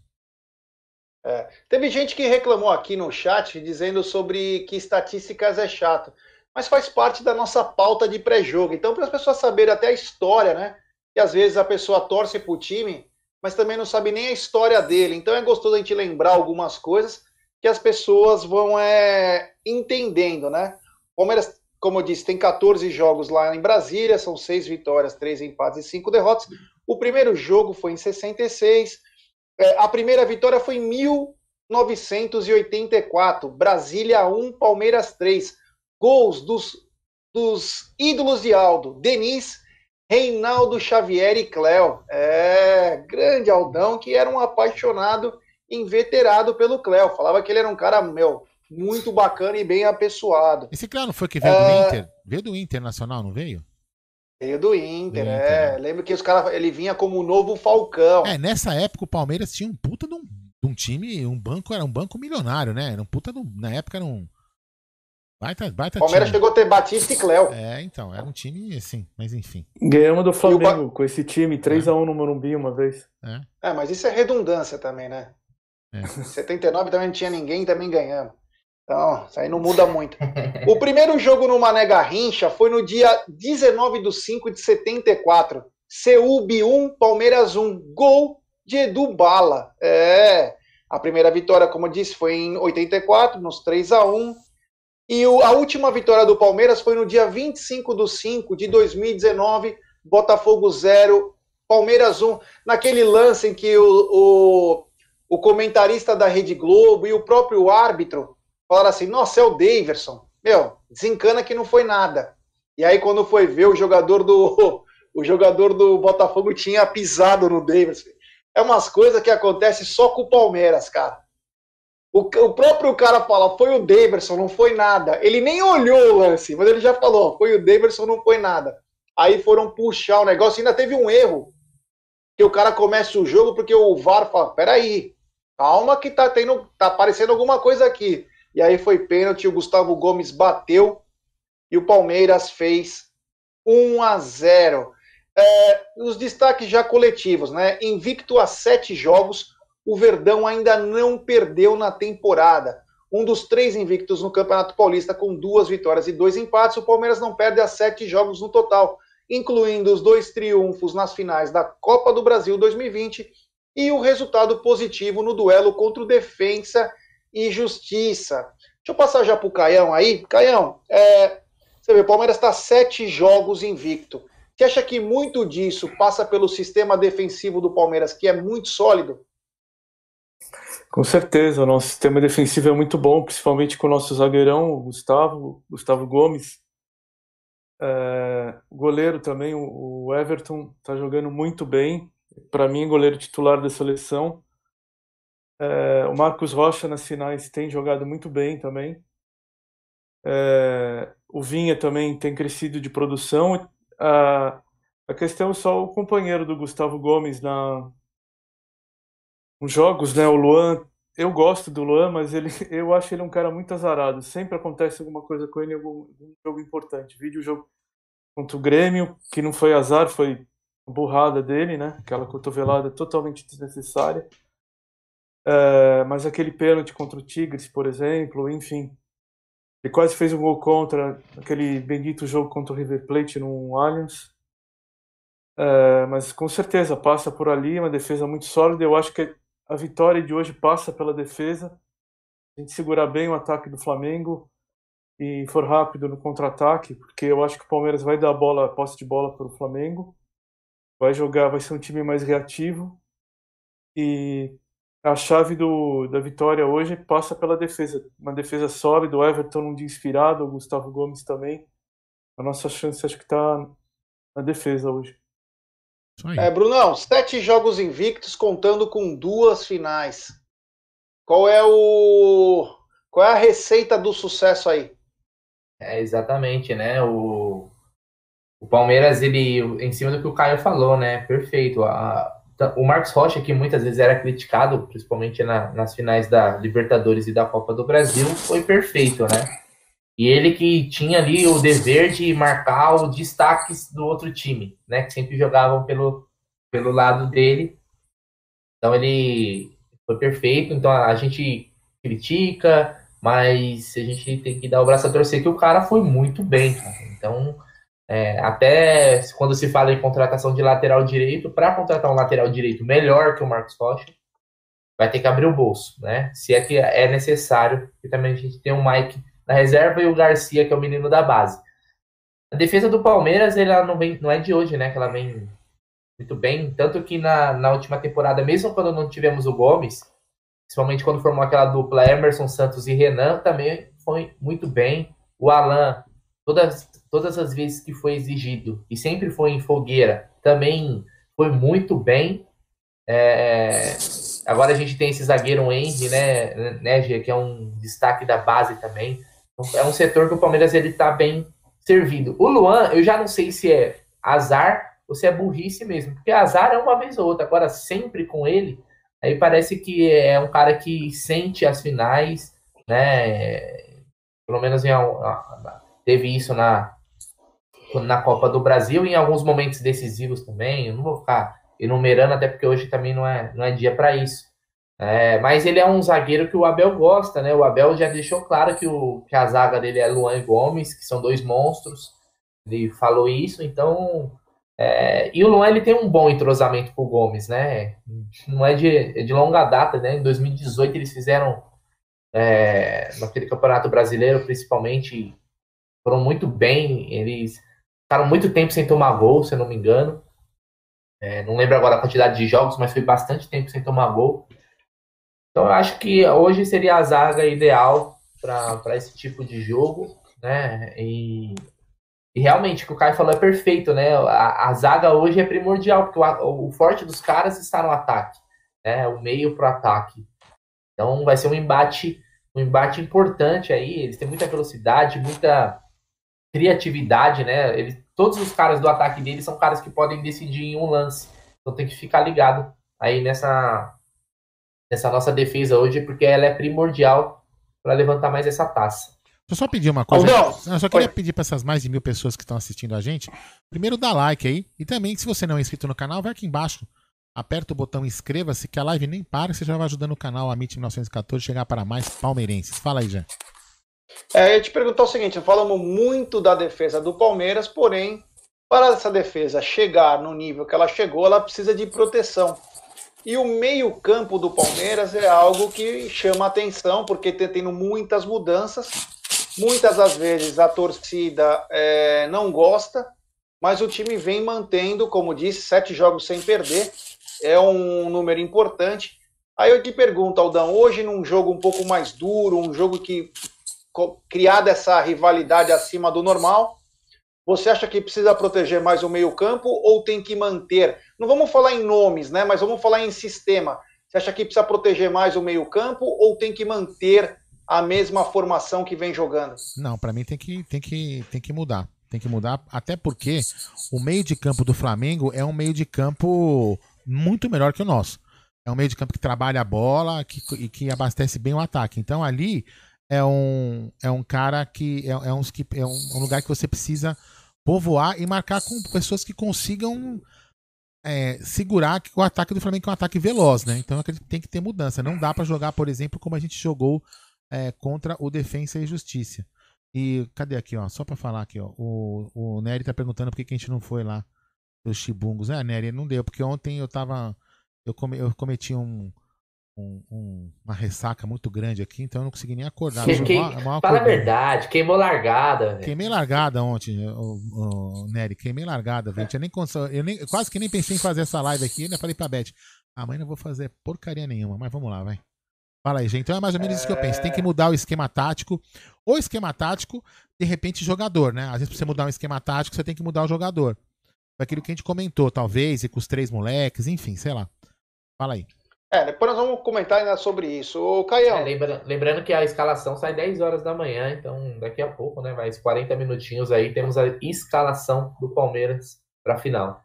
É, teve gente que reclamou aqui no chat, dizendo sobre que estatísticas é chato. Mas faz parte da nossa pauta de pré-jogo. Então, para as pessoas saberem até a história, né? Que às vezes a pessoa torce para o time, mas também não sabe nem a história dele. Então, é gostoso a gente lembrar algumas coisas que as pessoas vão é, entendendo, né? O Palmeiras Como eu disse, tem quatorze jogos lá em Brasília, são seis vitórias, três empates e cinco derrotas. O primeiro jogo foi em sessenta e seis, é, a primeira vitória foi em mil novecentos e oitenta e quatro, Brasília um, Palmeiras três, gols dos, dos ídolos de Aldo, Denis, Reinaldo Xavier e Cléo. É, grande Aldão, que era um apaixonado, inveterado pelo Cléo, falava que ele era um cara, meu, muito bacana e bem apessoado. Esse Cléo não foi que veio é... do Inter? Veio do Internacional, não veio? Veio do Inter, do é. Inter. Lembro que os caras, ele vinha como o novo Falcão. É, nessa época o Palmeiras tinha um puta de um, de um time, um banco, era um banco milionário, né? Era um puta de um, na época era um baita, baita Palmeiras time. Chegou a ter Batista e Cléo. É, então, era um time assim, mas enfim. Ganhamos do Flamengo ba... com esse time, três a um no Morumbi uma vez. É. é, mas isso é redundância também, né? Em é. setenta e nove também não tinha ninguém, também ganhamos. Então, isso aí não muda muito. O primeiro jogo no Mané Garrincha foi no dia dezenove de cinco de setenta e quatro. Seúbe um, Palmeiras um. Gol de Edu Bala. É. A primeira vitória, como eu disse, foi em oitenta e quatro, nos três a um. E o, a última vitória do Palmeiras foi no dia vinte e cinco de cinco de dois mil e dezenove. Botafogo zero, Palmeiras um. Naquele lance em que o, o, o comentarista da Rede Globo e o próprio árbitro falaram assim, nossa, é o Daverson. Meu, desencana que não foi nada. E aí quando foi ver, o jogador do o jogador do Botafogo tinha pisado no Daverson. É umas coisas que acontecem só com o Palmeiras, cara. O, o próprio cara fala, foi o Daverson, não foi nada. Ele nem olhou o lance, mas ele já falou, foi o Daverson, não foi nada. Aí foram puxar o negócio, ainda teve um erro. Que o cara começa o jogo porque o V A R fala, peraí, calma que tá, tendo, tá aparecendo alguma coisa aqui. E aí foi pênalti, o Gustavo Gomes bateu e o Palmeiras fez um a zero. É, os destaques já coletivos, né? Invicto a sete jogos, o Verdão ainda não perdeu na temporada. Um dos três invictos no Campeonato Paulista, com duas vitórias e dois empates, o Palmeiras não perde a sete jogos no total, incluindo os dois triunfos nas finais da Copa do Brasil dois mil e vinte e o resultado positivo no duelo contra o Defensa e Justiça. Deixa eu passar já pro Caião aí. Caião, é, você vê, o Palmeiras está sete jogos invicto. Você acha que muito disso passa pelo sistema defensivo do Palmeiras, que é muito sólido? Com certeza, o nosso sistema defensivo é muito bom, principalmente com o nosso zagueirão, o Gustavo, Gustavo Gomes. É, o goleiro também, o Everton, está jogando muito bem. Para mim, goleiro titular da seleção. É, o Marcos Rocha nas finais tem jogado muito bem também. É, o Viña também tem crescido de produção. A, a questão é só o companheiro do Gustavo Gomes na, nos jogos, né? O Luan. Eu gosto do Luan, mas ele, eu acho ele um cara muito azarado. Sempre acontece alguma coisa com ele em algum, algum jogo importante. Vídeo jogo contra o Grêmio, que não foi azar, foi burrada dele, né? Aquela cotovelada totalmente desnecessária. Uh, mas aquele pênalti contra o Tigres, por exemplo, enfim, ele quase fez um gol contra aquele bendito jogo contra o River Plate no Allianz, uh, mas com certeza passa por ali, uma defesa muito sólida. Eu acho que a vitória de hoje passa pela defesa, a gente segurar bem o ataque do Flamengo e for rápido no contra-ataque, porque eu acho que o Palmeiras vai dar a bola, a posse de bola para o Flamengo, vai jogar, vai ser um time mais reativo. E a chave do, da vitória hoje passa pela defesa. Uma defesa sólida, o Everton um dia inspirado, o Gustavo Gomes também. A nossa chance acho que está na defesa hoje. É, Brunão, sete jogos invictos contando com duas finais. Qual é, o, qual é a receita do sucesso aí? É, exatamente, né? O, o Palmeiras, ele, em cima do que o Caio falou, né? Perfeito. A... O Marcos Rocha, que muitas vezes era criticado, principalmente na, nas finais da Libertadores e da Copa do Brasil, foi perfeito, né? E ele que tinha ali o dever de marcar os destaques do outro time, né? Que sempre jogavam pelo, pelo lado dele. Então ele foi perfeito. Então a gente critica, mas a gente tem que dar o braço a torcer que o cara foi muito bem, cara. Então... É, até quando se fala em contratação de lateral direito, para contratar um lateral direito melhor que o Marcos Rocha, vai ter que abrir o bolso, né? Se é que é necessário, porque também a gente tem o Mike na reserva e o Garcia, que é o menino da base. A defesa do Palmeiras, ela não, vem, não é de hoje, né? Que ela vem muito bem. Tanto que na, na última temporada, mesmo quando não tivemos o Gomes, principalmente quando formou aquela dupla Emerson, Santos e Renan, também foi muito bem. O Alan, todas, todas as vezes que foi exigido, e sempre foi em fogueira, também foi muito bem. É, agora a gente tem esse zagueiro Henry, né, né Gê, que é um destaque da base também. É um setor que o Palmeiras está bem servido. O Luan, eu já não sei se é azar ou se é burrice mesmo, porque azar é uma vez ou outra, agora sempre com ele, aí parece que é um cara que sente as finais, né? Pelo menos em, teve isso na, na Copa do Brasil, em alguns momentos decisivos também. Eu não vou ficar enumerando, até porque hoje também não é, não é dia para isso. É, mas ele é um zagueiro que o Abel gosta, né? O Abel já deixou claro que, o, que a zaga dele é Luan e Gomes, que são dois monstros. Ele falou isso, então... É, e o Luan, ele tem um bom entrosamento com o Gomes, né? Não é de, é de longa data, né? Em dois mil e dezoito eles fizeram, é, naquele Campeonato Brasileiro, principalmente, foram muito bem. Eles ficaram muito tempo sem tomar gol, se eu não me engano. É, não lembro agora a quantidade de jogos, mas foi bastante tempo sem tomar gol. Então eu acho que hoje seria a zaga ideal para esse tipo de jogo, né? E... E realmente, o que o Caio falou é perfeito, né? A, a zaga hoje é primordial, porque o, o forte dos caras está no ataque, né? O meio para o ataque. Então vai ser um embate, um embate importante aí. Eles têm muita velocidade, muita criatividade, né? Eles, todos os caras do ataque deles são caras que podem decidir em um lance. Então tem que ficar ligado aí nessa, nessa nossa defesa hoje, porque ela é primordial para levantar mais essa taça. Deixa eu só pedir uma coisa. Oh, eu só queria Oi. pedir para essas mais de mil pessoas que estão assistindo a gente, primeiro dá like aí, e também, se você não é inscrito no canal, vai aqui embaixo, aperta o botão inscreva-se, que a live nem para, você já vai ajudando o canal Amit mil novecentos e catorze a chegar para mais palmeirenses. Fala aí, Jean. É, eu ia te perguntar o seguinte, falamos muito da defesa do Palmeiras, porém, para essa defesa chegar no nível que ela chegou, ela precisa de proteção. E o meio-campo do Palmeiras é algo que chama atenção, porque tem tendo muitas mudanças. Muitas das vezes a torcida é, não gosta, mas o time vem mantendo, como disse, sete jogos sem perder. É um número importante. Aí eu te pergunto, Aldão, hoje num jogo um pouco mais duro, um jogo que criada essa rivalidade acima do normal, você acha que precisa proteger mais o meio-campo ou tem que manter? Não vamos falar em nomes, né? Mas vamos falar em sistema. Você acha que precisa proteger mais o meio-campo ou tem que manter a mesma formação que vem jogando? Não, para mim tem que, tem, que, tem que mudar. Tem que mudar, até porque o meio de campo do Flamengo é um meio de campo muito melhor que o nosso. É um meio de campo que trabalha a bola que, e que abastece bem o ataque. Então ali é um, é um cara que é, é, um, é um lugar que você precisa povoar e marcar com pessoas que consigam é, segurar que o ataque do Flamengo é um ataque veloz, né? Então eu acredito que tem que ter mudança. Não dá para jogar, por exemplo, como a gente jogou É, contra o Defensa y Justicia. E cadê aqui, ó? Só pra falar aqui, ó. O, o Neri tá perguntando por que, que a gente não foi lá dos Chibungos. É, Neri, não deu, porque ontem eu tava. Eu, come, eu cometi um, um, um, uma ressaca muito grande aqui, então eu não consegui nem acordar. Que, que, mal, mal fala a verdade, queimou largada. Véio. Queimei largada ontem, o, o Neri, queimei largada, velho. Eu, nem, eu nem, quase que nem pensei em fazer essa live aqui, ainda falei pra Beth. Amanhã não vou fazer porcaria nenhuma, mas vamos lá, vai. Fala aí, gente. Então é mais ou menos é... isso que eu penso. Tem que mudar o esquema tático. Ou esquema tático, de repente, jogador, né? Às vezes, pra você mudar um esquema tático, você tem que mudar o jogador. Aquilo que a gente comentou, talvez, e com os três moleques, enfim, sei lá. Fala aí. É, depois nós vamos comentar ainda sobre isso. Ô, Caião. É, lembra... Lembrando que a escalação sai dez horas da manhã, então daqui a pouco, né? Mais quarenta minutinhos aí, temos a escalação do Palmeiras pra final.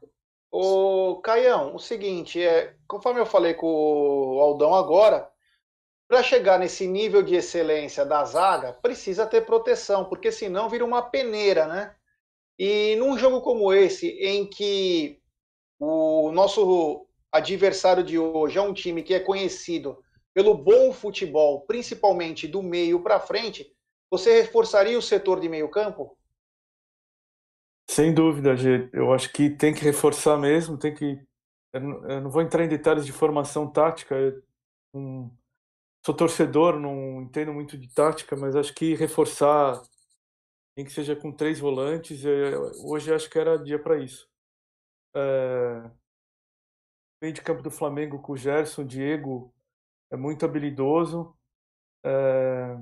Ô, Caião, o seguinte, é... conforme eu falei com o Aldão agora, para chegar nesse nível de excelência da zaga, precisa ter proteção, porque senão vira uma peneira, né? E num jogo como esse, em que o nosso adversário de hoje é um time que é conhecido pelo bom futebol, principalmente do meio para frente, você reforçaria o setor de meio campo? Sem dúvida, Gê. Eu acho que tem que reforçar mesmo, tem que... Eu não vou entrar em detalhes de formação tática, um... Sou torcedor, não entendo muito de tática, mas acho que reforçar nem que seja com três volantes. Hoje acho que era dia para isso. É... Meio de campo do Flamengo com o Gerson, o Diego é muito habilidoso. É...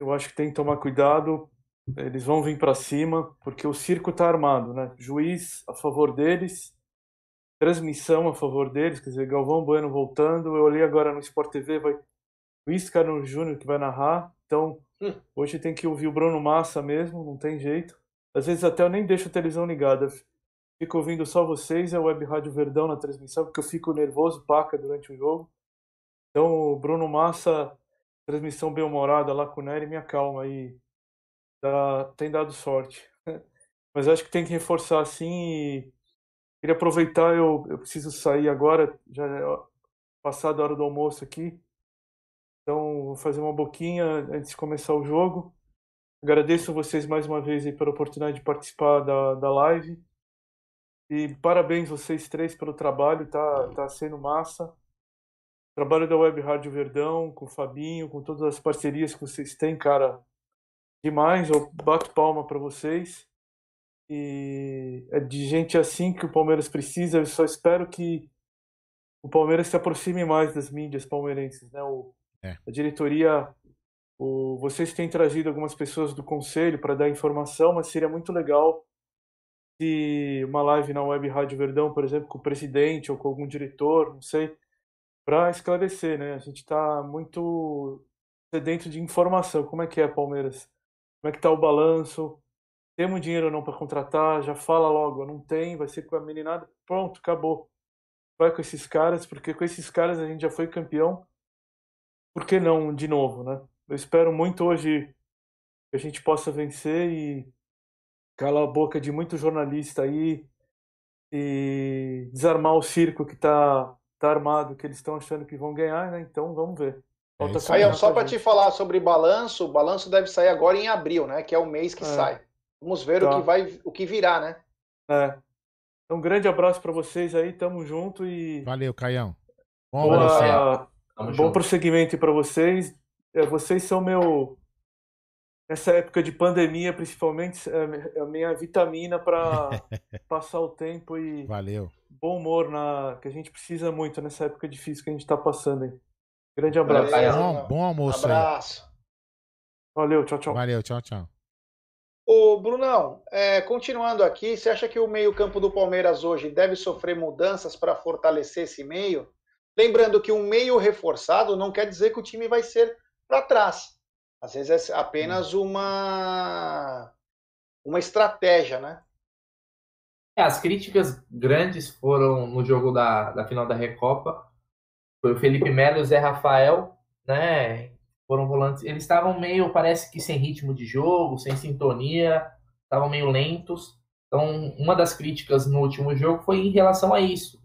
Eu acho que tem que tomar cuidado. Eles vão vir para cima, porque o circo está armado, né? Juiz a favor deles, transmissão a favor deles, quer dizer, Galvão Bueno voltando. Eu olhei agora no Sport T V, vai Luiz Carlos Júnior que vai narrar. Então, hoje tem que ouvir o Bruno Massa mesmo, não tem jeito. Às vezes até eu nem deixo a televisão ligada. Fico ouvindo só vocês, a Web Rádio Verdão na transmissão, porque eu fico nervoso, paca, durante o jogo. Então, o Bruno Massa, transmissão bem-humorada lá com o Neri, me acalma aí. Dá, tem dado sorte. Mas acho que tem que reforçar, sim. E queria aproveitar, eu, eu preciso sair agora, já passada a hora do almoço aqui. Então, vou fazer uma boquinha antes de começar o jogo. Agradeço vocês mais uma vez aí pela oportunidade de participar da, da live. E parabéns vocês três pelo trabalho, tá, tá sendo massa. Trabalho da Web Rádio Verdão, com o Fabinho, com todas as parcerias que vocês têm, cara, demais. Eu bato palma para vocês. E é de gente assim que o Palmeiras precisa. Eu só espero que o Palmeiras se aproxime mais das mídias palmeirenses, né? O, é. A diretoria, o, vocês têm trazido algumas pessoas do conselho para dar informação, mas seria muito legal se uma live na Web Rádio Verdão, por exemplo, com o presidente ou com algum diretor, não sei, para esclarecer, né? A gente está muito sedento de informação. Como é que é, Palmeiras? Como é que está o balanço? Temos dinheiro ou não para contratar? Já fala logo, não tem, vai ser com a meninada. Pronto, acabou. Vai com esses caras, porque com esses caras a gente já foi campeão. Por que não de novo, né? Eu espero muito hoje que a gente possa vencer e calar a boca de muito jornalista aí e desarmar o circo que tá, tá armado, que eles estão achando que vão ganhar, né? Então vamos ver. É Caião, só para te falar sobre balanço, o balanço deve sair agora em abril, né? Que é o mês que é. sai. Vamos ver tá. o, que vai, o que virá, né? É. Um grande abraço para vocês aí, tamo junto e... Valeu, Caião. Bom, Boa... Bom junto. prosseguimento para vocês. Vocês são meu... Nessa época de pandemia, principalmente, é a minha vitamina para passar o tempo e Valeu. bom humor, na... que a gente precisa muito nessa época difícil que a gente está passando. Aí. Grande abraço. Valeu, bom, bom almoço abraço. aí. Valeu, tchau, tchau. Valeu, tchau, tchau. Ô, Brunão, é, continuando aqui, você acha que o meio-campo do Palmeiras hoje deve sofrer mudanças para fortalecer esse meio? Lembrando que um meio reforçado não quer dizer que o time vai ser para trás. Às vezes é apenas uma, uma estratégia, né? É, as críticas grandes foram no jogo da, da final da Recopa. Foi o Felipe Melo e o Zé Rafael, né? Foram volantes. Eles estavam meio, parece que sem ritmo de jogo, sem sintonia, estavam meio lentos. Então, uma das críticas no último jogo foi em relação a isso.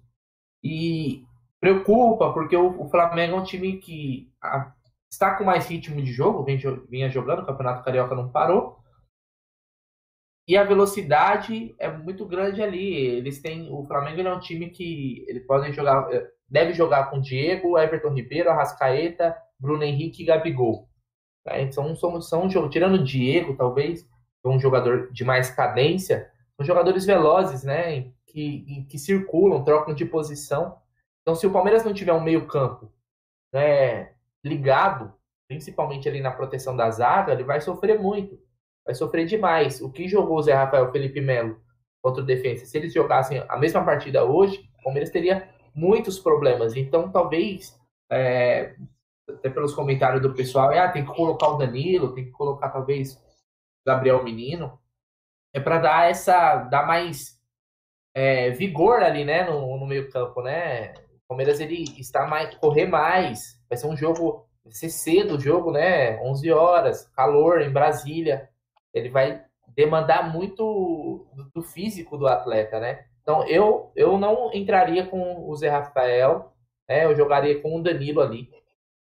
E preocupa, porque o, o Flamengo é um time que... A, está com mais ritmo de jogo, vinha jogando, o Campeonato Carioca não parou. E a velocidade é muito grande ali. Eles têm, o Flamengo é um time que ele pode jogar, deve jogar com Diego, Everton Ribeiro, Arrascaeta, Bruno Henrique e Gabigol. Então, são, são, são, tirando o Diego, talvez, que é um jogador de mais cadência, são jogadores velozes, né, que, que circulam, trocam de posição. Então, se o Palmeiras não tiver um meio campo, né, ligado, principalmente ali na proteção da zaga, ele vai sofrer muito, vai sofrer demais. O que jogou o Zé Rafael e o Felipe Melo contra o Defensa, se eles jogassem a mesma partida hoje, o Palmeiras teria muitos problemas. Então, talvez, é, até pelos comentários do pessoal, é, ah, tem que colocar o Danilo, tem que colocar talvez o Gabriel Menino, é para dar essa, dar mais é, vigor ali, né, no, no meio campo, né? O Palmeiras ele está mais, correr mais, vai ser um jogo, vai ser cedo o jogo, né, onze horas, calor em Brasília, ele vai demandar muito do, do físico do atleta, né, então eu, eu não entraria com o Zé Rafael, né, eu jogaria com o Danilo ali,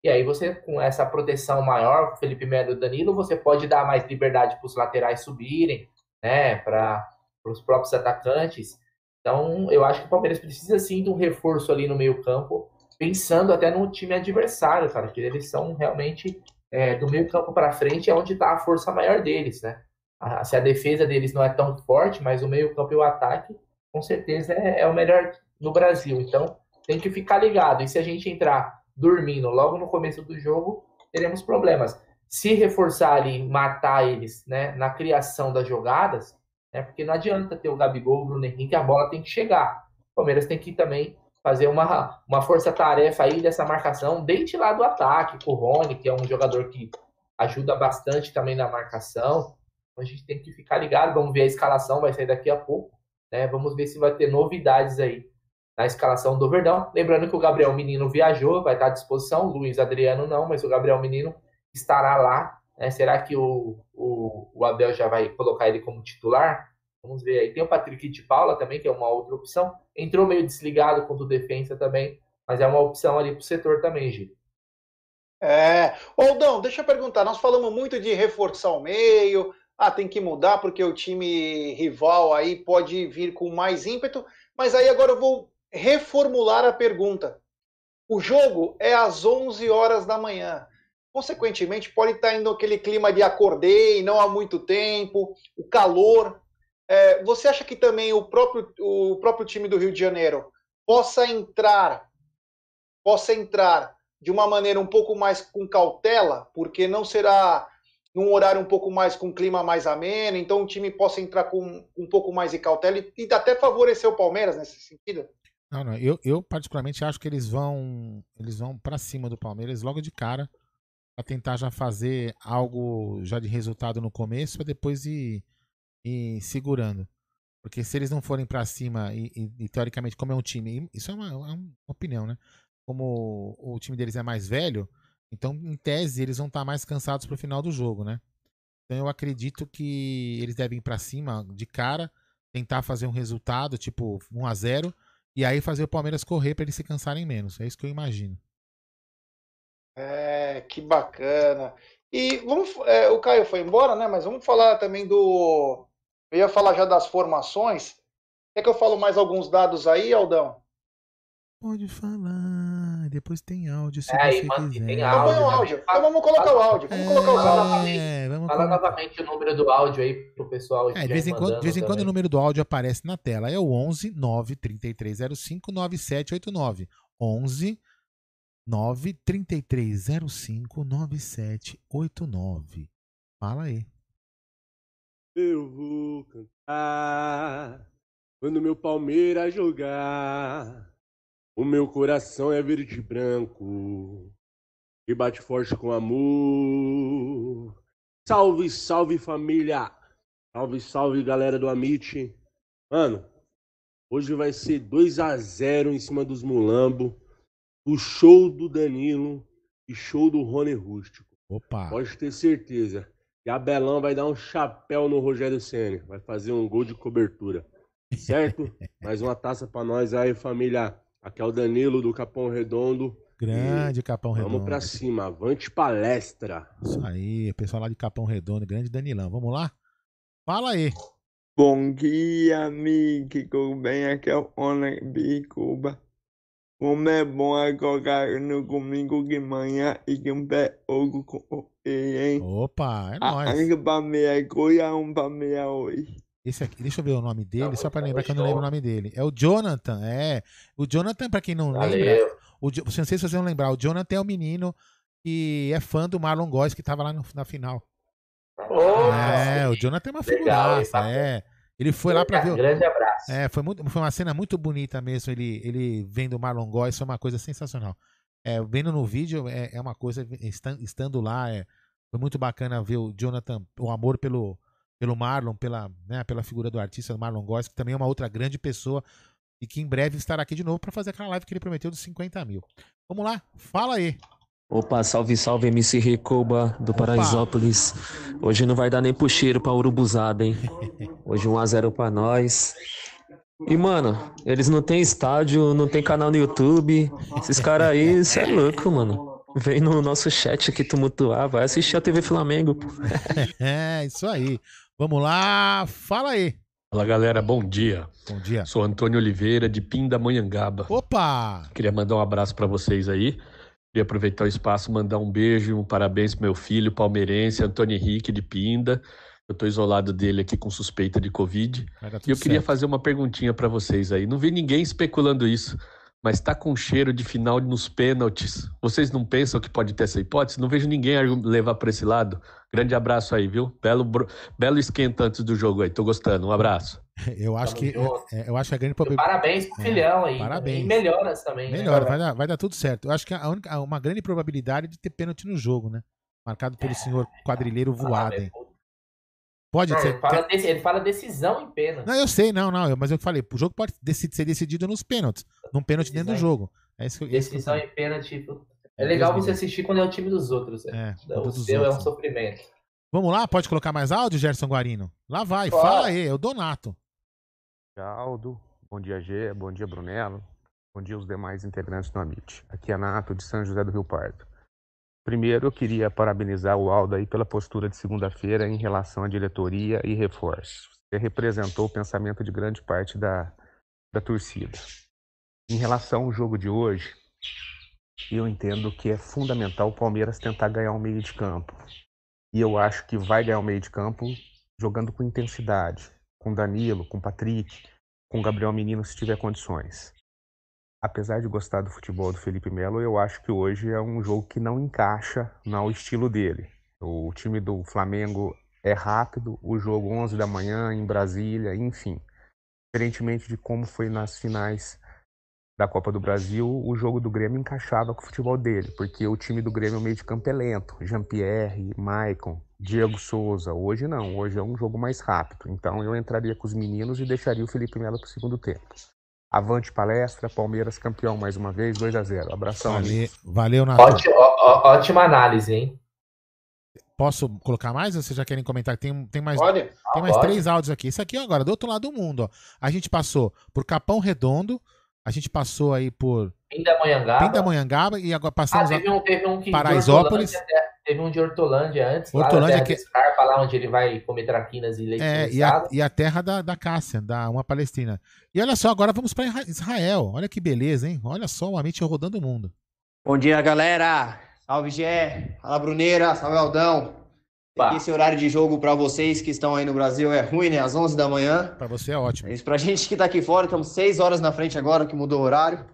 e aí você com essa proteção maior, Felipe Melo e Danilo, você pode dar mais liberdade para os laterais subirem, né, para os próprios atacantes. Então, eu acho que o Palmeiras precisa sim de um reforço ali no meio-campo, pensando até no time adversário, cara, que eles são realmente é, do meio-campo para frente, é onde está a força maior deles, né? a, se a defesa deles não é tão forte, mas o meio-campo e o ataque, com certeza é, é o melhor no Brasil. Então, tem que ficar ligado. E se a gente entrar dormindo logo no começo do jogo, teremos problemas. Se reforçar ali, matar eles, né, na criação das jogadas, né, porque não adianta ter o Gabigol, o Bruno Henrique, a bola tem que chegar. O Palmeiras tem que também fazer uma, uma força-tarefa aí dessa marcação, desde lá do ataque, com o Rony, que é um jogador que ajuda bastante também na marcação. Então a gente tem que ficar ligado, vamos ver a escalação, vai sair daqui a pouco, né? Vamos ver se vai ter novidades aí na escalação do Verdão. Lembrando que o Gabriel Menino viajou, vai estar à disposição, o Luiz Adriano não, mas o Gabriel Menino estará lá, né? Será que o, o, o Abel já vai colocar ele como titular? Vamos ver aí. Tem o Patrick de Paula também, que é uma outra opção. Entrou meio desligado contra o Defensa também, mas é uma opção ali para o setor também, Gil. É. Aldão, deixa eu perguntar. Nós falamos muito de reforçar o meio. Ah, tem que mudar porque o time rival aí pode vir com mais ímpeto. Mas aí agora eu vou reformular a pergunta. O jogo é às onze horas da manhã. Consequentemente, pode estar indo aquele clima de acordei, não há muito tempo, o calor. É, você acha que também o próprio, o próprio time do Rio de Janeiro possa entrar, possa entrar de uma maneira um pouco mais com cautela, porque não será num horário um pouco mais com clima mais ameno, então o time possa entrar com um pouco mais de cautela e, e até favorecer o Palmeiras nesse sentido? Não, não. Eu, eu particularmente acho que eles vão, eles vão para cima do Palmeiras logo de cara, para tentar já fazer algo já de resultado no começo, para depois ir, ir segurando. Porque se eles não forem para cima, e, e, e teoricamente, como é um time, isso é uma, é uma opinião, né? Como o, o time deles é mais velho, então, em tese, eles vão estar mais cansados para o final do jogo, né? Então, eu acredito que eles devem ir para cima de cara, tentar fazer um resultado, tipo um a zero, e aí fazer o Palmeiras correr para eles se cansarem menos. É isso que eu imagino. É, que bacana. E vamos, é, o Caio foi embora, né? Mas vamos falar também do... Eu ia falar já das formações. Quer que eu falo mais alguns dados aí, Aldão? Pode falar. Depois tem áudio, se é, você mano, quiser. Tem áudio, então, né? áudio. Então vamos colocar fala, o áudio. Vamos é, colocar o áudio. Novamente, vamos fala colocar... novamente o número do áudio aí pro pessoal. É, de vez em quando, de vez em quando o número do áudio aparece na tela. É o onze, nove, três três zero cinco, nove sete oito nove. onze, nove três três zero cinco nove sete oito nove. Fala aí. Eu vou cantar quando meu Palmeiras jogar. O meu coração é verde e branco e bate forte com amor. Salve, salve família. Salve, salve galera do Amit. Mano, hoje vai ser dois a zero em cima dos mulambos. O show do Danilo e show do Rony Rústico. Opa. Pode ter certeza. E a Belão vai dar um chapéu no Rogério Ceni. Vai fazer um gol de cobertura. Certo? Mais uma taça pra nós aí, família. Aqui é o Danilo do Capão Redondo. Grande e Capão Redondo. Vamos pra cima. Avante palestra. Isso aí, pessoal lá de Capão Redondo. Grande Danilão. Vamos lá? Fala aí. Bom dia, amigo. Tudo bem? Aqui é o Rony de Cuba. Como é bom jogar no domingo de manhã e que um pé ouro com ele, hein? Opa, é nóis. Um pra meia coia, um pra meia oi. Esse aqui, deixa eu ver o nome dele, não, só pra lembrar que eu não lembro o nome dele. É o Jonathan, é. O Jonathan, pra quem não Valeu. lembra, o, não sei se vocês vão lembrar, o Jonathan é o menino que é fã do Marlon Góes, que tava lá no, na final. Oh, é, o Jonathan é uma figuraça, é. Ele foi lá pra ver. Um grande abraço. É, foi, muito, foi uma cena muito bonita mesmo. Ele, ele vendo o Marlon Góes, foi uma coisa sensacional. É, vendo no vídeo, é, é uma coisa, estando lá, é, foi muito bacana ver o Jonathan, o amor pelo, pelo Marlon, pela, né, pela figura do artista, do Marlon Góes, que também é uma outra grande pessoa e que em breve estará aqui de novo pra fazer aquela live que ele prometeu dos cinquenta mil. Vamos lá, fala aí. Opa, salve, salve, M C Recoba do Paraisópolis. Opa. Hoje não vai dar nem pro cheiro pra urubuzada, hein? Hoje um a zero pra nós. E, mano, eles não tem estádio, não tem canal no YouTube. Esses caras aí, isso é louco, mano. Vem no nosso chat aqui tumultuar, vai assistir a T V Flamengo. É, isso aí. Vamos lá, fala aí. Fala, galera, bom dia. Bom dia. Sou Antônio Oliveira, de Pindamonhangaba. Opa! Queria mandar um abraço pra vocês aí. Queria aproveitar o espaço, mandar um beijo, um parabéns pro meu filho palmeirense, Antônio Henrique de Pinda. Eu tô isolado dele aqui com suspeita de Covid. E eu queria certo. fazer uma perguntinha para vocês aí. Não vi ninguém especulando isso, mas tá com cheiro de final nos pênaltis. Vocês não pensam que pode ter essa hipótese? Não vejo ninguém levar para esse lado. Grande abraço aí, viu? Belo, belo esquenta antes do jogo aí. Tô gostando. Um abraço. Eu acho que é, eu acho que a grande problema... Parabéns pro filhão aí. Parabéns. E melhoras também. Melhora, né? vai, dar, vai dar tudo certo. Eu acho que a única, uma grande probabilidade de ter pênalti no jogo, né? Marcado pelo é, senhor quadrilheiro voado. É, pode não, ser. Ele fala, de, ele fala decisão em pênalti. Não, eu sei, não, não. Mas eu falei, o jogo pode decid, ser decidido nos pênaltis. Num pênalti decisão. dentro do jogo. É isso que, decisão é isso que em pênalti. É legal você assistir quando é o time dos outros. É, é o seu outros. é um sofrimento. Vamos lá? Pode colocar mais áudio, Gerson Guarino? Lá vai, Fora. fala aí, é o Donato. Aldo, bom dia Gê, bom dia Brunello, bom dia os demais integrantes do Amit. Aqui é Nato de São José do Rio Pardo. Primeiro eu queria parabenizar o Aldo aí pela postura de segunda-feira em relação à diretoria e reforço. Você representou o pensamento de grande parte da, da torcida. Em relação ao jogo de hoje, eu entendo que é fundamental o Palmeiras tentar ganhar um meio de campo. E eu acho que vai ganhar o meio de campo jogando com intensidade, com Danilo, com Patrick, com Gabriel Menino, se tiver condições. Apesar de gostar do futebol do Felipe Melo, eu acho que hoje é um jogo que não encaixa no estilo dele. O time do Flamengo é rápido, o jogo onze da manhã em Brasília, enfim. Diferentemente de como foi nas finais da Copa do Brasil, o jogo do Grêmio encaixava com o futebol dele, porque o time do Grêmio, o meio de campo é lento. Jean-Pierre, Maicon, Diego Souza, hoje não, hoje é um jogo mais rápido. Então eu entraria com os meninos e deixaria o Felipe Melo para o segundo tempo. Avante palestra, Palmeiras campeão mais uma vez, dois a zero. Abração. Valeu, valeu Natal. Ótima, ó, ótima análise, hein? Posso colocar mais ou vocês já querem comentar? Tem, tem mais, Olha, tem mais três áudios aqui. Isso aqui agora, do outro lado do mundo. Ó. A gente passou por Capão Redondo, a gente passou aí por Pindamonhangaba, Pindamonhangaba e agora passamos ah, teve um, teve um que Paraisópolis. Teve um de Hortolândia antes, Hortolândia lá que... Scarpa, lá onde ele vai comer traquinas e leite é, e, a, e a terra da, da Cássia, da uma Palestina. E olha só, agora vamos para Israel. Olha que beleza, hein? Olha só o Amit rodando o mundo. Bom dia, galera. Salve, Gé. Fala, Bruneira. Salve, Aldão. Bah. Esse horário de jogo para vocês que estão aí no Brasil é ruim, né? Às onze da manhã. Para você é ótimo. Mas para gente que tá aqui fora, estamos seis horas na frente agora, que mudou o horário.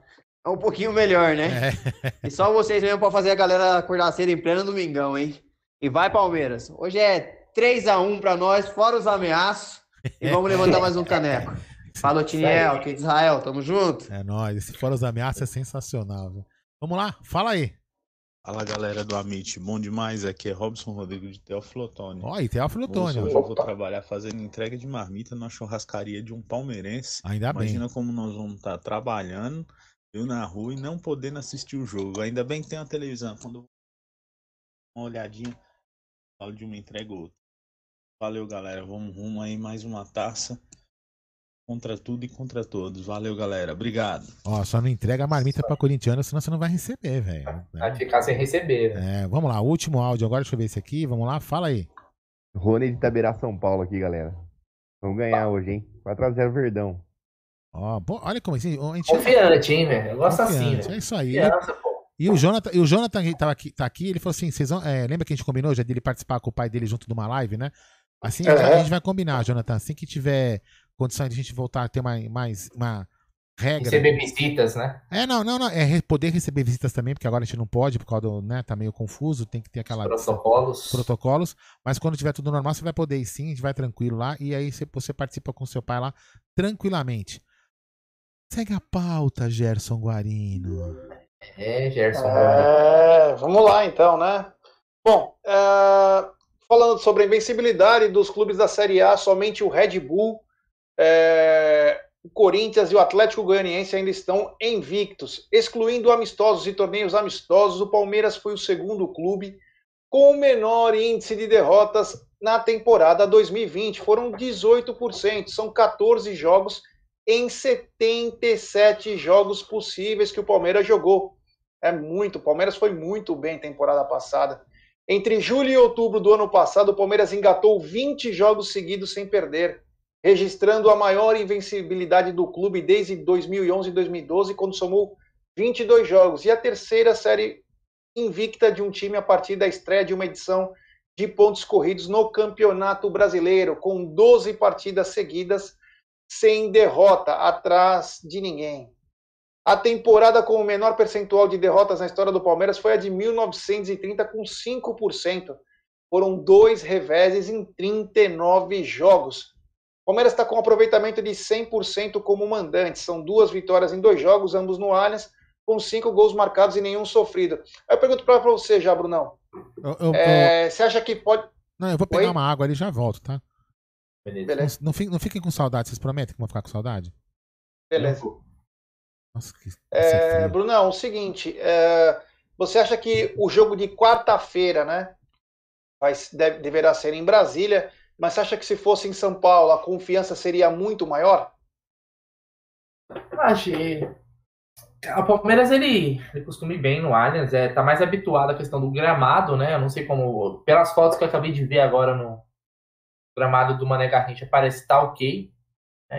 É um pouquinho melhor, né? É. E só vocês mesmo pra fazer a galera acordar cedo em pleno domingão, hein? E vai, Palmeiras. Hoje é três a um pra nós, fora os ameaços. E vamos levantar mais um caneco. Fala, Tiniel, que Israel, tamo junto. É nóis, esse fora os ameaços é sensacional, viu? Vamos lá, fala aí. Fala, galera do Amit, bom demais. Aqui é Robson Rodrigo de Teófilo Otoni. Ó, e Teófilo Otoni. Hoje eu vou trabalhar fazendo entrega de marmita na churrascaria de um palmeirense. Ainda bem. Imagina como nós vamos estar trabalhando... Eu na rua e não podendo assistir o jogo. Ainda bem que tem uma televisão. Quando eu uma olhadinha, falo de uma entrega ou outra. Valeu, galera. Vamos rumo aí, mais uma taça. Contra tudo e contra todos. Valeu, galera. Obrigado. Ó, só não entrega a marmita pra corintiano, senão você não vai receber, velho. Vai ficar sem receber, né? É, vamos lá. Último áudio agora. Deixa eu ver esse aqui. Vamos lá. Fala aí. Rony de Itabirá, São Paulo aqui, galera. Vamos ganhar tá. hoje, hein? quatro a zero Verdão. Oh, bom, olha como assim, a gente... Confiante, hein, velho? Eu gosto assim, velho. É isso aí. Confiança, pô. E o Jonathan, e o Jonathan que tá aqui, tá aqui, ele falou assim, vocês vão, é, lembra que a gente combinou já dele participar com o pai dele junto de uma live, né? Assim é. a gente vai combinar, Jonathan, assim que tiver condição de a gente voltar a ter uma, mais uma regra. Receber visitas, né? É, não, não, não, é poder receber visitas também, porque agora a gente não pode, por causa do, né, tá meio confuso, tem que ter aquela... Protocolos. Protocolos, mas quando tiver tudo normal, você vai poder ir sim, a gente vai tranquilo lá, e aí você, você participa com seu pai lá tranquilamente. Segue a pauta, Gerson Guarino. É, Gerson Guarino. É, vamos lá, então, né? Bom, é, falando sobre a invencibilidade dos clubes da Série A, somente o Red Bull, é, o Corinthians e o Atlético Goianiense ainda estão invictos. Excluindo amistosos e torneios amistosos, o Palmeiras foi o segundo clube com o menor índice de derrotas na temporada dois mil e vinte. Foram dezoito por cento, são quatorze jogos em setenta e sete jogos possíveis que o Palmeiras jogou. É muito, o Palmeiras foi muito bem temporada passada. Entre julho e outubro do ano passado, o Palmeiras engatou vinte jogos seguidos sem perder, registrando a maior invencibilidade do clube desde dois mil e onze e dois mil e doze, quando somou vinte e dois jogos, e a terceira série invicta de um time a partir da estreia de uma edição de pontos corridos no Campeonato Brasileiro, com doze partidas seguidas sem derrota, atrás de ninguém. A temporada com o menor percentual de derrotas na história do Palmeiras foi a de mil novecentos e trinta, com cinco por cento. Foram dois reveses em trinta e nove jogos. O Palmeiras está com um aproveitamento de cem por cento como mandante. São duas vitórias em dois jogos, ambos no Allianz, com cinco gols marcados e nenhum sofrido. Eu pergunto para você já, Brunão. Eu, eu, é, eu... Você acha que pode... Não, eu vou pegar Oi? uma água ali e já volto, tá? Beleza. Não, não fiquem com saudade, vocês prometem que vão ficar com saudade? Beleza. Nossa, que... é, Brunão, é o seguinte, é, você acha que o jogo de quarta-feira, né, vai, deve, deverá ser em Brasília, mas você acha que se fosse em São Paulo a confiança seria muito maior? Acho que o Palmeiras, ele, ele costuma ir bem no Allianz, é, tá mais habituado à questão do gramado, né? Eu não sei como, pelas fotos que eu acabei de ver agora no gramado do Mané Garrincha, parece que tá ok.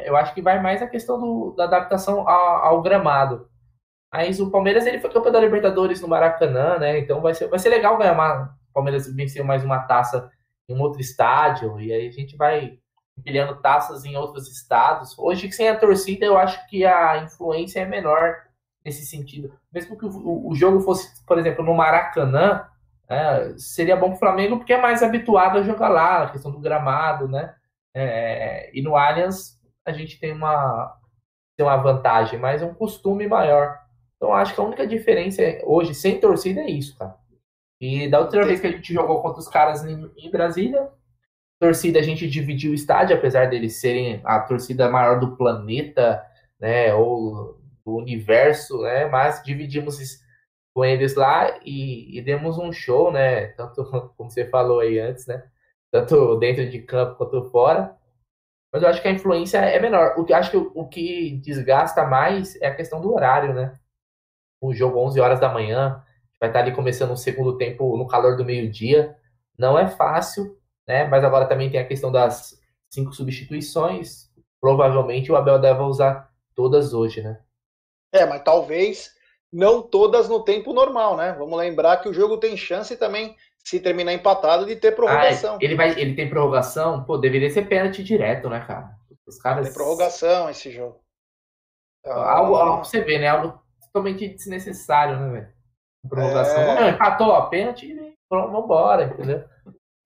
Eu acho que vai mais a questão do, da adaptação ao, ao gramado. Mas o Palmeiras, ele foi campeão da Libertadores no Maracanã, né? Então vai ser, vai ser legal ganhar uma, o Palmeiras vencer mais uma taça em um outro estádio, e aí a gente vai empilhando taças em outros estados. Hoje, sem a torcida, eu acho que a influência é menor nesse sentido. Mesmo que o, o jogo fosse, por exemplo, no Maracanã, é, seria bom para o Flamengo, porque é mais habituado a jogar lá, a questão do gramado, né? É, e no Allianz a gente tem uma, tem uma vantagem, mas é um costume maior. Então, acho que a única diferença hoje, sem torcida, é isso, cara. E da outra vez que a gente jogou contra os caras em, em Brasília, a torcida, a gente dividiu o estádio, apesar deles serem a torcida maior do planeta, né, ou do universo, né, mas dividimos com eles lá e, e demos um show, né, tanto como você falou aí antes, né, tanto dentro de campo quanto fora. Mas eu acho que a influência é menor. O que acho que o, o que desgasta mais é a questão do horário, né? O jogo onze horas da manhã, vai estar ali começando um segundo tempo no calor do meio-dia. Não é fácil, né? Mas agora também tem a questão das cinco substituições. Provavelmente o Abel deve usar todas hoje, né? É, mas talvez não todas no tempo normal, né? Vamos lembrar que o jogo tem chance também, se terminar empatado, de ter prorrogação. Ah, ele, vai, ele tem prorrogação? Pô, deveria ser pênalti direto, né, cara? Os caras... Tem prorrogação esse jogo. Então... Algo, algo pra você ver, né? Algo totalmente desnecessário, né, velho? Prorrogação. É... Não, empatou a pênalti e vambora, entendeu?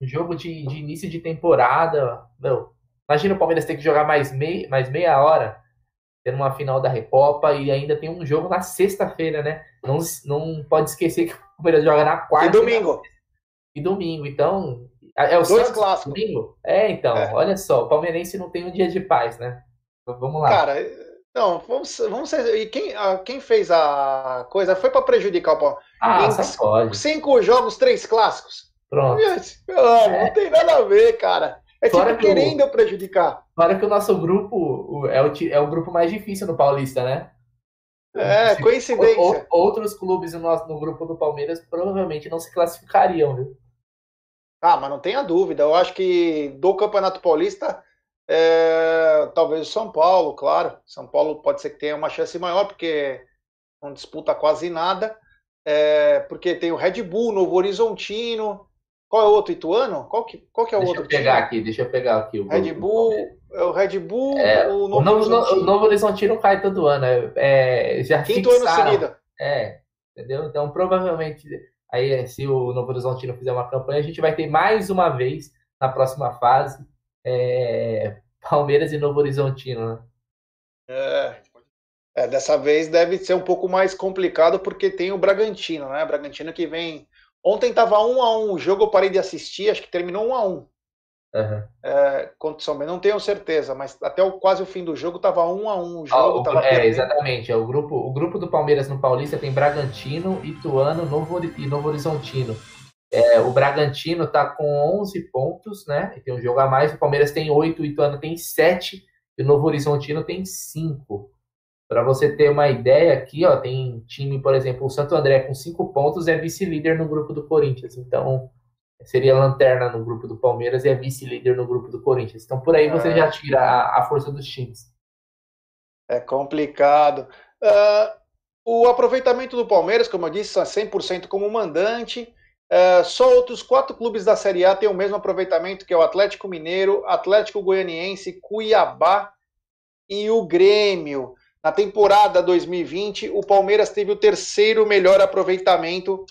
Jogo de, de início de temporada. Meu, imagina o Palmeiras ter que jogar mais, mei, mais meia hora, tendo uma final da Recopa, e ainda tem um jogo na sexta-feira, né? Não, não pode esquecer que o Palmeiras joga na quarta. E domingo. E domingo, então. É o Dois clássicos. Domingo? É, então, é. Olha só, o palmeirense não tem um dia de paz, né? Então, vamos lá. Cara, não, vamos, vamos ser. E quem, quem fez a coisa foi para prejudicar o Palmeiras. Ah, só pode. Cinco jogos, três clássicos. Pronto. Não, não é. tem nada a ver, cara. É tipo que querendo eu prejudicar. Claro que o nosso grupo é o, é o grupo mais difícil no Paulista, né? É, coincidência. O, o, outros clubes no, nosso, no grupo do Palmeiras provavelmente não se classificariam, viu? Ah, mas não tenha dúvida. Eu acho que do Campeonato Paulista. É, talvez o São Paulo, claro. São Paulo pode ser que tenha uma chance maior, porque não disputa quase nada. É, porque tem o Red Bull, Novo Horizontino. Qual é o outro? Ituano? Qual que, qual que é o deixa outro? Deixa eu pegar time? aqui, deixa eu pegar aqui. O Red Bull, o Red Bull, é, o Novo Horizontino. O Novo Horizontino cai todo ano. É, já Quinto fixaram. ano seguido. É, entendeu? Então, provavelmente, aí, se o Novo Horizontino fizer uma campanha, a gente vai ter mais uma vez na próxima fase. É, Palmeiras e Novo Horizontino, né? É, é, dessa vez deve ser um pouco mais complicado porque tem o Bragantino, né? Bragantino que vem. Ontem tava um a um, o jogo eu parei de assistir, acho que terminou um a um. Uhum. É, não tenho certeza, mas até o, quase o fim do jogo tava um a um. O jogo ah, o, tava é, exatamente. É, o, grupo, o grupo do Palmeiras no Paulista tem Bragantino, Ituano Novo, e Novo Horizontino. É, o Bragantino tá com onze pontos, né? E tem um jogo a mais. O Palmeiras tem oito, o Ituano tem sete e o Novo Horizontino tem cinco. Para você ter uma ideia aqui, ó, tem time, por exemplo, o Santo André com cinco pontos é vice-líder no grupo do Corinthians. Então, seria lanterna no grupo do Palmeiras e é vice-líder no grupo do Corinthians. Então, por aí você é. já tira a, a força dos times. É complicado. Uh, o aproveitamento do Palmeiras, como eu disse, é cem por cento como mandante. Uh, só outros quatro clubes da Série A têm o mesmo aproveitamento, que é o Atlético Mineiro, Atlético Goianiense, Cuiabá e o Grêmio. Na temporada dois mil e vinte, o Palmeiras teve o terceiro melhor aproveitamento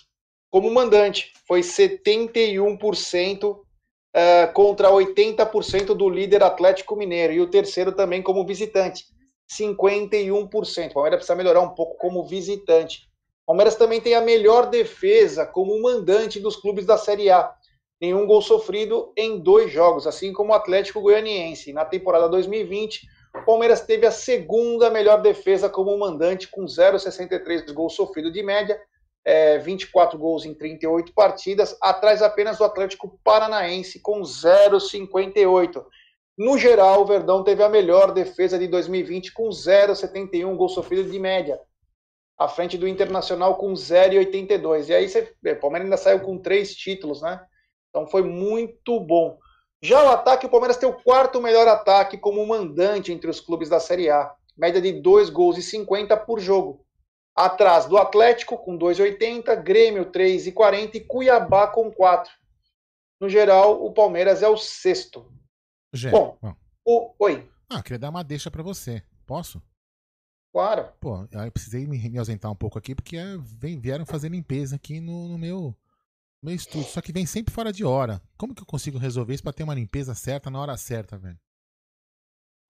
como mandante. Foi setenta e um por cento uh, contra oitenta por cento do líder Atlético Mineiro. E o terceiro também como visitante, cinquenta e um por cento. O Palmeiras precisa melhorar um pouco como visitante. O Palmeiras também tem a melhor defesa como mandante dos clubes da Série A. Nenhum gol sofrido em dois jogos, assim como o Atlético Goianiense. Na temporada dois mil e vinte, o Palmeiras teve a segunda melhor defesa como mandante, com zero vírgula sessenta e três gols sofridos de média, é, vinte e quatro gols em trinta e oito partidas, atrás apenas do Atlético Paranaense, com zero vírgula cinquenta e oito. No geral, o Verdão teve a melhor defesa de dois mil e vinte, com zero vírgula setenta e um gols sofridos de média, à frente do Internacional com zero vírgula oitenta e dois. E aí você vê, o Palmeiras ainda saiu com três títulos, né? Então foi muito bom. Já o ataque, o Palmeiras tem o quarto melhor ataque como mandante entre os clubes da Série A. Média de dois gols e cinquenta por jogo. Atrás do Atlético com dois vírgula oitenta, Grêmio três vírgula quarenta e Cuiabá com quatro. No geral, o Palmeiras é o sexto. Gê, bom, bom. O... Oi. Ah, eu queria dar uma deixa pra você. Posso? Claro. Pô, eu precisei me, me ausentar um pouco aqui, porque vem, vieram fazer limpeza aqui no, no, meu, no meu estúdio. Só que vem sempre fora de hora. Como que eu consigo resolver isso pra ter uma limpeza certa na hora certa, velho?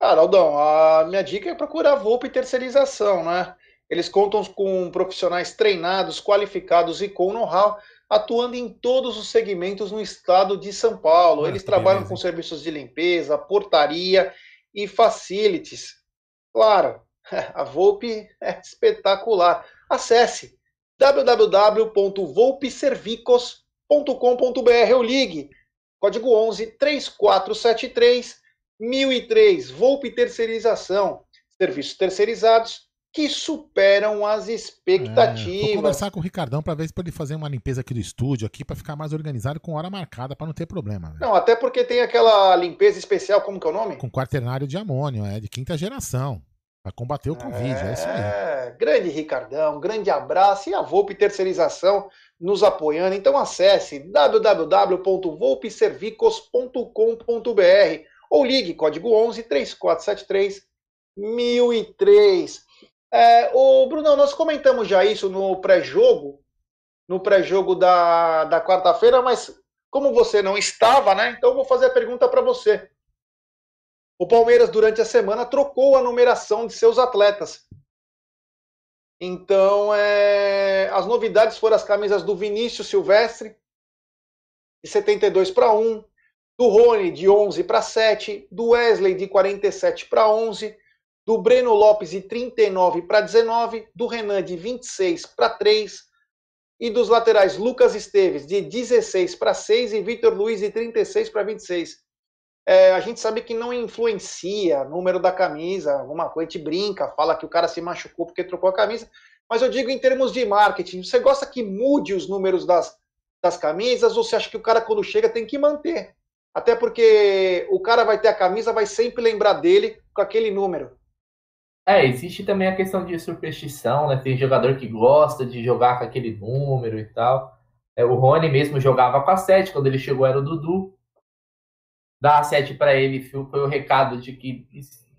Cara, Aldão, a minha dica é procurar a Volpe Terceirização, né? Eles contam com profissionais treinados, qualificados e com know-how, atuando em todos os segmentos no estado de São Paulo. Ah, eles trabalham beleza. Com serviços de limpeza, portaria e facilities. Claro. A Volpe é espetacular. Acesse w w w ponto volpe servicos ponto com ponto b r ou ligue código onze, três quatro sete três, mil e três. Volpe Terceirização. Serviços terceirizados que superam as expectativas. É, vou conversar com o Ricardão para ver se pode fazer uma limpeza aqui do estúdio, aqui para ficar mais organizado com hora marcada, para não ter problema. Véio. Não, até porque tem aquela limpeza especial, como que é o nome? Com quaternário de amônio, é de quinta geração. Pra combater o Covid, é, é isso aí. Grande Ricardão, grande abraço e a Volpe Terceirização nos apoiando. Então acesse w w w ponto volpe servicos ponto com ponto b r ou ligue código onze, três quatro sete três, mil e três. É, ô, Brunão, nós comentamos já isso no pré-jogo, no pré-jogo da, da quarta-feira, mas como você não estava, né? Então eu vou fazer a pergunta para você. O Palmeiras, durante a semana, trocou a numeração de seus atletas. Então, é... as novidades foram as camisas do Vinícius Silvestre, de setenta e dois para um, do Rony, de onze para sete, do Wesley, de quarenta e sete para onze, do Breno Lopes, de trinta e nove para dezenove, do Renan, de vinte e seis para três, e dos laterais Lucas Esteves, de dezesseis para seis, e Vitor Luiz, de trinta e seis para vinte e seis. É, a gente sabe que não influencia o número da camisa, alguma coisa, a gente brinca, fala que o cara se machucou porque trocou a camisa, mas eu digo em termos de marketing, você gosta que mude os números das, das camisas ou você acha que o cara quando chega tem que manter? Até porque o cara vai ter a camisa, vai sempre lembrar dele com aquele número. É, existe também a questão de superstição, né? Tem jogador que gosta de jogar com aquele número e tal. É, o Rony mesmo jogava com a sete, quando ele chegou era o Dudu. Dar a sete para ele foi o recado de que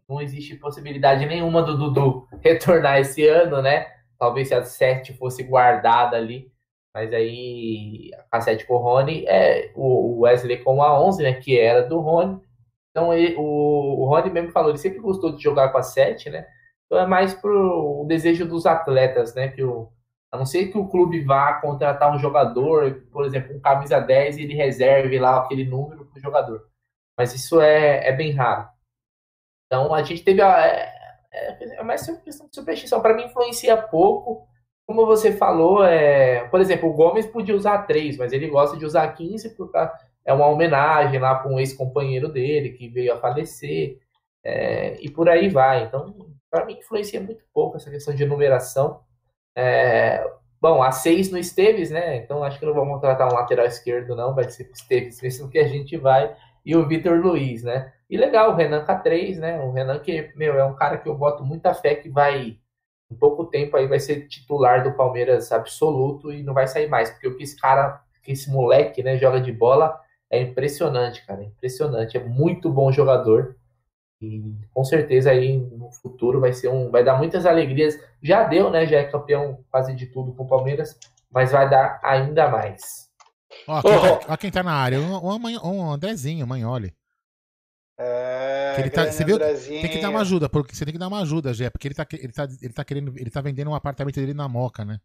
não existe possibilidade nenhuma do Dudu retornar esse ano, né? Talvez se a sete fosse guardada ali, mas aí a sete com o Rony, é, o Wesley com a onze, né? Que era do Rony. Então ele, o, o Rony mesmo falou, ele sempre gostou de jogar com a sete, né? Então é mais pro desejo dos atletas, né? Que o, a não ser que o clube vá contratar um jogador, por exemplo, um camisa dez, e ele reserve lá aquele número pro jogador. Mas isso é, é bem raro. Então, a gente teve... A, é, é, é mais questão de superstição. Para mim, influencia pouco. Como você falou, é, por exemplo, o Gomes podia usar três, mas ele gosta de usar quinze porque é uma homenagem lá para um ex-companheiro dele que veio a falecer. É, e por aí vai. Então, para mim, influencia muito pouco essa questão de numeração. É, bom, a seis no Esteves, né? Então, acho que não vamos contratar um lateral esquerdo, não. Vai ser o Esteves, mesmo que a gente vai... E o Vitor Luiz, né? E legal, o Renan K três, né? O Renan que, meu, é um cara que eu boto muita fé que vai, em pouco tempo aí, vai ser titular do Palmeiras absoluto e não vai sair mais. Porque o que esse cara que esse moleque, né, joga de bola é impressionante, cara, é impressionante, é muito bom jogador e com certeza aí no futuro vai ser um, vai dar muitas alegrias, já deu, né, já é campeão quase de tudo com o Palmeiras, mas vai dar ainda mais. Ó, quem, oh. tá, ó, quem tá na área, um, um, um Andrezinho, Magnoli. É, ele tá, você viu, tem que dar uma ajuda, porque você tem que dar uma ajuda, Gé, porque ele tá, ele, tá, ele, tá querendo, ele tá vendendo um apartamento dele na Moca, né?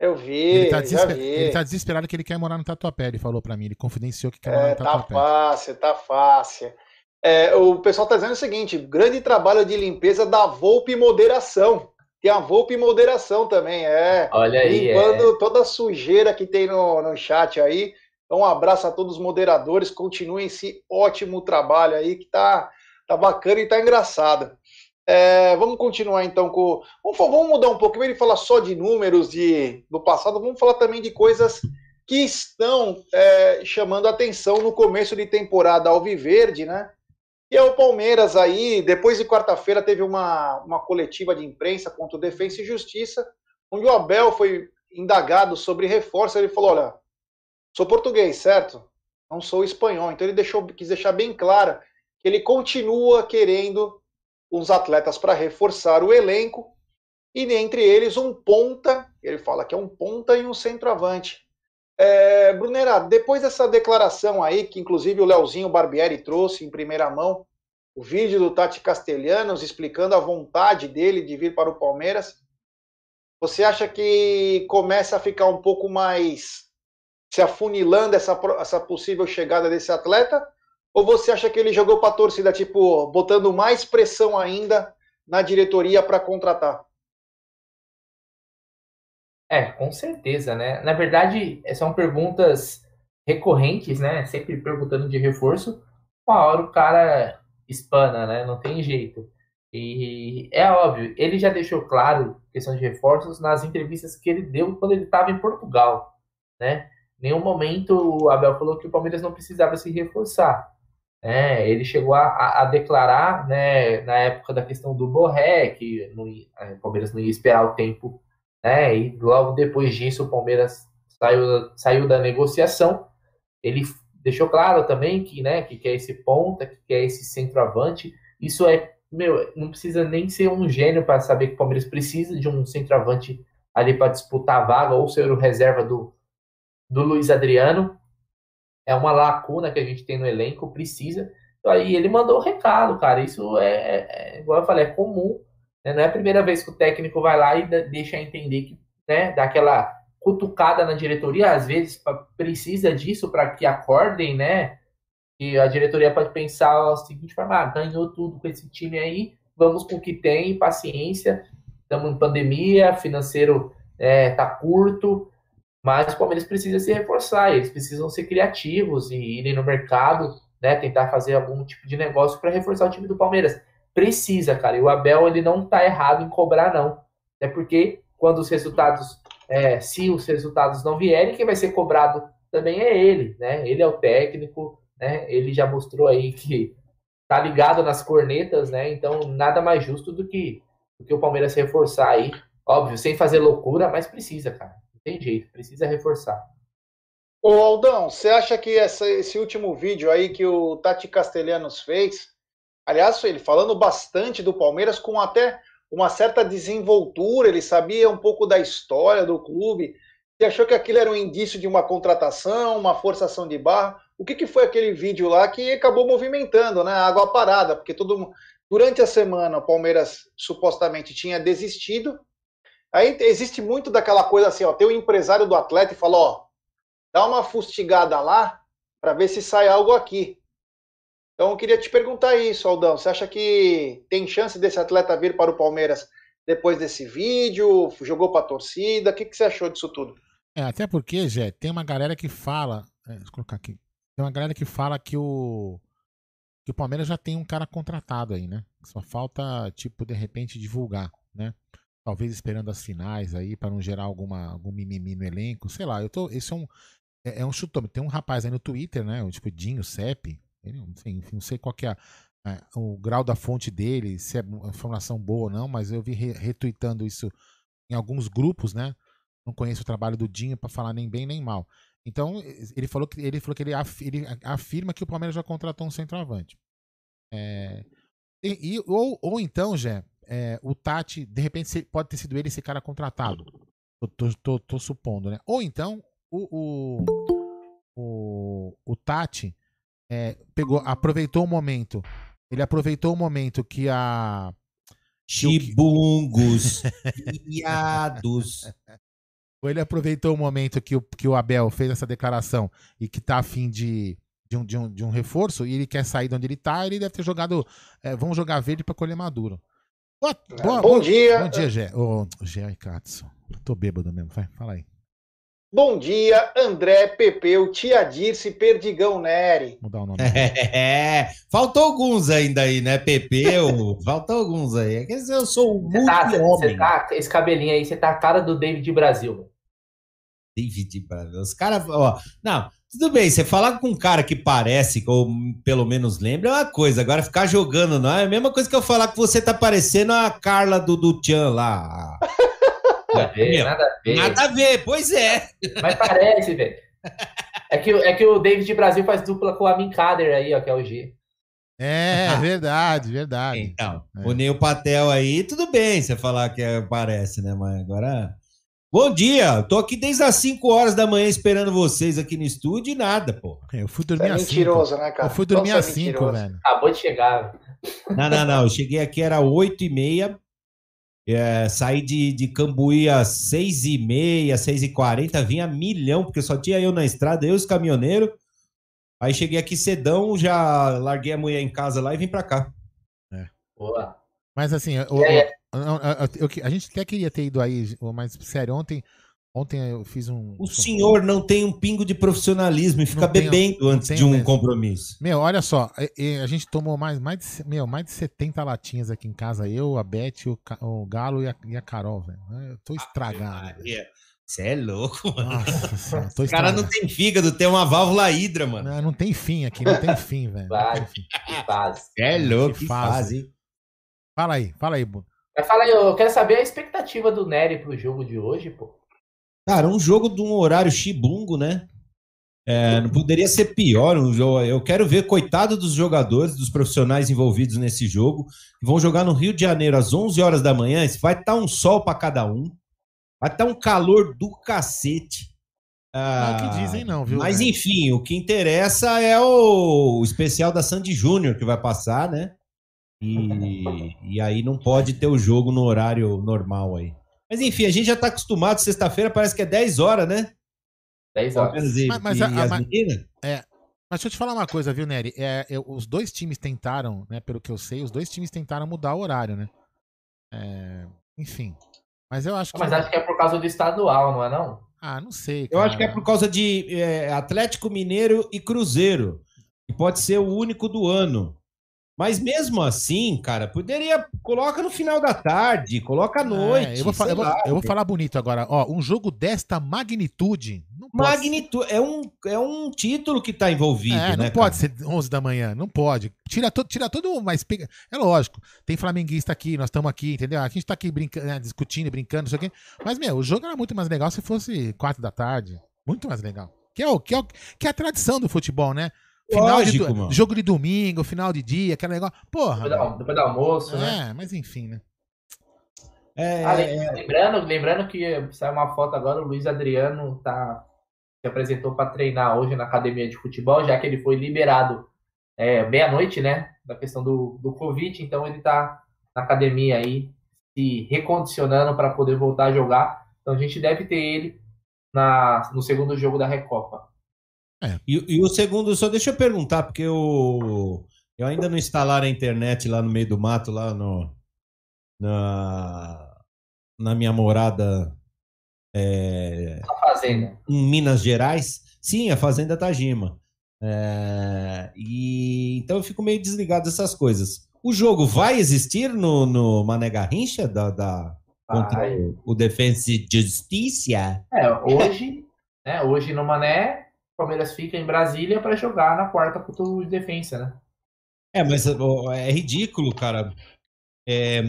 Eu vi, ele tá, desesper... vi. Ele tá desesperado que ele quer morar no Tatuapé, ele falou pra mim, ele confidenciou que quer é, morar no Tatuapé. Tá fácil, tá fácil. É, o pessoal tá dizendo o seguinte, grande trabalho de limpeza da Volpe Moderação. Tem a Volpe Moderação também, é. Olha aí, limpando é. toda a sujeira que tem no, no chat aí. Então, um abraço a todos os moderadores, continuem esse ótimo trabalho aí, que tá, tá bacana e tá engraçado. É, vamos continuar então com... Vamos, vamos mudar um pouco, ele fala só de números de, do passado, vamos falar também de coisas que estão é, chamando atenção no começo de temporada alviverde, né? E é o Palmeiras aí, depois de quarta-feira teve uma, uma coletiva de imprensa contra o Defensa y Justicia, onde o Abel foi indagado sobre reforço, ele falou, olha, sou português, certo? Não sou espanhol, então ele deixou, quis deixar bem claro que ele continua querendo uns atletas para reforçar o elenco, e entre eles um ponta, ele fala que é um ponta e um centroavante. É, Brunera, depois dessa declaração aí, que inclusive o Leozinho Barbieri trouxe em primeira mão, o vídeo do Tati Castelhanos explicando a vontade dele de vir para o Palmeiras, você acha que começa a ficar um pouco mais se afunilando essa, essa possível chegada desse atleta? Ou você acha que ele jogou para a torcida, tipo, botando mais pressão ainda na diretoria para contratar? É, com certeza, né? Na verdade, são perguntas recorrentes, né? Sempre perguntando de reforço. Uma hora o cara espana, né? Não tem jeito. E é óbvio, ele já deixou claro questão de reforços nas entrevistas que ele deu quando ele estava em Portugal, né? Em nenhum momento o Abel falou que o Palmeiras não precisava se reforçar. Né? Ele chegou a, a declarar, né, na época da questão do Borré, que não, o Palmeiras não ia esperar o tempo, né? E logo depois disso o Palmeiras saiu, saiu da negociação. Ele deixou claro também que, né, que quer esse ponta, que quer esse centroavante. Isso é, meu, não precisa nem ser um gênio para saber que o Palmeiras precisa de um centroavante ali para disputar a vaga ou ser o reserva do, do Luiz Adriano. É uma lacuna que a gente tem no elenco, precisa. Então, aí ele mandou o recado, cara. Isso é, é, igual eu falei, é comum. Não é a primeira vez que o técnico vai lá e deixa entender que, né, dá aquela cutucada na diretoria, às vezes precisa disso para que acordem, né? E a diretoria pode pensar da seguinte forma, ah, ganhou tudo com esse time aí, vamos com o que tem, paciência, estamos em pandemia, financeiro é, tá curto, mas o Palmeiras precisa se reforçar, eles precisam ser criativos e irem no mercado, né, tentar fazer algum tipo de negócio para reforçar o time do Palmeiras. Precisa, cara, e o Abel ele não tá errado em cobrar, não. É porque quando os resultados, é, se os resultados não vierem, quem vai ser cobrado também é ele, né? Ele é o técnico, né? Ele já mostrou aí que tá ligado nas cornetas, né? Então, nada mais justo do que, do que o Palmeiras reforçar aí, óbvio, sem fazer loucura, mas precisa, cara. Não tem jeito, precisa reforçar. Ô, Aldão, você acha que essa, esse último vídeo aí que o Tati Castelhanos fez... Aliás, ele falando bastante do Palmeiras com até uma certa desenvoltura, ele sabia um pouco da história do clube. Você achou que aquilo era um indício de uma contratação, uma forçação de barra? O que, que foi aquele vídeo lá que acabou movimentando, né? A água parada, porque todo... durante a semana o Palmeiras supostamente tinha desistido. Aí existe muito daquela coisa assim, ó, tem o empresário do atleta e fala, ó, dá uma fustigada lá para ver se sai algo aqui. Então eu queria te perguntar isso, Aldão, você acha que tem chance desse atleta vir para o Palmeiras depois desse vídeo, jogou para a torcida, o que, que você achou disso tudo? É, até porque, Zé, tem uma galera que fala, é, deixa eu colocar aqui, tem uma galera que fala que o, que o Palmeiras já tem um cara contratado aí, né? Só falta, tipo, de repente divulgar, né? Talvez esperando as finais aí para não gerar alguma, algum mimimi no elenco, sei lá, eu tô, esse é um, é, é um chutômetro, tem um rapaz aí no Twitter, né, o tipo Dinho Sepp, enfim, não sei qual que é, é o grau da fonte dele, se é informação boa ou não, mas eu vi re, retweetando isso em alguns grupos, né? Não conheço o trabalho do Dinho para falar nem bem nem mal. Então, ele falou que ele, falou que ele, af, ele afirma que o Palmeiras já contratou um centroavante. É, e, e, ou, ou então, Jé, é, o Tati, de repente, pode ter sido ele esse cara contratado. Eu tô, tô, tô supondo, né? Ou então, o, o, o, o Tati é, pegou, aproveitou o momento. Ele aproveitou o momento que a... Chibungos, viados. Ou ele aproveitou o momento que o, que o Abel fez essa declaração e que tá a fim de, de, um, de, um, de um reforço e ele quer sair de onde ele tá, ele deve ter jogado. É, vamos jogar verde pra colher maduro. Boa, boa, bom, bom dia. Bom dia, Gé. Oh, Gé e Katsu. Tô bêbado mesmo, vai, fala aí. Bom dia, André, Pepeu, Tia Dirce, Perdigão Neri. Mudar o nome. É, faltou alguns ainda aí, né, Pepeu? Faltou alguns aí. Quer dizer, eu sou um muito tá, homem. Tá, esse cabelinho aí, você tá a cara do David Brasil. David Brasil. Os caras, ó... Não, tudo bem, você falar com um cara que parece, ou pelo menos lembra, é uma coisa. Agora ficar jogando, não é a mesma coisa que eu falar que você tá parecendo a Carla do, do Tchan lá. Nada a ver, nada a ver. Nada a ver, pois é. Mas parece, velho. É que, é que o David Brasil faz dupla com o Amin Kader aí, ó, que é o G. É, verdade, verdade. Então, é. O Neil Patel aí, tudo bem você falar que é, parece, né, mãe? Agora, bom dia. Tô aqui desde as cinco horas da manhã esperando vocês aqui no estúdio e nada, pô. Eu fui dormir às é mentiroso, cinco. Né, cara? Eu fui dormir às cinco, velho. Acabou de chegar. Não, não, não. Eu cheguei aqui, era oito e meia. É, saí de, de Cambuí às seis e meia, seis e quarenta, vinha milhão, porque só tinha eu na estrada, eu e os caminhoneiros. Aí cheguei aqui cedão, já larguei a mulher em casa lá e vim pra cá. É. Boa. Mas assim, eu, é. eu, eu, eu, a gente até queria ter ido aí, mas sério, ontem, ontem eu fiz um... O senhor não tem um pingo de profissionalismo e fica não bebendo tenho, antes de um mesmo. Compromisso. Meu, olha só, a, a gente tomou mais, mais, de, meu, mais de setenta latinhas aqui em casa. Eu, a Beth, o, o Galo e a, e a Carol, velho. Eu tô estragado. Você é louco, mano. Nossa, tô o cara não tem fígado, tem uma válvula hidra, mano. Não, não tem fim aqui, não tem fim, velho. Você é louco, que fase. Fala aí, fala aí. Mas fala aí, eu quero saber a expectativa do Nery pro jogo de hoje, pô. Cara, um jogo de um horário chibungo, né? É, não poderia ser pior. Um jogo, eu quero ver, coitado dos jogadores, dos profissionais envolvidos nesse jogo, que vão jogar no Rio de Janeiro às onze horas da manhã. Vai estar um sol para cada um. Vai estar um calor do cacete. Ah, não é o que dizem não, viu? Mas, né? Enfim, o que interessa é o especial da Sandy Júnior que vai passar, né? E, e aí não pode ter o jogo no horário normal aí. Mas enfim, a gente já tá acostumado, sexta-feira parece que é dez horas, né? dez horas. E, mas, mas, e a, as mas, é, mas deixa eu te falar uma coisa, viu, Nery? É, eu, os dois times tentaram, né? Pelo que eu sei, os dois times tentaram mudar o horário, né? É, enfim. Mas eu acho que... Mas acho que é por causa do estadual, não é não? Ah, não sei, cara. Eu acho que é por causa de é, Atlético Mineiro e Cruzeiro, que pode ser o único do ano. Mas mesmo assim, cara, poderia... Coloca no final da tarde, coloca à noite. É, eu, vou falar, eu, vou, eu vou falar bonito agora. Ó, um jogo desta magnitude... Não magnitude. Pode... É, um, é um título que tá envolvido, é, né, não pode cara? Ser onze da manhã, não pode. Tira, to, tira todo... Mas pega... É lógico, tem flamenguista aqui, nós estamos aqui, entendeu? A gente tá aqui brincando, né, discutindo, brincando, não sei o quê. Mas, meu, o jogo era muito mais legal se fosse quatro da tarde. Muito mais legal. Que é, o, que é, o, que é a tradição do futebol, né? Final lógico, de, mano. Jogo de domingo, final de dia, aquele negócio. Porra. Depois do, depois do almoço, é, né? É, mas enfim, né? É, ah, é... Lembrando, lembrando que saiu uma foto agora, o Luiz Adriano tá, se apresentou para treinar hoje na academia de futebol, já que ele foi liberado é, meia-noite, né? Da questão do, do Covid, então ele tá na academia aí, se recondicionando para poder voltar a jogar. Então a gente deve ter ele na, no segundo jogo da Recopa. É. E, e o segundo, só deixa eu perguntar, porque eu, eu ainda não instalaram a internet lá no meio do mato, lá no, na, na minha morada é, a fazenda. Em Minas Gerais. Sim, a fazenda Tajima. É, e, então eu fico meio desligado dessas coisas. O jogo vai existir no, no Mané Garrincha da, da, contra Ai. o Defensa y Justicia? É, hoje, né, hoje no Mané... Palmeiras fica em Brasília para jogar na quarta contra o Defensa, né? É, mas é ridículo, cara. É,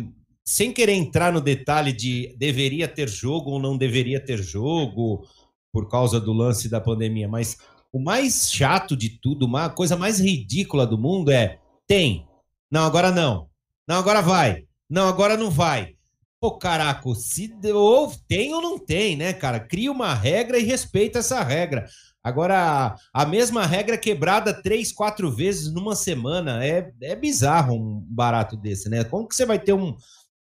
sem querer entrar no detalhe de deveria ter jogo ou não deveria ter jogo, por causa do lance da pandemia, mas o mais chato de tudo, a coisa mais ridícula do mundo é tem, não, agora não, não, agora vai, não, agora não vai. Pô, caraca, se ou tem ou não tem, né, cara? Cria uma regra e respeita essa regra. Agora, a mesma regra quebrada três, quatro vezes numa semana, é, é bizarro um barato desse, né? Como que você vai ter um,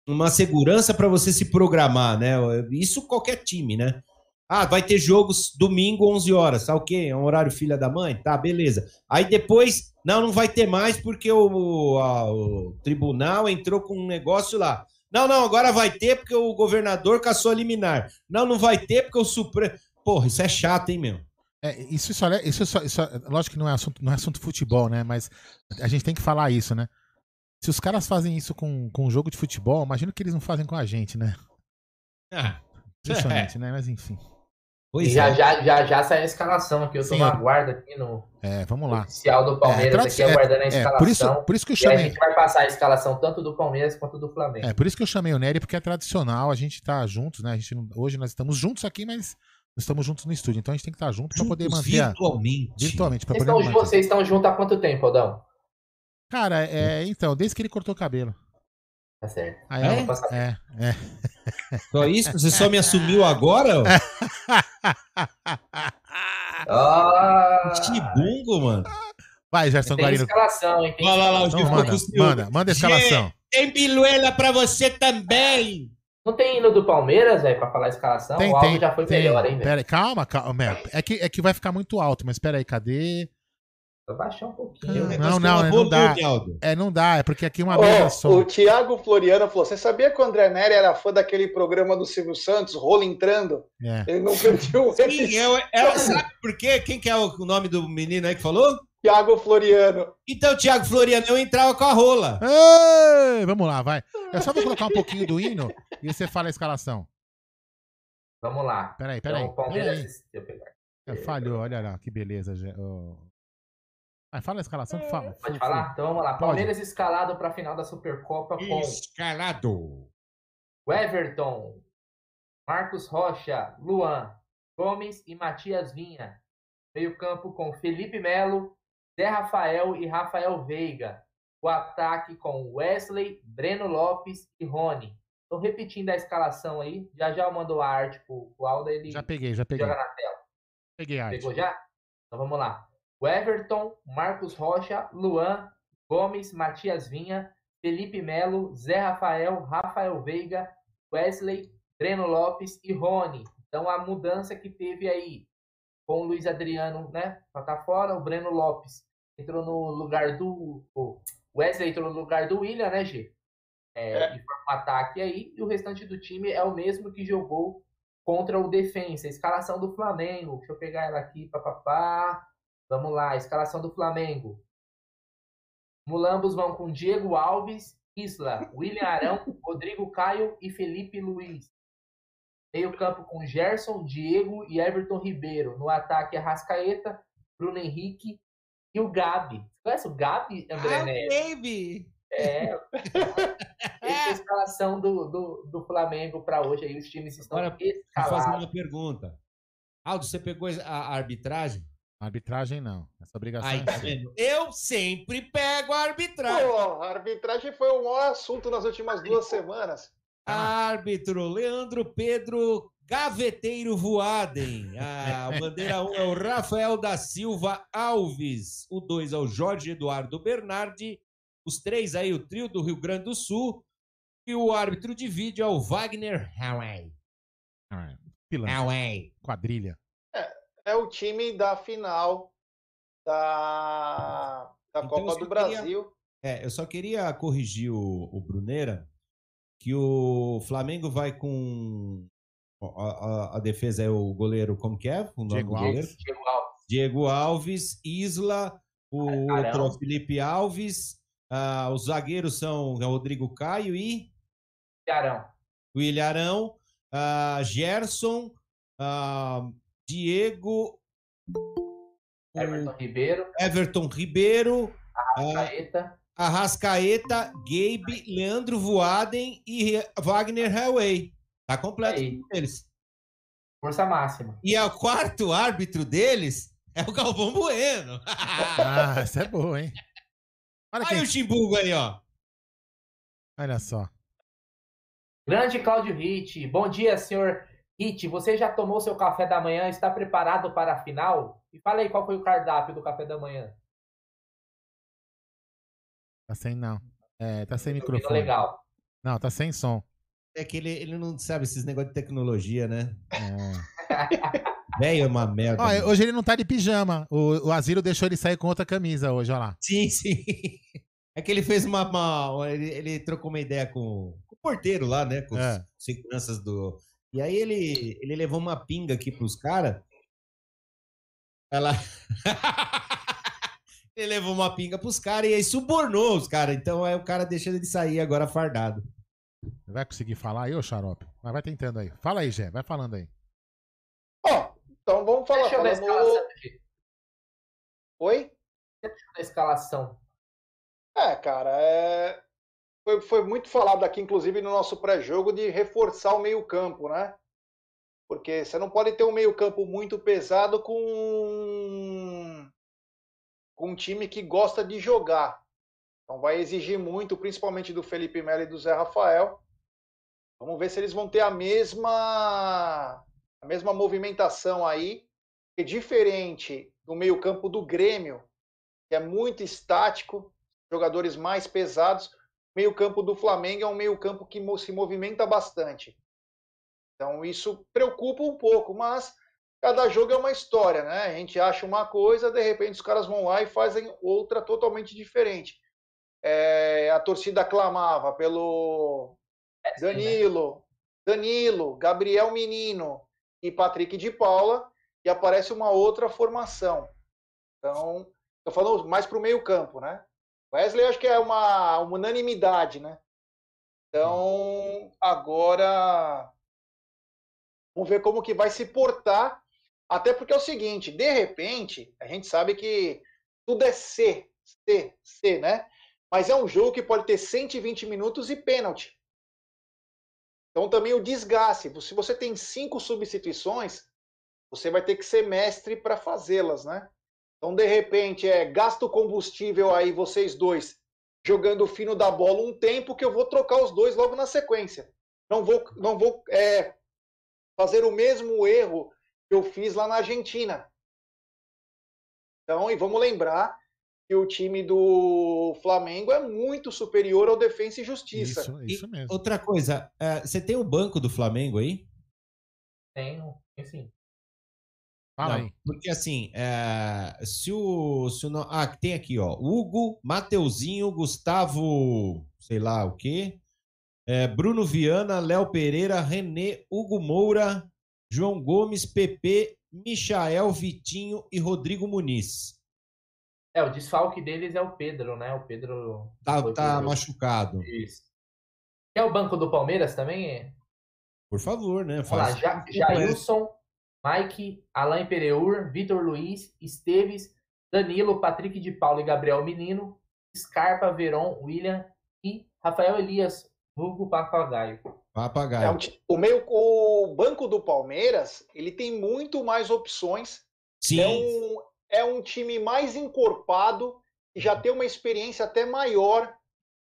uma segurança para você se programar, né? Isso qualquer time, né? Ah, vai ter jogos domingo, onze horas, tá ok? É um horário filha da mãe? Tá, beleza. Aí depois, não, não vai ter mais porque o, a, o tribunal entrou com um negócio lá. Não, não, agora vai ter porque o governador caçou a liminar. Não, não vai ter porque o Supremo... Porra, isso é chato, hein, meu? É, isso só, isso só, isso, lógico que não é assunto, não é assunto futebol, né? Mas a gente tem que falar isso, né? Se os caras fazem isso com, com um jogo de futebol, imagino que eles não fazem com a gente, né? Ah, impressionante, é. Né? Mas enfim. Pois já, é. já, já, já saiu a escalação aqui. Eu tô Sim. na guarda aqui no é, vamos lá. Oficial do Palmeiras, é, aqui aguardando é, a escalação. É, por isso, por isso que eu chamei. E a gente vai passar a escalação tanto do Palmeiras quanto do Flamengo. É, por isso que eu chamei o Neri, porque é tradicional, a gente tá juntos, né? A gente, hoje nós estamos juntos aqui, mas nós estamos juntos no estúdio, então a gente tem que estar junto para poder manter. Virtualmente. Virtualmente pra vocês, poder estão, manter. Vocês estão juntos há quanto tempo, Aldão? Cara, é, então, desde que ele cortou o cabelo. Tá certo. Aí, é? Eu é, é. Só isso? Você só me assumiu agora? Ah, Chibungo, mano. Vai, Gerson Guarino. Escalação, hein? Lá, lá, então, manda, manda, manda a escalação. Gê, tem piluela pra você também. Não tem hino do Palmeiras, velho, pra falar a escalação? Tem, o áudio tem, já foi tem. Melhor, hein, velho? Calma, calma. É que, é que vai ficar muito alto, mas pera aí, cadê? Vou baixar um pouquinho. Ah, não, não, é, não dá. É, não dá, é porque aqui uma oh, mesa só. O Thiago Floriano falou, você sabia que o André Neri era fã daquele programa do Silvio Santos, Rolo Entrando? É. Ele não perdeu o Sim, eu, ela sabe por quê? Quem que é o nome do menino aí que falou? Thiago Floriano. Então, Thiago Floriano, eu entrava com a rola. Ei, vamos lá, vai. Eu só vou colocar um pouquinho do hino e você fala a escalação. Vamos lá. Peraí, peraí. Então, Palmeiras... é, falhou, olha lá, que beleza, gente. Oh. Ah, fala a escalação que fala. Pode falar? Então vamos lá. Palmeiras Pode. escalado para a final da Supercopa com... Escalado. O Everton, Marcos Rocha, Luan, Gomes e Matías Viña. Meio campo com Felipe Melo, Zé Rafael e Rafael Veiga. O ataque com Wesley, Breno Lopes e Rony. Estou repetindo a escalação aí. Já já eu mando a arte pro Alda. Ele já peguei, já peguei. Joga na tela. Peguei a arte. Pegou já? Então vamos lá. O Everton, Marcos Rocha, Luan, Gomes, Matías Viña, Felipe Melo, Zé Rafael, Rafael Veiga, Wesley, Breno Lopes e Rony. Então a mudança que teve aí com o Luiz Adriano, né? Pra tá fora, o Breno Lopes entrou no lugar do... O Wesley entrou no lugar do William, né, Gê? É, é. E foi um ataque aí. E o restante do time é o mesmo que jogou contra o Defensa. Escalação do Flamengo. Deixa eu pegar ela aqui, papapá... Vamos lá, escalação do Flamengo. Mulambos vão com Diego Alves, Isla, William Arão, Rodrigo Caio e Felipe Luiz. Meio campo com Gerson, Diego e Everton Ribeiro. No ataque, Arrascaeta, Bruno Henrique e o Gabi. Conhece o Gabi, André ah, Neri? Baby! É. Essa é a escalação do, do, do Flamengo para hoje. Aí os times estão Agora, escalados. Vou fazer uma pergunta. Aldo, você pegou a arbitragem? Arbitragem não, essa obrigação Ai, tá é vendo? Eu sempre pego a arbitragem. Pô, a arbitragem foi um maior assunto nas últimas duas semanas. Ah. Árbitro Leandro Pedro Gaveteiro Voaden. A bandeira um é o Rafael da Silva Alves. O dois é o Jorge Eduardo Bernardi. Os três aí, o trio do Rio Grande do Sul. E o árbitro de vídeo é o Wagner Hauei. Hauei. Quadrilha. É o time da final da, da então, Copa do Brasil. Queria, é, eu só queria corrigir o, o Bruneira, que o Flamengo vai com... A, a, a defesa é o goleiro, como que é? O nome Diego, do Alves. Diego Alves. Diego Alves, Isla, o Caramba. outro Felipe Alves, ah, os zagueiros são Rodrigo Caio e... Arão. O Ilharão, ah, Gerson... Ah, Diego, Everton Ribeiro, Everton Ribeiro, Arrascaeta, Arrascaeta, Gabe, Leandro Voaden e Wagner Hauei. Tá completo aí. Eles. Força máxima. E o quarto árbitro deles é o Galvão Bueno. Ah, isso é bom, hein? Olha, olha o Timbugo aí, ó. Olha só. Grande Cláudio Ritt. Bom dia, senhor Ritt. Você já tomou seu café da manhã? Está preparado para a final? E fala aí qual foi o cardápio do café da manhã. Tá sem não. É, tá sem microfone. Legal. Não, tá sem som. É que ele, ele não sabe esses negócios de tecnologia, né? É. Velho, é uma merda. Ó, hoje ele não tá de pijama. O, o Asilo deixou ele sair com outra camisa hoje, olha lá. Sim, sim. É que ele fez uma... uma ele, ele trocou uma ideia com, com o porteiro lá, né? Com é. os seguranças do... E aí ele, ele levou uma pinga aqui pros caras. Ela... Ele levou uma pinga pros caras e aí subornou os caras. Então aí o cara deixa ele sair agora fardado. Vai conseguir falar aí, ô xarope? Mas vai tentando aí. Fala aí, Gé. Vai falando aí. Ó, oh, então vamos falar. Deixa eu ver a escalação aqui. Oi? Deixa eu ver a escalação. É, cara, é... Foi, foi muito falado aqui, inclusive, no nosso pré-jogo, de reforçar o meio-campo, né? Porque você não pode ter um meio-campo muito pesado com... com um time que gosta de jogar. Então vai exigir muito, principalmente do Felipe Melo e do Zé Rafael. Vamos ver se eles vão ter a mesma, a mesma movimentação aí. É diferente do meio-campo do Grêmio, que é muito estático, jogadores mais pesados. O meio-campo do Flamengo é um meio-campo que se movimenta bastante. Então isso preocupa um pouco, mas cada jogo é uma história, né? A gente acha uma coisa, de repente os caras vão lá e fazem outra totalmente diferente. É, a torcida clamava pelo Danilo, Danilo, Gabriel Menino e Patrick de Paula, e aparece uma outra formação. Então, estou falando mais para o meio-campo, né? Wesley acho que é uma, uma unanimidade, né? Então, agora, vamos ver como que vai se portar, até porque é o seguinte, de repente, a gente sabe que tudo é C, C, C, né? Mas é um jogo que pode ter cento e vinte minutos e pênalti. Então também o desgaste. Se você tem cinco substituições, você vai ter que ser mestre para fazê-las, né? Então, de repente, é gasto combustível aí vocês dois, jogando o fino da bola um tempo, que eu vou trocar os dois logo na sequência. Não vou, não vou é, fazer o mesmo erro que eu fiz lá na Argentina. Então, e vamos lembrar... que o time do Flamengo é muito superior ao Defensa y Justicia. Isso, isso e mesmo. Outra coisa, você tem o banco do Flamengo aí? Tenho, sim. Fala aí. Porque assim, é, se o... Se o ah, tem aqui, ó. Hugo, Mateuzinho, Gustavo, sei lá o quê, é, Bruno Viana, Léo Pereira, René, Hugo Moura, João Gomes, Pepe, Michael, Vitinho e Rodrigo Muniz. É, o desfalque deles é o Pedro, né? O Pedro... Tá, tá machucado. Isso. Quer o banco do Palmeiras também? Por favor, né? Faz... Olha lá, Jailson, Mike, Alain Pereur, Vitor Luiz, Esteves, Danilo, Patrick de Paulo e Gabriel Menino, Scarpa, Veron, William e Rafael Elias, vulgo Papagaio. Papagaio. É, o, meio, o banco do Palmeiras, ele tem muito mais opções. Sim. É um... É um time mais encorpado e já tem uma experiência até maior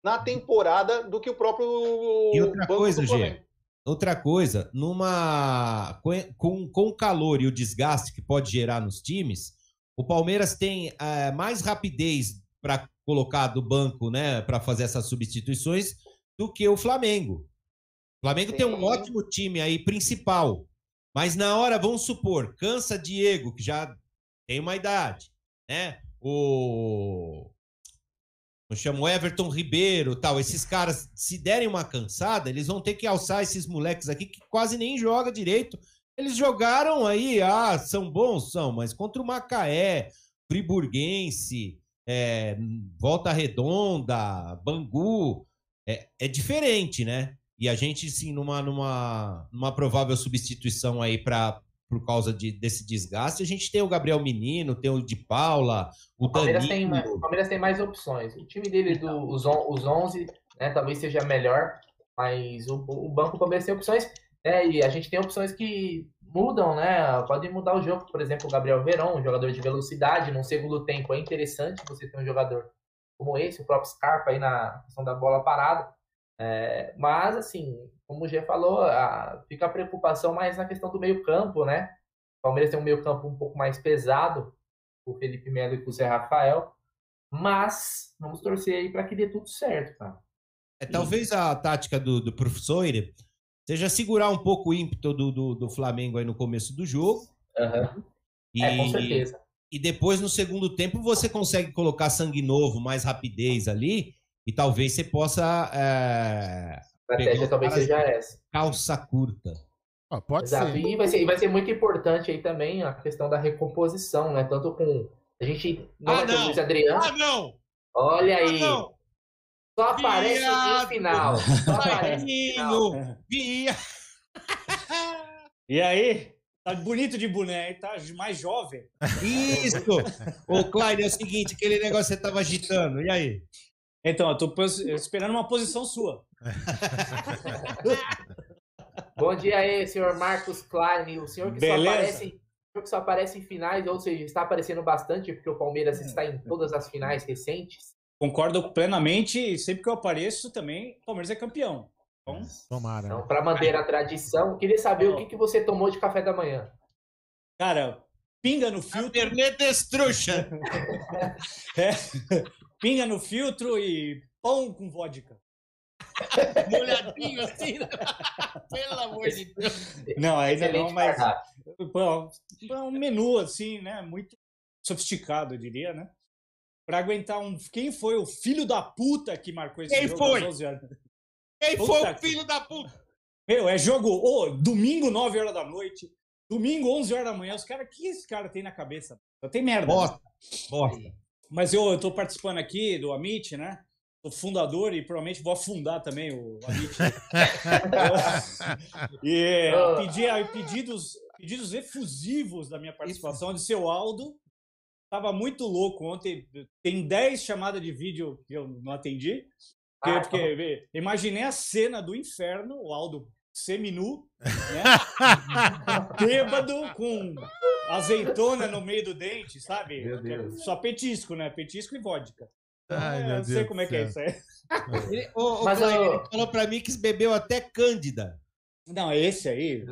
na temporada do que o próprio e outra banco coisa, do Flamengo. Gê, outra coisa, numa com, com o calor e o desgaste que pode gerar nos times, o Palmeiras tem é, mais rapidez para colocar do banco, né, para fazer essas substituições do que o Flamengo. O Flamengo Sim. tem um ótimo time aí principal, mas na hora, vamos supor, cansa Diego, que já tem uma idade, né? O... Eu chamo Everton Ribeiro, tal. Esses caras, se derem uma cansada, eles vão ter que alçar esses moleques aqui que quase nem joga direito. Eles jogaram aí, ah, são bons, são, mas contra o Macaé, Friburguense, é, Volta Redonda, Bangu, é, é diferente, né? E a gente, sim, numa, numa, numa provável substituição aí para... por causa de, desse desgaste, a gente tem o Gabriel Menino, tem o de Paula, o, o Palmeiras Danilo. Tem mais, o Palmeiras tem mais opções. O time dele, do, os, on, os onze, né, talvez seja melhor, mas o, o banco do Palmeiras tem opções, né, e a gente tem opções que mudam, né? Podem mudar o jogo. Por exemplo, o Gabriel Verão, um jogador de velocidade, num segundo tempo é interessante você ter um jogador como esse, o próprio Scarpa aí na questão da bola parada. É, mas, assim, como o Gê falou, a, fica a preocupação mais na questão do meio-campo, né? O Palmeiras tem um meio-campo um pouco mais pesado, com o Felipe Melo e com o Zé Rafael. Mas vamos torcer aí para que dê tudo certo, cara. É, talvez a tática do, do professor seja segurar um pouco o ímpeto do, do, do Flamengo aí no começo do jogo. Uhum. E, é, com certeza. E depois, no segundo tempo, você consegue colocar sangue novo, mais rapidez ali, e talvez você possa... É, a estratégia talvez seja essa. Calça curta. Ah, pode Exato. ser. E vai ser, e vai ser muito importante aí também a questão da recomposição, né? Tanto com... A gente não ah, vai ter o Luiz Adriano. Ah, não! Olha ah, aí! Não. Só aparece Viado. no final. Só aparece no final. E aí? Tá bonito de boné, aí tá mais jovem. Isso! Ô, Klein, é o seguinte, aquele negócio que você tava agitando, e aí? Então, eu tô esperando uma posição sua. Bom dia aí, senhor Marcos Klein, o senhor que Beleza. só aparece... que só aparece em finais, ou seja, está aparecendo bastante, porque o Palmeiras está em todas as finais recentes. Concordo plenamente, e sempre que eu apareço também, o Palmeiras é campeão. Então, Tomara. Então, para manter a tradição, queria saber oh. o que, que você tomou de café da manhã. Cara, pinga no filtro... Perneta estruxa! é, pinga no filtro e pão com vodka. Molhadinho assim, pelo amor de Deus. Não, ainda Excelente não, mas bom, um menu assim, né, muito sofisticado, eu diria, né, pra aguentar um... Quem foi o filho da puta que marcou esse Quem jogo foi? às onze horas? Quem puta foi o filho que... da puta? Meu, é jogo oh, domingo, nove horas da noite, domingo, onze horas da manhã, os caras, o que esse cara tem na cabeça? Eu tenho merda. Bosta, bosta. Mas eu, eu tô participando aqui do Amit, né? O fundador, e provavelmente vou afundar também o Amit. E pedir pedidos, pedidos efusivos da minha participação, Isso. de seu Aldo. Estava muito louco ontem. Tem dez chamadas de vídeo que eu não atendi. Ah, porque, tá porque, imaginei a cena do inferno, o Aldo seminu, né? Bêbado, com azeitona no meio do dente, sabe? Só petisco, né? Petisco e vodka. Ai, é, eu não sei Deus como é que é isso aí. Ele, o, Mas, o Klein, eu... ele falou pra mim que bebeu até Cândida. Não, esse aí.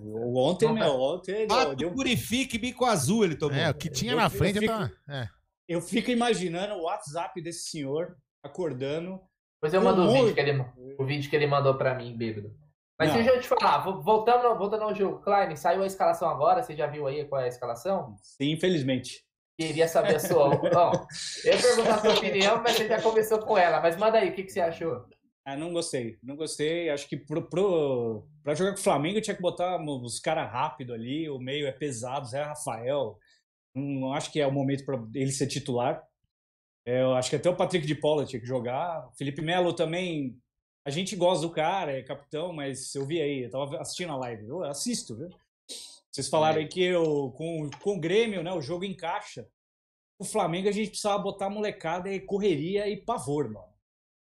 O ontem, meu, ontem. Pato deu... Purifique bico azul ele tomou. É, o que tinha eu, na frente. Eu fico, eu, tava... é. eu fico imaginando o WhatsApp desse senhor acordando. Mas eu mando o vídeo, que ele, o vídeo que ele mandou pra mim, bêbado. Mas deixa eu te falar, voltando, voltando ao jogo, Klein, saiu a escalação agora, você já viu aí qual é a escalação? Sim, infelizmente. Queria saber a sua opinião. Eu ia perguntar a sua opinião, mas você já começou com ela. Mas manda aí, o que, que você achou? Ah, não gostei. Não gostei. Acho que pro, pro, pra jogar com o Flamengo, tinha que botar os caras rápido ali. O meio é pesado. Zé Rafael. Não acho que é o momento para ele ser titular. Eu acho que até o Patrick de Paula tinha que jogar. O Felipe Melo também. A gente gosta do cara, é capitão, mas eu vi aí. Eu tava assistindo a live. Eu assisto, viu? Vocês falaram aí que eu, com, com o Grêmio, né, o jogo encaixa. O Flamengo a gente precisava botar molecada e correria e pavor, mano.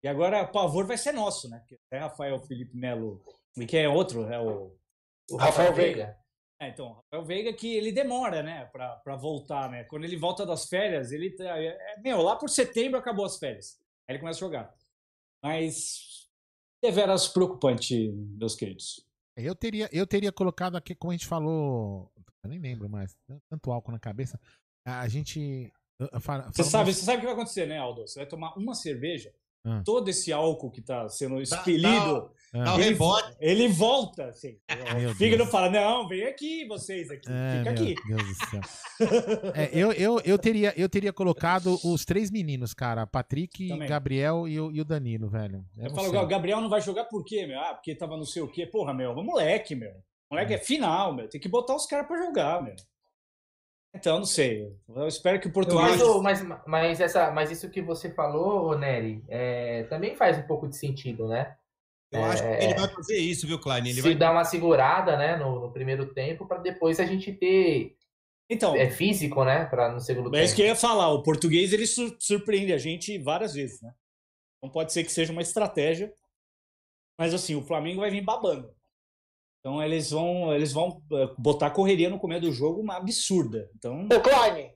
E agora pavor vai ser nosso, né? Porque é Rafael, Felipe Melo, e quem é outro? É o, o Rafael, Rafael Veiga. Veiga. É, então, o Rafael Veiga que ele demora, né, pra, pra voltar, né? Quando ele volta das férias, ele... É, meu, lá por setembro acabou as férias. Aí ele começa a jogar. Mas, deveras preocupante, meus queridos. Eu teria, eu teria colocado aqui, como a gente falou, eu nem lembro mais, tanto álcool na cabeça, a gente... Fala, fala você, sabe, mais... você sabe o que vai acontecer, né, Aldo? Você vai tomar uma cerveja, ah. todo esse álcool que tá sendo expelido, dá, dá, dá ele, ele volta, assim. O fígado fala, não, vem aqui vocês, aqui, é, fica aqui. Meu Deus do céu. é, eu, eu, eu, teria, eu teria colocado os três meninos, cara, Patrick, Também. Gabriel e o, e o Danilo, velho. Eu, eu falo, o Gabriel não vai jogar por quê, meu? Ah, porque tava não sei o quê. Porra, meu, moleque, meu. Moleque é, é final, meu. Tem que botar os caras pra jogar, meu. Então, não sei. Eu espero que o português... Mas, mas, essa, mas isso que você falou, Neri, é, também faz um pouco de sentido, né? Eu é, acho que ele vai fazer isso, viu, Klein? Ele se vai dar uma segurada, né, no, no primeiro tempo, para depois a gente ter... Então, é físico, né, pra, no segundo mas tempo. É isso que eu ia falar. O português, ele surpreende a gente várias vezes, né? Então pode ser que seja uma estratégia. Mas, assim, o Flamengo vai vir babando. Então eles vão, eles vão botar correria no começo do jogo, uma absurda. Então... Ô Klein,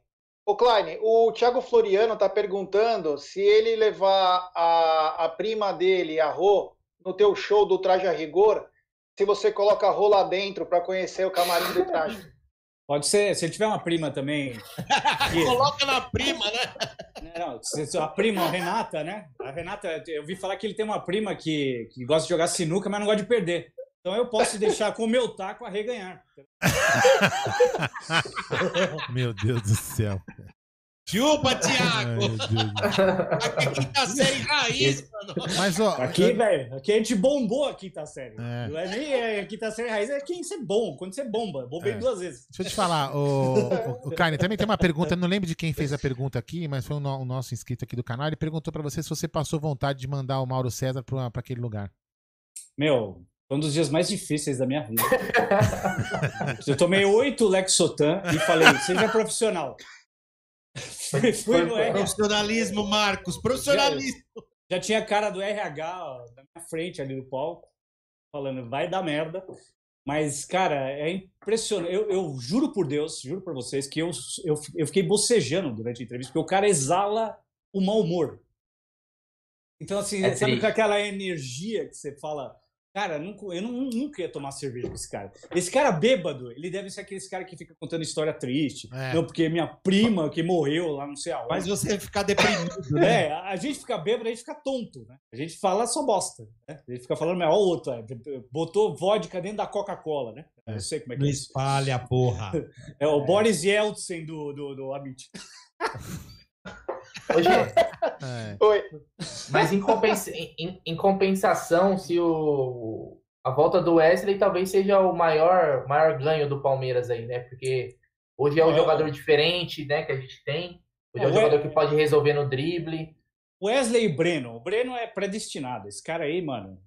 ô Klein, o Thiago Floriano está perguntando se ele levar a, a prima dele, a Rô, no teu show do Traje a Rigor, se você coloca a Rô lá dentro para conhecer o camarim do Traje. Pode ser, se ele tiver uma prima também. Coloca na prima, né? Não, a prima, a Renata, né? A Renata, eu vi falar que ele tem uma prima que, que gosta de jogar sinuca, mas não gosta de perder. Então eu posso deixar com o meu taco a reganhar. Meu Deus do céu. Chupa, Thiago! Ai, a quinta série raiz, mano. Mas, ó, aqui, eu... velho, aqui a gente bombou a quinta série. É. Não é nem é, a quinta série raiz, é quem você bomba, quando você bomba. Bombei é. duas vezes. Deixa eu te falar, o, o, o Caio, também tem uma pergunta, não lembro de quem fez a pergunta aqui, mas foi o, no, o nosso inscrito aqui do canal, ele perguntou pra você se você passou vontade de mandar o Mauro César pra, pra aquele lugar. Meu... Foi um dos dias mais difíceis da minha vida. Eu tomei oito Lexotan e falei, seja profissional. Fui, fui no R H. Profissionalismo, Marcos, profissionalismo. Já, já tinha a cara do R H, ó, na minha frente ali no palco, falando, vai dar merda. Mas, cara, é impressionante. Eu, eu juro por Deus, juro por vocês, que eu, eu, eu fiquei bocejando durante a entrevista, porque o cara exala o mau humor. Então, assim, é sabe triste. Com aquela energia que você fala... Cara, eu nunca ia tomar cerveja com esse cara. Esse cara bêbado, ele deve ser aquele cara que fica contando história triste. É. Não, porque minha prima que morreu lá, não sei aonde. Mas você ficar deprimido, né? É, a gente fica bêbado, a gente fica tonto, né? A gente fala só bosta, né? A gente fica falando, mas ó o outro, botou vodka dentro da Coca-Cola, né? Não sei como é que é isso. Espalha, porra. É o é. Boris Yeltsin do, do, do Amit. Hoje é. É. Oi. Mas em, compensa... em, em compensação, se o... a volta do Wesley talvez seja o maior, maior ganho do Palmeiras aí, né? Porque hoje é um é. jogador diferente, né? Que a gente tem. Hoje é, é um Wesley... jogador que pode resolver no drible. Wesley e Breno. O Breno é predestinado. Esse cara aí, mano.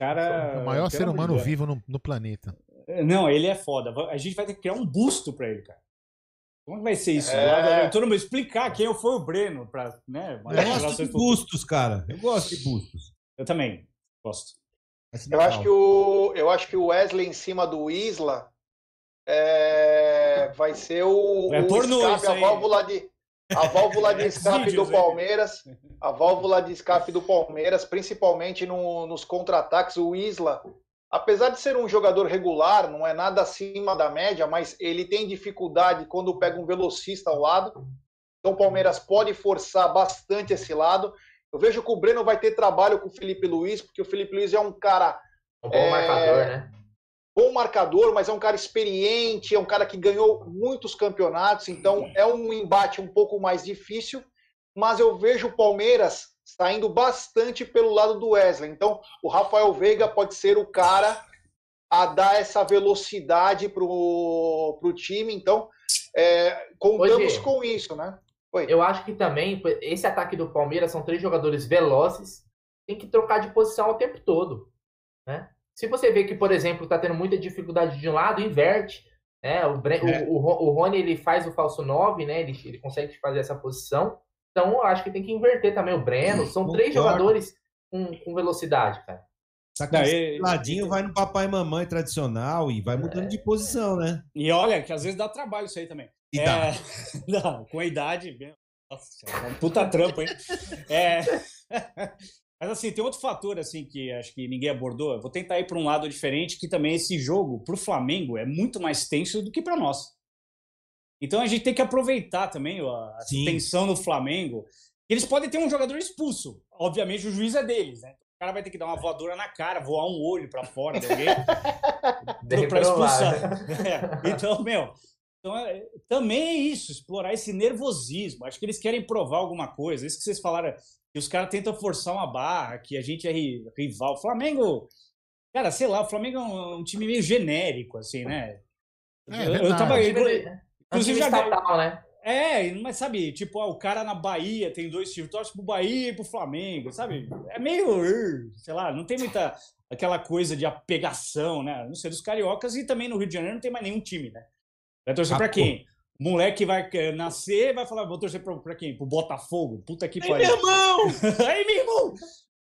Cara... O maior ser humano vivo no, no planeta. Não, ele é foda. A gente vai ter que criar um busto pra ele, cara. Como vai ser isso? É... Eu tô no meu explicar quem foi o Breno. Pra, né, eu gosto de bustos, cara. Eu gosto de bustos. Eu também gosto. Eu acho, que o, eu acho que o Wesley em cima do Isla é, vai ser o, é o escape, a válvula de, a válvula de escape do Palmeiras. A válvula de escape do Palmeiras, principalmente no, nos contra-ataques. O Isla, apesar de ser um jogador regular, não é nada acima da média, mas ele tem dificuldade quando pega um velocista ao lado. Então o Palmeiras pode forçar bastante esse lado. Eu vejo que o Breno vai ter trabalho com o Felipe Luiz, porque o Felipe Luiz é um cara... Um bom é, marcador, né? Bom marcador, mas é um cara experiente, é um cara que ganhou muitos campeonatos, então é um embate um pouco mais difícil, mas eu vejo o Palmeiras... saindo bastante pelo lado do Wesley. Então, o Rafael Veiga pode ser o cara a dar essa velocidade pro, pro time. Então, é, contamos Oi, com isso, né? Oi. Eu acho que também, esse ataque do Palmeiras, são três jogadores velozes, tem que trocar de posição o tempo todo, né? Se você vê que, por exemplo, tá tendo muita dificuldade de um lado, inverte, né? O, Bre... é. o, o, o Rony, ele faz o falso nove, né? Ele, ele consegue fazer essa posição. Então, eu acho que tem que inverter também o Breno. São Concordo. três jogadores com, com velocidade, cara. Sacanagem, ladinho vai no papai e mamãe tradicional e vai mudando é. de posição, né? E olha, que às vezes dá trabalho isso aí também. E é... dá. Não, com a idade... Nossa, é uma puta trampa, hein? É... Mas assim, tem outro fator assim que acho que ninguém abordou. Eu vou tentar ir para um lado diferente, que também esse jogo, para o Flamengo, é muito mais tenso do que para nós. Então a gente tem que aproveitar também a Sim. tensão no Flamengo. Eles podem ter um jogador expulso. Obviamente o juiz é deles, né? O cara vai ter que dar uma voadora na cara, voar um olho pra fora de alguém pra expulsar. É. Então, meu, então, é, também é isso, explorar esse nervosismo. Acho que eles querem provar alguma coisa. Isso que vocês falaram, que os caras tentam forçar uma barra, que a gente é rival. O Flamengo, cara, sei lá, o Flamengo é um, um time meio genérico, assim, né? É, eu, eu tava... Eu, Inclusive, já... estatal, né? É, mas sabe, tipo, ó, o cara na Bahia tem dois times, torce pro Bahia e pro Flamengo, sabe? É meio, sei lá, não tem muita aquela coisa de apegação, né? Não sei, dos cariocas, e também no Rio de Janeiro não tem mais nenhum time, né? Vai torcer ah, pra quem? O moleque vai nascer, vai falar, vou torcer pra, pra quem? Pro Botafogo? Puta que pariu. Aí, meu irmão! Aí, meu irmão!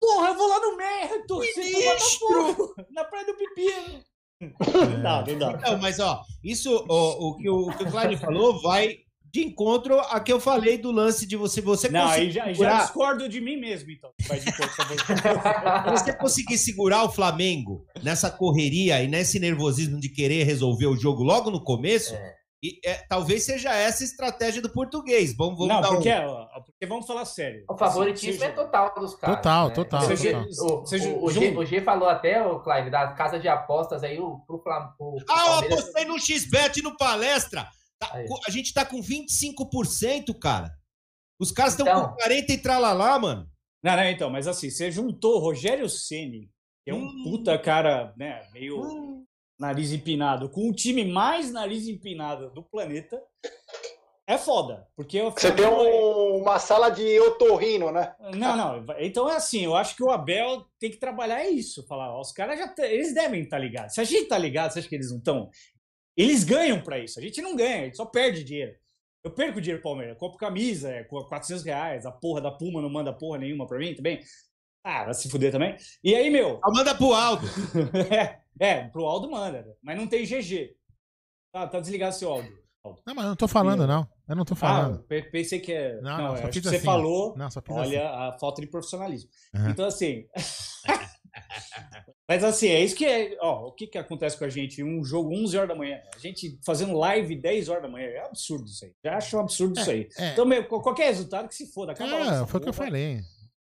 Porra, eu vou lá no Merra torcer pro Botafogo! Na Praia do Pepino! Não dá, não dá. Então, mas ó, isso, ó, o que o, o, o Klein falou vai de encontro a que eu falei do lance de você... você não, aí já, segurar... já discordo de mim mesmo, então. Vai de você conseguir segurar o Flamengo nessa correria e nesse nervosismo de querer resolver o jogo logo no começo... É. E, é, talvez seja essa a estratégia do português. Vamos, vamos não, dar porque, um... porque vamos falar sério. O favoritismo assim, é total dos caras. Total, né? total. Seja, total. Seja, o, o, o, G, o G falou até, o Klein, da casa de apostas aí, o, pro Flamengo. Ah, eu apostei no xBet no palestra. Tá, a gente tá com vinte e cinco por cento, cara. Os caras estão então... com quarenta por cento e tralalá, mano. Não, não, então, mas assim, você juntou o Rogério Ceni, que é um hum. puta cara, né, meio... Hum. nariz empinado, com o time mais nariz empinado do planeta, é foda. Porque eu Você tem um, uma sala de otorrino, né? Não, não. Então é assim, eu acho que o Abel tem que trabalhar isso. Falar, ó, os caras já t- eles devem estar tá ligados. Se a gente tá ligado, você acha que eles não estão? Eles ganham pra isso. A gente não ganha, a gente só perde dinheiro. Eu perco dinheiro pro Palmeiras. Eu compro camisa, é, com quatrocentos reais. A porra da Puma não manda porra nenhuma pra mim também. Ah, vai se fuder também. E aí, meu... Ah, manda pro Aldo. é. É, pro Aldo manda, mas não tem G G. Tá, tá desligado seu áudio. Não, mas eu não tô falando, não. Eu não tô falando. Ah, pensei que é... Não, não, não só acho que você assim, falou, não, só olha assim. A falta de profissionalismo. Uhum. Então, assim... mas, assim, é isso que é... Ó, o que que acontece com a gente? Um jogo onze horas da manhã. A gente fazendo live dez horas da manhã. É absurdo isso aí. Já acho um absurdo é, isso aí. É. Então, meu, qualquer resultado que se foda. Acaba ah, foi o que eu falei.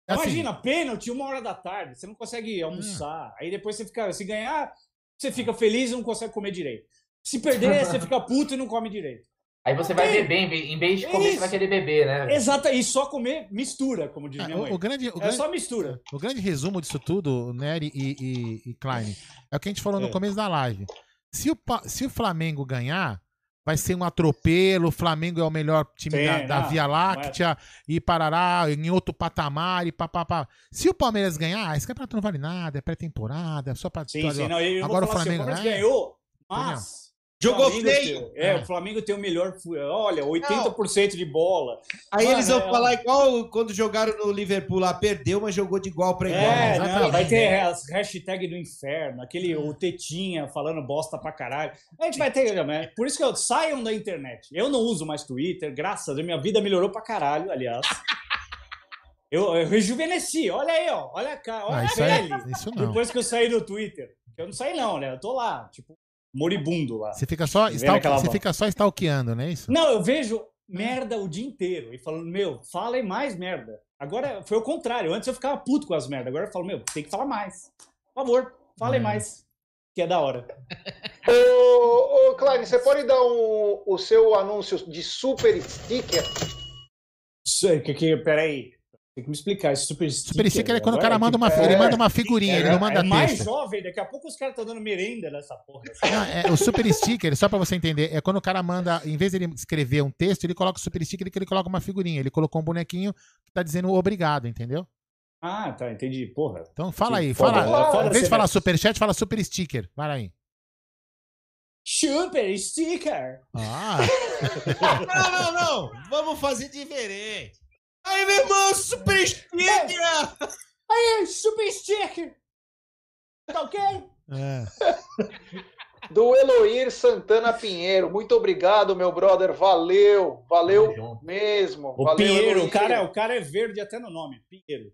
Imagina, assim, pênalti, uma hora da tarde, você não consegue almoçar. Hum. Aí depois você fica, se ganhar, você fica feliz e não consegue comer direito. Se perder, você fica puto e não come direito. Aí você vai beber, em vez de comer, você vai querer beber, né? Exato, e só comer mistura, como diz ah, minha mãe. O, o grande, o é grande, só mistura. O grande resumo disso tudo, Neri e, e, e Klein, é o que a gente falou é. no começo da live. Se o, se o Flamengo ganhar, vai ser um atropelo, o Flamengo é o melhor time Sim, da, da não, Via Láctea, e parará em outro patamar, e papapá. Se o Palmeiras ganhar, esse campeonato não vale nada, é pré-temporada, é só pra... Sim, sim, não, eu Agora vou falar o Flamengo assim, o Palmeiras ganhou, mas... Jogou feio. É, é, o Flamengo tem o melhor... Olha, oitenta por cento não. de bola. Aí ah, eles vão é, falar igual quando jogaram no Liverpool lá, perdeu, mas jogou de igual pra igual. É, não, vai ter as hashtag do inferno, aquele é. o Tetinha falando bosta pra caralho. A gente vai ter... Por isso que eu saiam da internet. Eu não uso mais Twitter, graças a Deus, minha vida melhorou pra caralho, aliás. eu, eu rejuvenesci, olha aí, ó. Olha a cara, olha a pele. Isso não. Depois que eu saí do Twitter. Eu não saí não, né? Eu tô lá, tipo... moribundo lá. Você fica só, stalke... você fica só stalkeando, não é isso? Não, eu vejo merda o dia inteiro e falando, meu, falem mais merda. Agora foi o contrário, antes eu ficava puto com as merdas, agora eu falo, meu, tem que falar mais. Por favor, falem hum. mais, que é da hora. Ô, ô Klein, você pode dar um, o seu anúncio de super sticker? Sei, que, que, peraí. Tem que me explicar, esse super sticker... Super sticker é quando o cara manda uma, é, ele manda uma figurinha, é, ele não manda é texto. É mais jovem, daqui a pouco os caras estão dando merenda nessa porra. Não, é, o super sticker, só pra você entender, é quando o cara manda, em vez de ele escrever um texto, ele coloca o super sticker e ele coloca uma figurinha. Ele colocou um bonequinho que tá dizendo obrigado, entendeu? Ah, tá, entendi, porra. Então fala aí, fala, fala, fala em vez de falar superchat, fala super sticker, vai aí. Super sticker! Ah! não, não, não, vamos fazer diferente. Aí, meu irmão, super sticker! Aí, super sticker! Tá ok? É. Do Eloir Santana Pinheiro. Muito obrigado, meu brother. Valeu, valeu Obrigado. mesmo. O valeu, Pinheiro, o cara, o cara é verde até no nome. Pinheiro.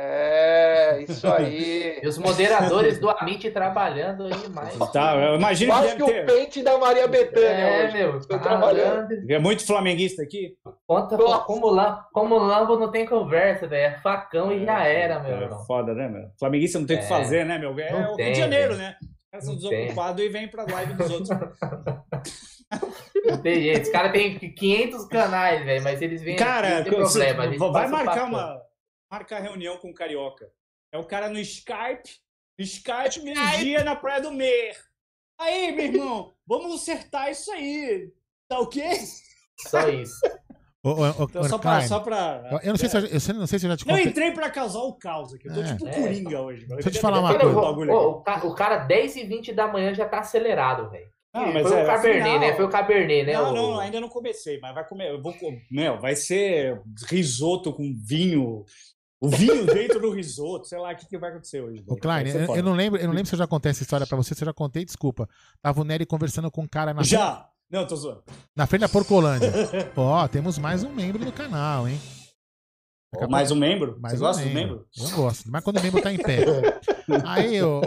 É, isso aí. E os moderadores do Amit trabalhando aí mais. Tá, eu imagino Quase que, que ter... o pente da Maria Bethânia. É, hoje, meu. Tá trabalhando. É muito flamenguista aqui. Conta, como, lá, como Lambo não tem conversa, velho. É facão e já era, meu. É foda, né, meu? Flamenguista não tem o é. que fazer, né, meu? É não o Rio de Janeiro, né? Os caras são desocupados e vêm pra live dos outros. Não tem jeito. Os caras têm quinhentos canais, velho, mas eles vêm. Cara, aqui, problema. Você, vai marcar um uma. Marcar reunião com o Carioca. É o cara no Skype. Skype, meio-dia na Praia do Mer. Aí, meu irmão, vamos acertar isso aí. Tá ok? Só isso. O, o, o, então, só, pra, só pra... Eu não sei, é. se, eu, eu não sei se eu já te contei. Eu entrei pra causar o caos aqui. Eu tô é. tipo Coringa é. hoje. Deixa eu te falar uma coisa. O, o, o cara, dez e vinte da manhã, já tá acelerado, velho. Não, mas foi, é, o Cabernet, assim, né? Foi o Cabernet, né? Não, não, ainda não comecei, mas vai comer. Eu vou, meu, vai ser risoto com vinho... O vinho dentro do risoto, sei lá, o que, que vai acontecer hoje. O Klein, eu, eu, não lembro, eu não lembro se eu já contei essa história pra você, se eu já contei, desculpa. Tava o Neri conversando com um cara na... Já! Frente... Não, tô zoando. Na frente da Porcolândia. Ó, temos mais um membro do canal, hein? Acabou... Mais um membro? Mais você um gosta membro. do membro? Eu gosto, mas quando o membro tá em pé. Aí, o...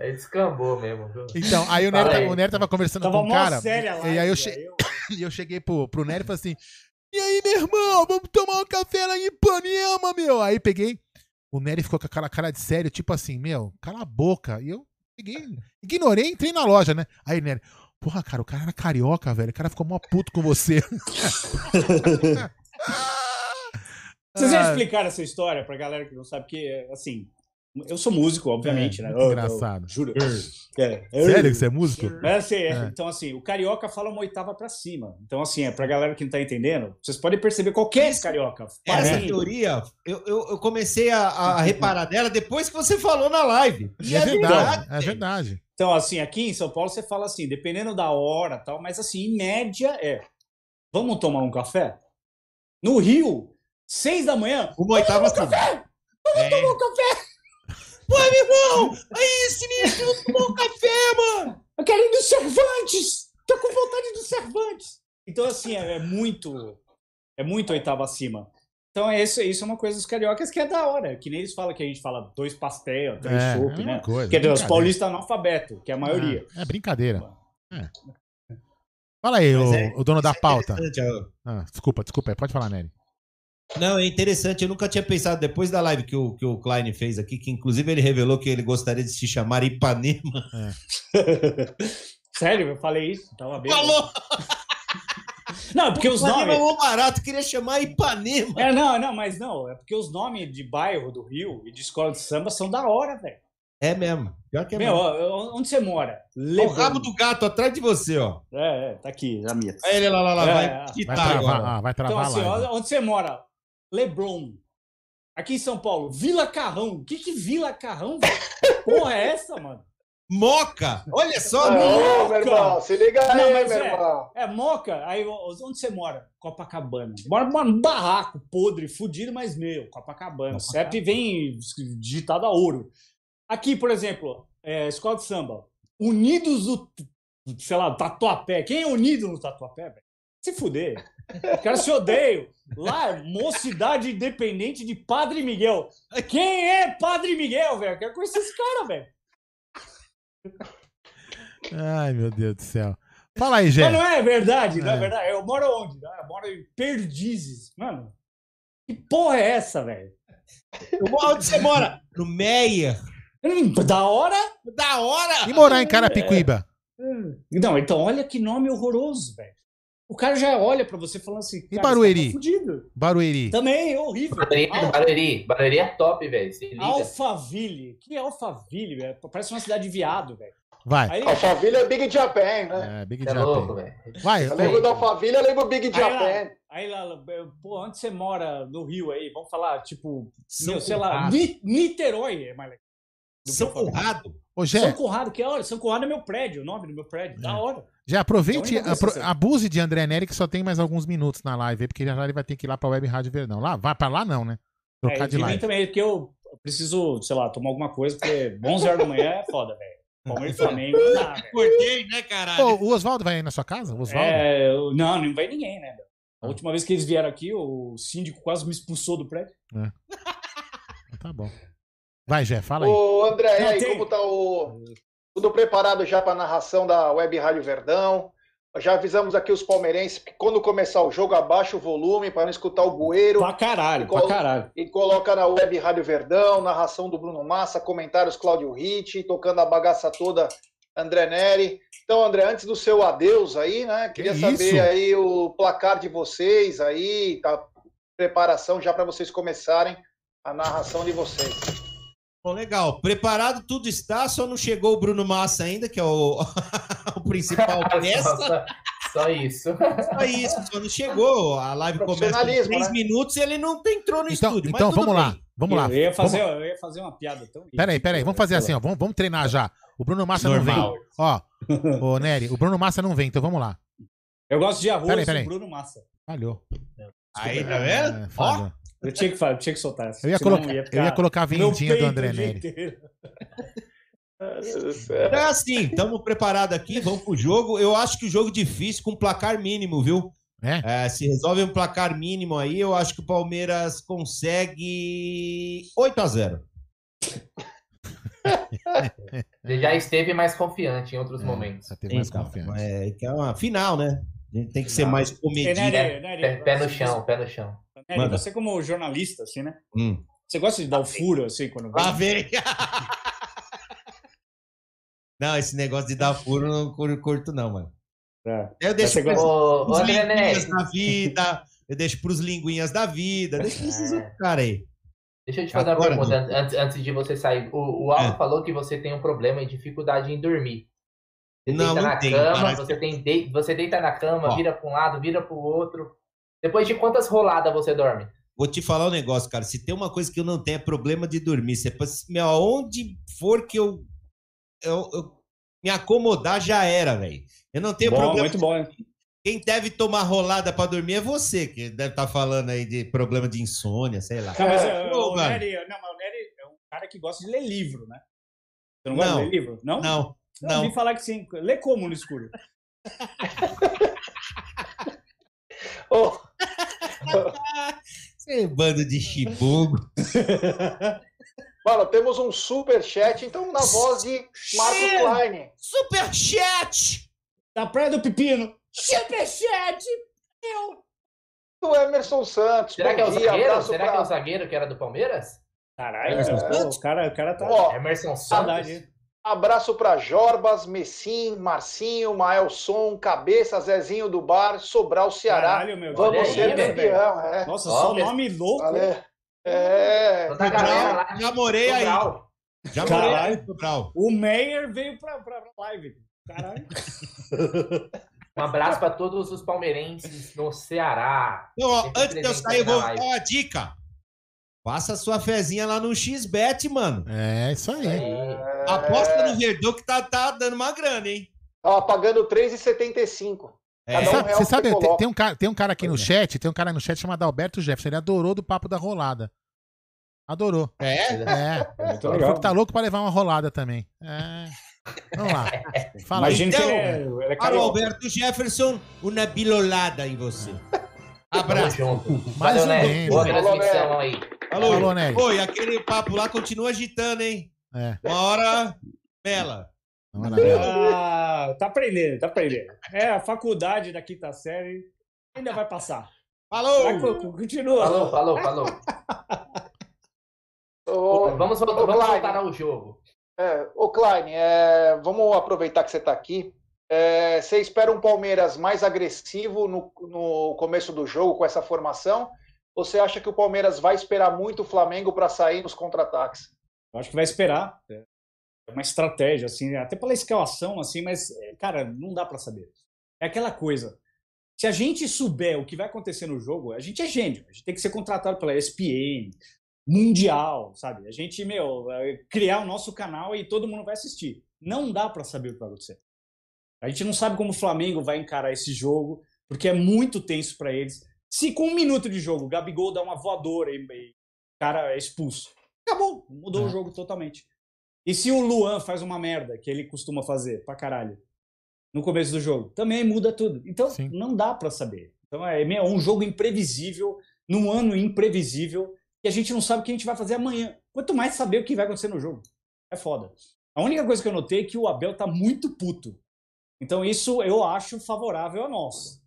Ele descambou mesmo. Então, aí o Neri, tava, o Neri tava conversando tava com um cara... Séria lá, e aí eu, che... eu... eu cheguei pro, pro Neri e falei assim... E aí, meu irmão, vamos tomar um café lá em Ipanema, meu. Aí peguei, o Neri ficou com aquela cara de sério, tipo assim, meu, cala a boca. E eu peguei, ignorei, entrei na loja, né? Aí, Neri, porra, cara, o cara era carioca, velho. O cara ficou mó puto com você. Vocês já explicaram essa história pra galera que não sabe? Porque, assim, eu sou músico, obviamente, é, né? Eu, engraçado. Eu, juro. É, eu, sério que você é músico? É, assim, é. Então, assim, o carioca fala uma oitava pra cima. Então, assim, é pra galera que não tá entendendo, vocês podem perceber qualquer carioca. Essa é. teoria, eu, eu, eu comecei a, a reparar nela depois que você falou na live. E é, é verdade. verdade. É verdade. Então, assim, aqui em São Paulo você fala assim, dependendo da hora e tal, mas assim, em média é, vamos tomar um café? No Rio, seis da manhã, uma oitava pra cima. Vamos é. tomar um café! Pô, meu irmão! Aí, sinistro, vamos tomar um café, mano! Eu quero ir no Cervantes! Tô com vontade do Cervantes! Então, assim, é, é muito... É muito oitava acima. Então, é isso, isso é uma coisa dos cariocas que é da hora. Que nem eles falam que a gente fala dois pastéis, três é, chopp, é né? Coisa, que é dos paulistas analfabeto, que é a maioria. É, é brincadeira. É. Fala aí, o, é, o dono da pauta. É ah, desculpa, desculpa. Pode falar, Nery. Não, é interessante, eu nunca tinha pensado, depois da live que o, que o Klein fez aqui, que inclusive ele revelou que ele gostaria de se chamar Ipanema. É. Sério? Eu falei isso? Tava bem. Falou! Não, porque o os nomes... é barato, queria chamar Ipanema. É, não, não, mas não, é porque os nomes de bairro do Rio e de escola de samba são da hora, velho. É mesmo. Pior que é Meu, mesmo. Onde você mora? Levando. O rabo do gato atrás de você, ó. É, é, tá aqui, já mira. Aí ele lá, lá, lá, é, vai, é, vai travar agora. Ah, vai travar então, lá. Assim, ó, onde você mora? Lebron. Aqui em São Paulo, Vila Carrão. O que que Vila Carrão, velho? Porra é essa, mano? Moca! Olha só, é, Moca! Meu irmão, se liga aí, Não, mas meu é, irmão. É, Moca. Aí, onde você mora? Copacabana. Mora num barraco podre, fudido, mas meu, Copacabana. C E P vem digitado a ouro. Aqui, por exemplo, é, escola de samba. Unidos do, sei lá, Tatuapé. Quem é unido no Tatuapé, velho? Se fuder. Os caras se odeiam. Lá, Mocidade Independente de Padre Miguel. Quem é Padre Miguel, velho? Quero conhecer esse cara, velho. Ai, meu Deus do céu. Fala aí, gente. Mas não é verdade, não é verdade. Eu moro onde? Eu moro em Perdizes. Mano, que porra é essa, velho? Onde você mora? No Meia. Hum, da hora? Da hora! E morar em Carapicuíba? É. Não, então, olha que nome horroroso, velho. O cara já olha pra você falando assim... E Barueri? Tá Barueri. Também é horrível. Barueri, Al... Barueri. Barueri é top, velho. Alphaville. Que é Alphaville, velho? Parece uma cidade de viado, velho. Vai. Aí... Alphaville é Big Japan, né? É, Big Japan. É louco, velho. Vai. Eu lembro da Alphaville, eu lembro Big Japan. Aí lá, aí lá, pô, onde você mora no Rio aí? Vamos falar, tipo... Meu, sei lá, Ni, Niterói é mais legal. São Conrado. Ô, Gé, São Conrado, que é hora. São Conrado é meu prédio, o nome do meu prédio. É. Da hora. Já aproveite, é apro assim. abuse de André Neri, que só tem mais alguns minutos na live, porque já ele vai ter que ir lá pra Web Rádio Verdão. Lá, vai pra lá não, né? Trocar é, de live. Também, porque eu preciso, sei lá, tomar alguma coisa, porque onze horas da manhã é foda, velho. Palmeiras e Flamengo, tá, velho. Acordei, né, caralho? Ô, o Oswaldo vai aí na sua casa? O Oswaldo? É, eu, não, não vai ninguém, né, velho? A ah. última vez que eles vieram aqui, o síndico quase me expulsou do prédio. É. Tá bom. Vai, Gé, fala aí. Ô, André, não, aí, tem... como tá o... Tudo preparado já para a narração da Web Rádio Verdão. Já avisamos aqui os palmeirenses que quando começar o jogo, abaixa o volume para não escutar o bueiro. Pra caralho, pra caralho. E coloca na Web Rádio Verdão, narração do Bruno Massa, comentários Cláudio Ritt, tocando a bagaça toda André Neri. Então, André, antes do seu adeus aí, né? Queria que saber isso? aí o placar de vocês aí, a preparação já para vocês começarem a narração de vocês. Bom, legal. Preparado tudo está, só não chegou o Bruno Massa ainda, que é o, o principal peça. Só, só isso. Só isso, só não chegou. A live começa em três né? minutos e ele não entrou no então, estúdio. Então, mas vamos bem. lá. Vamos lá. Eu ia fazer, vamos... eu ia fazer uma piada. Tão... Peraí, peraí. Vamos fazer assim, ó. Vamos, vamos treinar já. O Bruno Massa Normal. não vem. Ó, ô, Neri, o Bruno Massa não vem, então vamos lá. Eu gosto de arroz do Bruno Massa. Falhou. Desculpa, aí, tá vendo? É, ó. Eu tinha que falar, eu tinha que soltar. Eu ia, colocar, ia eu ia colocar a vendinha do André Neri. É assim, estamos preparados aqui, vamos pro jogo. Eu acho que o jogo difícil com placar mínimo, viu? É? É, se resolve um placar mínimo aí, eu acho que o Palmeiras consegue oito a zero. Ele já esteve mais confiante em outros é, momentos. Já esteve mais então, confiante. É, que é uma final, né? A gente tem que final. Ser mais comedido. Neri, né? Neri, pé, pé no chão, pé no chão. Neri, você como jornalista, assim, né? Hum. Você gosta de dar o furo, assim, quando... Lá vem! Não, esse negócio de dar furo eu não curto, não, mano. É. Eu deixo para os linguinhas da vida, eu deixo para os linguinhas da vida, deixa esses outros caras aí. Deixa eu te fazer agora, uma pergunta antes, antes de você sair. O, o Alvo é. falou que você tem um problema e dificuldade em dormir. Você não, deita não na tem, cama, mas... você, tem de... você deita na cama, ó, vira para um lado, vira para o outro. Depois de quantas roladas você dorme? Vou te falar um negócio, cara. Se tem uma coisa que eu não tenho é problema de dormir. Você pensa, meu, aonde for que eu, eu, eu me acomodar, já era, velho. Eu não tenho bom, problema. Muito bom. Quem deve tomar rolada pra dormir é você, que deve estar tá falando aí de problema de insônia, sei lá. Não, mas é, Pô, o, Neri, não, mas o Neri é um cara que gosta de ler livro, né? Você não, não gosta de ler livro? Não? Não. Não, não. Eu ouvi falar que sim. Lê como no escuro? oh. Você é bando de chibugo. Fala, temos um superchat, então, na voz de Marcos Klein. Superchat! Da Praia do Pepino. Superchat! Eu! Do Emerson Santos. Será, que é, o zagueiro? Será pra... que é o zagueiro que era do Palmeiras? Caralho, é, é, o, cara, o cara tá... Ó, Emerson Santos. Abraço pra Jorbas, Messim, Marcinho, Maelson, Cabeça, Zezinho do Bar, Sobral, Ceará. Caralho, meu. Vamos ser campeão, é. Nossa, só nome louco. Valeu. É, Sobral, galera, já morei Sobral. Aí. Já morei aí, Sobral. O Meyer veio pra, pra, pra live. Caralho. Um abraço pra todos os palmeirenses no Ceará. Então, ó, antes de eu sair, eu vou dar uma dica. Faça sua fezinha lá no xBet, mano. É, isso aí. É. Aposta no Verdão que tá, tá dando uma grana, hein? Ó, pagando três reais e setenta e cinco centavos. É. Você sabe, um você sabe tem, tem, um cara, tem um cara aqui no chat, tem um cara no chat chamado Alberto Jefferson, ele adorou do papo da rolada. Adorou. É? É. é ele falou que tá louco pra levar uma rolada também. É. Vamos lá. Fala então, que é, é para o Alberto Jefferson, uma bilolada em você. Abraço. Mais um bem. Boa transmissão aí. Alô, Alô Neri. Oi, aquele papo lá continua agitando, hein? É. Uma hora, bela. Ah, tá aprendendo, tá aprendendo. É, a faculdade da quinta série ainda vai passar. Falou! Continua. Falou, falou, falou. Ô, vamos voltar, ô, vamos voltar ao jogo. É, ô, Klein, é, vamos aproveitar que você está aqui. É, você espera um Palmeiras mais agressivo no, no começo do jogo com essa formação? Ou você acha que o Palmeiras vai esperar muito o Flamengo para sair nos contra-ataques? Eu acho que vai esperar. É. É uma estratégia, assim, até pela escalação, assim, mas, cara, não dá pra saber. É aquela coisa. Se a gente souber o que vai acontecer no jogo, a gente é gênio. A gente tem que ser contratado pela E S P N, Mundial, sabe? A gente, meu, vai criar o nosso canal e todo mundo vai assistir. Não dá pra saber o que vai acontecer. A gente não sabe como o Flamengo vai encarar esse jogo, porque é muito tenso pra eles. Se com um minuto de jogo o Gabigol dá uma voadora e o cara é expulso, acabou, mudou o jogo totalmente. E se o Luan faz uma merda, que ele costuma fazer pra caralho, no começo do jogo, também muda tudo. Então, sim, não dá pra saber. Então, é um jogo imprevisível, num ano imprevisível, que a gente não sabe o que a gente vai fazer amanhã. Quanto mais saber o que vai acontecer no jogo. É foda. A única coisa que eu notei é que o Abel tá muito puto. Então, isso eu acho favorável a nós.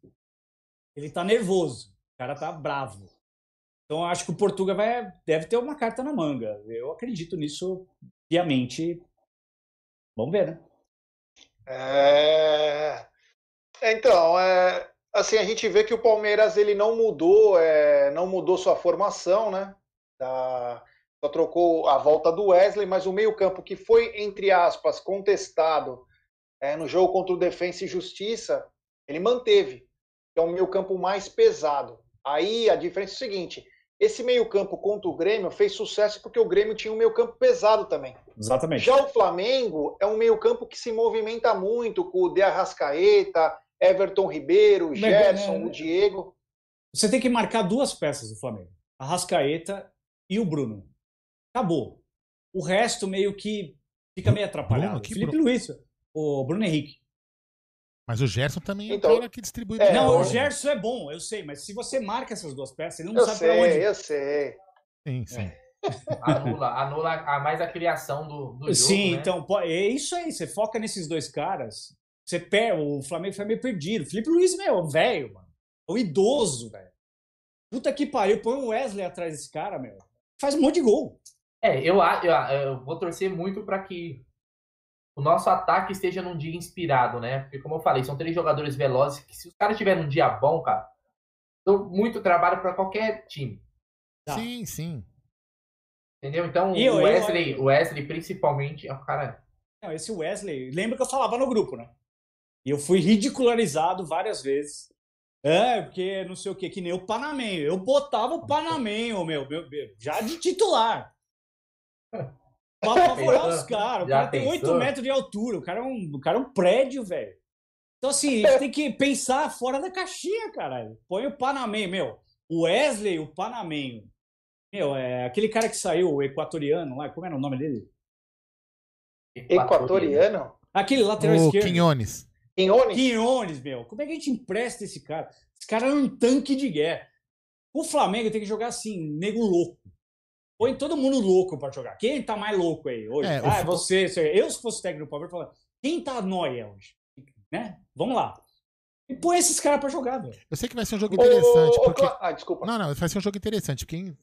Ele tá nervoso. O cara tá bravo. Então, eu acho que o Portuga vai, deve ter uma carta na manga. Eu acredito nisso... E a mente, vamos ver, né? É... Então, é... assim, a gente vê que o Palmeiras ele não mudou, é... não mudou sua formação, né? Da... Só trocou a volta do Wesley, mas o meio-campo que foi, entre aspas, contestado é... no jogo contra o Defensa y Justicia, ele manteve. É um meio-campo mais pesado. Aí a diferença é o seguinte... Esse meio-campo contra o Grêmio fez sucesso porque o Grêmio tinha um meio-campo pesado também. Exatamente. Já o Flamengo é um meio-campo que se movimenta muito com o de Arrascaeta, Everton Ribeiro, Gerson, o Diego. Você tem que marcar duas peças do Flamengo. Arrascaeta e o Bruno. Acabou. O resto meio que fica meio atrapalhado. Bruno, Felipe Bruno? Luiz, o Bruno Henrique. Mas o Gerson também é então, o cara que distribui. É, não, o Gerson é bom, eu sei, mas se você marca essas duas peças, ele não eu sabe sei, pra onde. Eu sei, sim, sim. É. Anula, anula a mais a criação do, do jogo, sim, né? Então, é isso aí, você foca nesses dois caras, você perde, o Flamengo foi meio perdido. O Felipe Luiz, meu, é um velho, mano. É um idoso, velho. Puta que pariu, põe o Wesley atrás desse cara, meu. Faz um monte de gol. É, eu, eu, eu vou torcer muito pra que o nosso ataque esteja num dia inspirado, né? Porque, como eu falei, são três jogadores velozes que, se os caras tiverem um dia bom, cara, dão muito trabalho pra qualquer time. Tá. Sim, sim. Entendeu? Então, eu, o Wesley, eu... Wesley, principalmente, é o cara... Não, esse Wesley... Lembra que eu falava no grupo, né? E eu fui ridicularizado várias vezes. É, porque não sei o quê, que nem o Panamenho. Eu botava o Panamenho, meu, meu, meu já de titular. Pra favorar os caras. O cara tem oito metros de altura. O cara é um, o cara é um prédio, velho. Então, assim, a gente tem que pensar fora da caixinha, caralho. Põe o Panamenho, meu. O Wesley, o Panamenho. Meu, é aquele cara que saiu, o equatoriano lá. Como era o nome dele? Equatoriano? Aquele lateral o esquerdo. O Quinhones. Quinhones? Quinhones, meu. Como é que a gente empresta esse cara? Esse cara é um tanque de guerra. O Flamengo tem que jogar assim, nego louco. Põe todo mundo louco pra jogar. Quem tá mais louco aí hoje? É, ah, o... você, você. Eu, se fosse técnico do Palmeiras, falava, quem tá nóia hoje? Né? Vamos lá. E põe esses caras pra jogar, velho. Eu sei que vai ser um jogo interessante. Ô, ô, porque... Ah, desculpa. Não, não, vai ser um jogo interessante. Quem... Se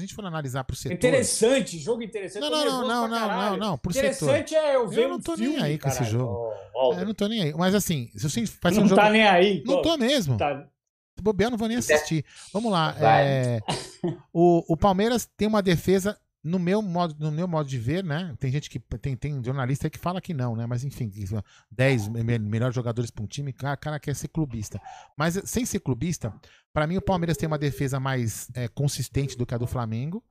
a gente for analisar pro setor... Interessante, jogo interessante. Não, não, não, não, não, não, não, pro interessante setor. É eu ver eu não tô um filme, nem aí com caralho. Esse jogo. Oh, oh, é, eu não tô nem aí. Mas assim, se você faz não um jogo... Não tá nem aí. Não tô mesmo. Tá... Se bobear, não vou nem assistir. Vamos lá. É... o, o Palmeiras tem uma defesa, no meu, modo, no meu modo de ver, né? Tem gente que... Tem, tem jornalista que fala que não, né? Mas enfim, dez melhores jogadores pra um time, o cara quer ser clubista. Mas sem ser clubista... Para mim, o Palmeiras tem uma defesa mais é, consistente do que a do Flamengo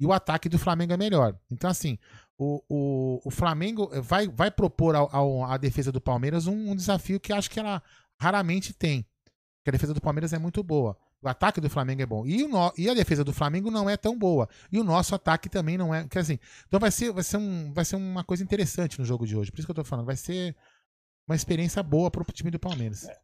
e o ataque do Flamengo é melhor. Então, assim, o, o, o Flamengo vai, vai propor à defesa do Palmeiras um, um desafio que acho que ela raramente tem. Porque a defesa do Palmeiras é muito boa. O ataque do Flamengo é bom. E, o no, e a defesa do Flamengo não é tão boa. E o nosso ataque também não é... Quer dizer, então, vai ser, vai, ser um, vai ser uma coisa interessante no jogo de hoje. Por isso que eu tô falando. Vai ser uma experiência boa pro time do Palmeiras. É.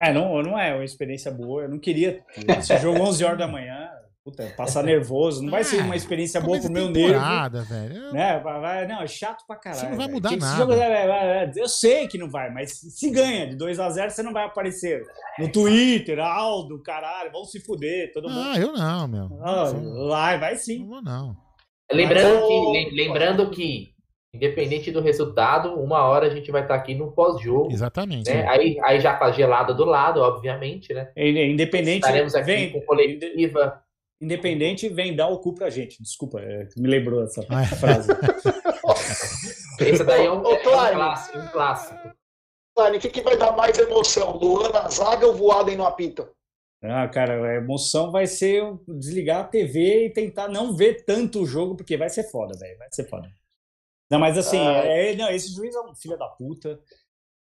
É, não, não é uma experiência boa, eu não queria esse jogo onze horas da manhã, puta, passar nervoso, não vai ser uma experiência ah, boa pro meu nervo. Velho. Né? Não, é chato pra caralho. Você não vai mudar velho. Nada. Esse jogo, eu sei que não vai, mas se ganha de dois a zero, você não vai aparecer no Twitter, Aldo, caralho, vão se fuder, todo mundo. Ah, eu não, meu. Lá, vai sim. Não vou não. Lembrando, que, lembrando que... Independente do resultado, uma hora a gente vai estar aqui no pós-jogo. Exatamente. Né? Aí, aí já tá gelada do lado, obviamente, né? Independente. Estaremos aqui vem, com coletiva. Independente vem dar o cu pra gente. Desculpa, é, me lembrou essa ah, é. frase. Esse daí é um, ô, é Klein, um clássico. Um clássico. Klein, o que, que vai dar mais emoção? Luan na zaga ou voado em no apito? Ah, cara, a emoção vai ser desligar a T V e tentar não ver tanto o jogo, porque vai ser foda, velho. Vai ser foda. Não, mas assim, ah, é, não, esse juiz é um filho da puta,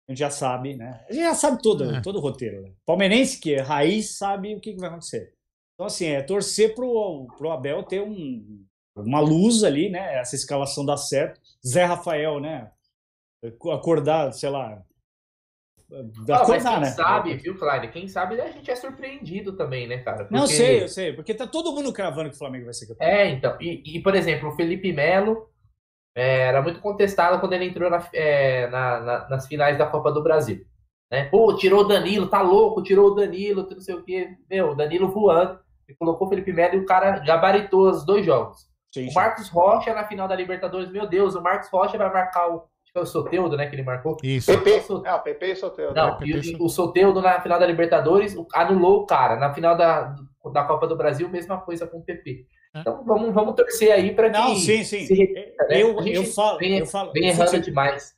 a gente já sabe, né? A gente já sabe todo, é. todo o roteiro. Né? Palmeirense, que é raiz, sabe o que, que vai acontecer. Então, assim, é torcer pro, pro Abel ter um, uma luz ali, né? Essa escalação dá certo. Zé Rafael, né? Acordar, sei lá... Ah, acordar, mas quem né? sabe, viu, Cláudio? Quem sabe a gente é surpreendido também, né, cara? Porque... Não, eu sei, eu sei. Porque tá todo mundo cravando que o Flamengo vai ser campeão. É, então. E, e por exemplo, o Felipe Melo... Era muito contestado quando ele entrou na, é, na, na, nas finais da Copa do Brasil. Né? Pô, tirou o Danilo, tá louco, tirou o Danilo, não sei o quê. Meu, o Danilo voando. E colocou o Felipe Melo e o cara gabaritou os dois jogos. Sim, o Marcos Rocha na final da Libertadores, meu Deus, o Marcos Rocha vai marcar o, o Soteldo, né, que ele marcou. Isso. Pepe, é, o Pepe e o Soteldo. Não, e o, o Soteldo na final da Libertadores anulou o cara. Na final da, da Copa do Brasil, mesma coisa com o Pepe. Então vamos, vamos torcer aí para que... Não, sim, sim. Se repita, né? eu, eu falo, vem, eu falo. Vem errando futebol, demais.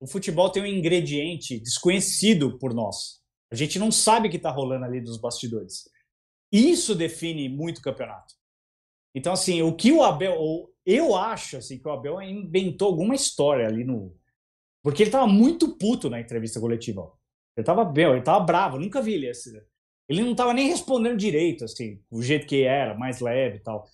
O futebol tem um ingrediente desconhecido por nós. A gente não sabe o que está rolando ali nos bastidores. Isso define muito o campeonato. Então, assim, o que o Abel... Eu acho assim, que o Abel inventou alguma história ali no... Porque ele estava muito puto na entrevista coletiva. Ele estava ele tava bravo. Eu nunca vi ele assim. Ele não estava nem respondendo direito, assim, o jeito que era, mais leve e tal.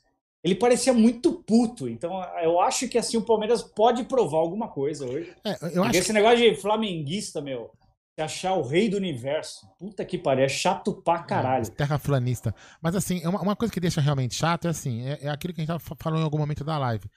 Ele parecia muito puto, então eu acho que assim o Palmeiras pode provar alguma coisa hoje. É, eu acho... Esse negócio de flamenguista, meu, de achar o rei do universo, puta que pariu, é chato pra caralho. É, terraflanista. Mas assim, uma, uma coisa que deixa realmente chato é assim, é, é aquilo que a gente tava falando em algum momento da live.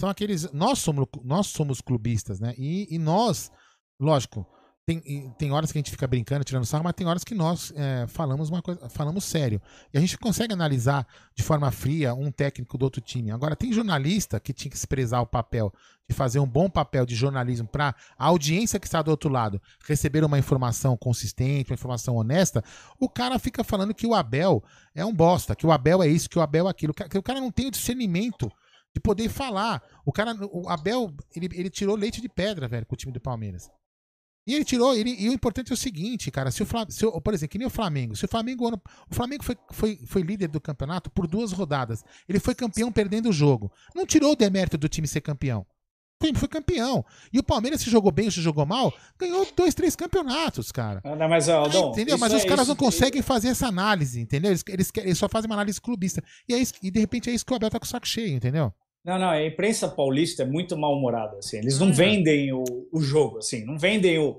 São aqueles, nós somos, nós somos clubistas, né? E, e nós, lógico, tem, tem horas que a gente fica brincando, tirando sarro, mas tem horas que nós é, falamos uma coisa, falamos sério. E a gente consegue analisar de forma fria um técnico do outro time. Agora, tem jornalista que tinha que se prezar o papel de fazer um bom papel de jornalismo para a audiência que está do outro lado receber uma informação consistente, uma informação honesta. O cara fica falando que o Abel é um bosta, que o Abel é isso, que o Abel é aquilo. Que o cara não tem o discernimento de poder falar. O cara, o Abel, ele, ele tirou leite de pedra, velho, com o time do Palmeiras. E ele tirou, ele, e o importante é o seguinte, cara, se o Flamengo, se o, por exemplo, que nem o Flamengo, se o Flamengo, o Flamengo foi, foi, foi líder do campeonato por duas rodadas, ele foi campeão perdendo o jogo, não tirou o demérito do time ser campeão, foi, foi campeão, e o Palmeiras se jogou bem ou se jogou mal, ganhou dois, três campeonatos, cara. Não, mas, Aldão, entendeu? Mas os é caras não que... conseguem fazer essa análise, entendeu? Eles, eles, eles só fazem uma análise clubista, e, é isso, e de repente é isso que o Abel tá com o saco cheio, entendeu? Não, não, a imprensa paulista é muito mal-humorada, assim. Eles não vendem o, o jogo, assim, não vendem o,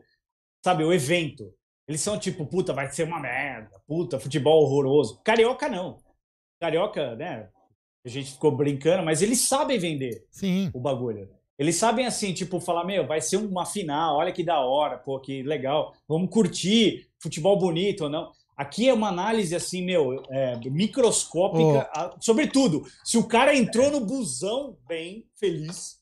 sabe, o evento. Eles são tipo, puta, vai ser uma merda, puta, futebol horroroso. Carioca não. Carioca, né, a gente ficou brincando, mas eles sabem vender Sim. o bagulho. Eles sabem, assim, tipo, falar, meu, vai ser uma final, olha que da hora, pô, que legal, vamos curtir, futebol bonito ou não. Aqui é uma análise, assim, meu, é, microscópica, oh. a, sobretudo, se o cara entrou no busão bem, feliz.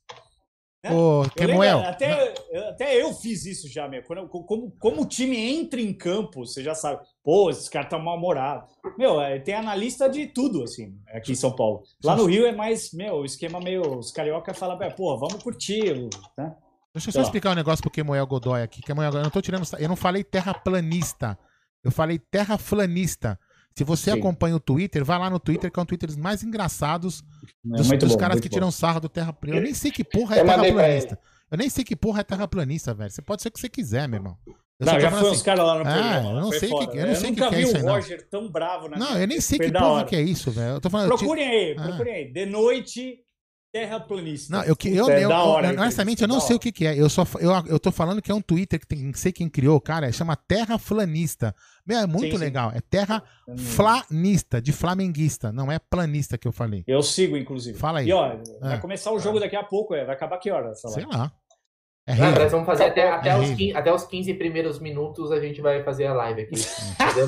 Né? Oh, eu lembro, até, até eu fiz isso já, meu. Quando, como, como o time entra em campo, você já sabe, pô, esse cara tá mal-humorado. Meu, é, tem analista de tudo, assim, aqui em São Paulo. Lá no Rio é mais, meu, o esquema meio, os carioca falam, pô, vamos curtir, né? Deixa eu só então, explicar um negócio pro Kemuel Godoy aqui. Kemuel, eu não tô tirando, eu não falei terraplanista. Eu falei terraflanista. Se você Sim. acompanha o Twitter, vai lá no Twitter, que é um Twitter dos mais engraçados dos, é dos bom, caras que bom. tiram sarro do terraplanista. Eu nem sei que porra é eu terraplanista. Eu nem sei que porra é terraplanista, velho. Você pode ser o que você quiser, meu irmão. Eu não, já foi assim, uns caras lá no programa. Ah, eu não sei o que, que é isso aí, não. Eu nunca vi o Roger tão bravo na Não, eu nem sei que porra que é isso, velho. Eu tô falando, procurem eu te... aí, ah. procurem aí. De noite... terraplanista. Não, eu que eu, é eu, hora, eu honestamente eu não sei o que, que é. Eu só eu, eu tô falando que é um Twitter que tem, não sei quem criou, cara, chama terraflanista. Meu, é muito sim, legal. Sim. É terraflanista, de flamenguista, não é planista que eu falei. Eu sigo inclusive. Fala aí. E ó, vai é. começar o jogo é. daqui a pouco, é, vai acabar que hora, sei lá. Sei lá. É não, nós vamos fazer até, até, é os quinze, até os quinze primeiros minutos a gente vai fazer a live aqui, entendeu?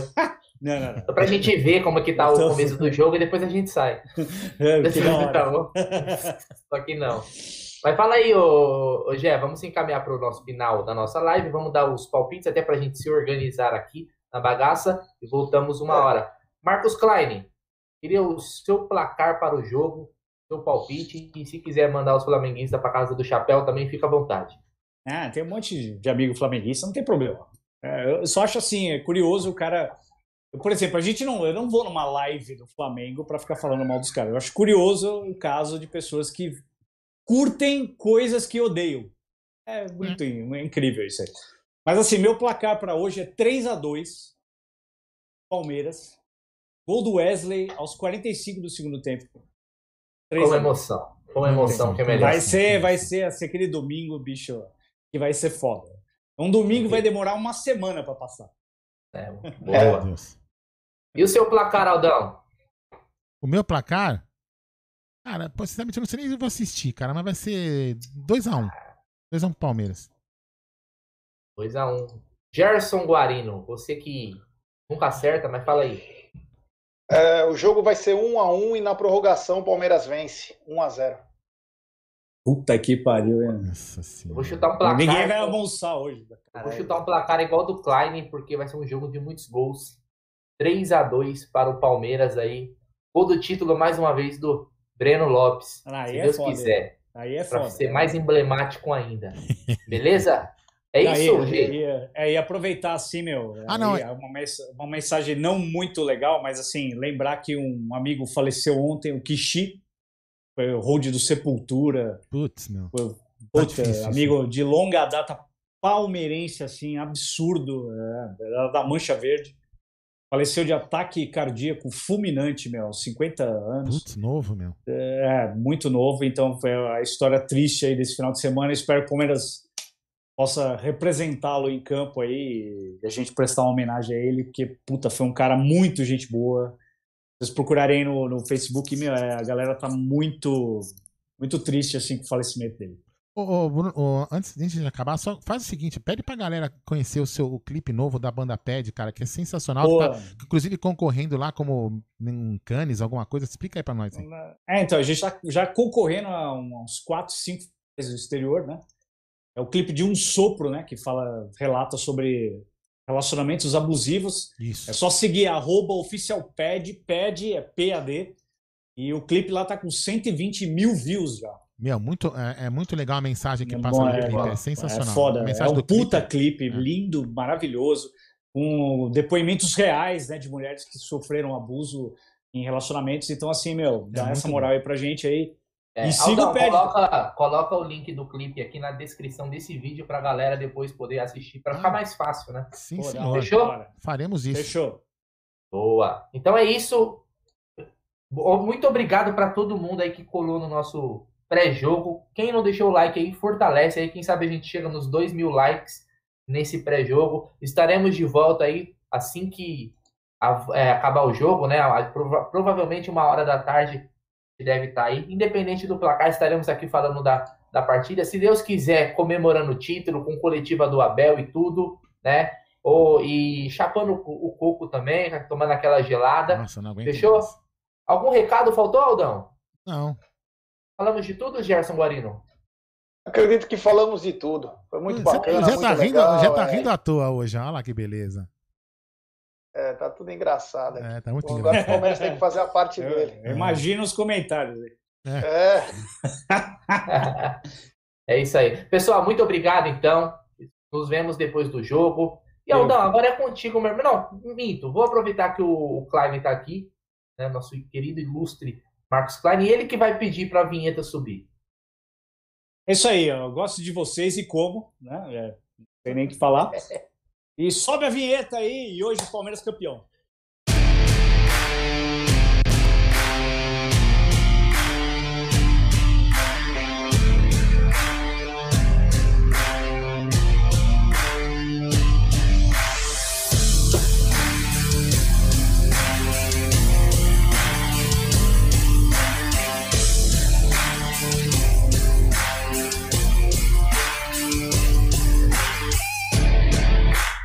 Não, não, não. Só pra gente ver como é que tá o começo do jogo e depois a gente sai. É, que então, só que não. Mas fala aí, ô, ô Gé, vamos se encaminhar pro nosso final da nossa live, vamos dar os palpites até pra gente se organizar aqui na bagaça e voltamos uma hora. Marcos Klein, queria o seu placar para o jogo, seu palpite, e se quiser mandar os flamenguistas pra casa do chapéu também, fica à vontade. Ah, tem um monte de amigo flamenguista, não tem problema. É, eu só acho assim, é curioso o cara... Por exemplo, a gente não, eu não vou numa live do Flamengo para ficar falando mal dos caras. Eu acho curioso o caso de pessoas que curtem coisas que odeiam. É muito é incrível isso aí. Mas assim, meu placar para hoje é três a dois, Palmeiras. Gol do Wesley aos quarenta e cinco do segundo tempo. Com emoção. Com emoção, que é melhor. Vai ser, vai ser assim, aquele domingo, bicho, que vai ser foda. Um domingo vai demorar uma semana para passar. É, boa. É. E o seu placar, Aldão? O meu placar? Cara, sinceramente, eu não sei nem se eu vou assistir, cara, mas vai ser dois a um. dois a um pro Palmeiras. dois a um. Gerson Guarino, você que nunca acerta, mas fala aí. É, o jogo vai ser um a um e na prorrogação o Palmeiras vence. um a zero. Puta que pariu, hein? Nossa senhora. Eu vou chutar um placar. Ninguém vai almoçar hoje. Eu vou chutar um placar igual do Klein, porque vai ser um jogo de muitos gols. três a dois para o Palmeiras aí. Gol do título, mais uma vez, do Breno Lopes. Ah, se é Deus foda, quiser. Aí é para ser mais emblemático ainda. Beleza? É isso, gente. É, e aproveitar assim, meu. Ah, não, é uma, mens uma mensagem não muito legal, mas assim, lembrar que um amigo faleceu ontem, o Kishi. Foi o hold do Sepultura. Putz, meu. Foi, tá puta, difícil, amigo assim. De longa data palmeirense, assim, absurdo. É, era da Mancha Verde. Faleceu de ataque cardíaco fulminante, meu, cinquenta anos. Muito novo, meu. É, muito novo, então foi a história triste aí desse final de semana. Espero que o Palmeiras possa representá-lo em campo aí e a gente prestar uma homenagem a ele, porque, puta, foi um cara muito gente boa. Vocês procurarem no, no Facebook, meu, é, a galera tá muito, muito triste, assim, com o falecimento dele. Ô, ô, Bruno, ô, antes, antes de acabar, só faz o seguinte, pede pra galera conhecer o seu o clipe novo da banda Pad, cara, que é sensacional, que tá, inclusive concorrendo lá como um Cannes, alguma coisa, explica aí pra nós. Hein? É, então, a gente tá já concorrendo a uns quatro, cinco países do exterior, né? É o clipe de Um Sopro, né, que fala, relata sobre relacionamentos abusivos. Isso. É só seguir, arroba oficial Pad, Pad é P A D, e o clipe lá tá com cento e vinte mil views já. Meu, muito, é, é muito legal a mensagem que passa no clipe, é sensacional. É foda, é um puta clipe, lindo, maravilhoso, com depoimentos reais, né, de mulheres que sofreram abuso em relacionamentos. Então, assim, meu, dá essa moral aí pra gente aí. É, e siga o Pad. Coloca, coloca o link do clipe aqui na descrição desse vídeo pra galera depois poder assistir, pra ficar mais fácil, né? Sim, senhor. Fechou? Faremos isso. Fechou. Boa. Então é isso. Muito obrigado pra todo mundo aí que colou no nosso pré-jogo. Quem não deixou o like aí, fortalece aí. Quem sabe a gente chega nos dois mil likes nesse pré-jogo. Estaremos de volta aí assim que a, é, acabar o jogo, né? Prova- provavelmente uma hora da tarde deve estar aí. Independente do placar, estaremos aqui falando da, da partida. Se Deus quiser, comemorando o título com coletiva do Abel e tudo, né? Ou, e chapando o, o coco também, tomando aquela gelada. Nossa, não aguento. Fechou? Isso. Algum recado faltou, Aldão? Não. Falamos de tudo, Gerson Guarino? Acredito que falamos de tudo. Foi muito Você bacana, já muito tá rindo, legal. Já tá é. rindo à toa hoje, olha lá que beleza. É, tá tudo engraçado. Aqui. É, tá muito o engraçado. O Palmeiras tem que fazer a parte eu, dele. Eu imagino os comentários aí. É. É. É isso aí. Pessoal, muito obrigado, então. Nos vemos depois do jogo. E, Aldão, eu... agora é contigo, meu irmão. Não, minto. Vou aproveitar que o Klein tá aqui, né, nosso querido ilustre Marcos Klein, e ele que vai pedir para a vinheta subir. É isso aí, eu gosto de vocês e como, né? É, não tem nem o que falar. E sobe a vinheta aí, e hoje o Palmeiras campeão.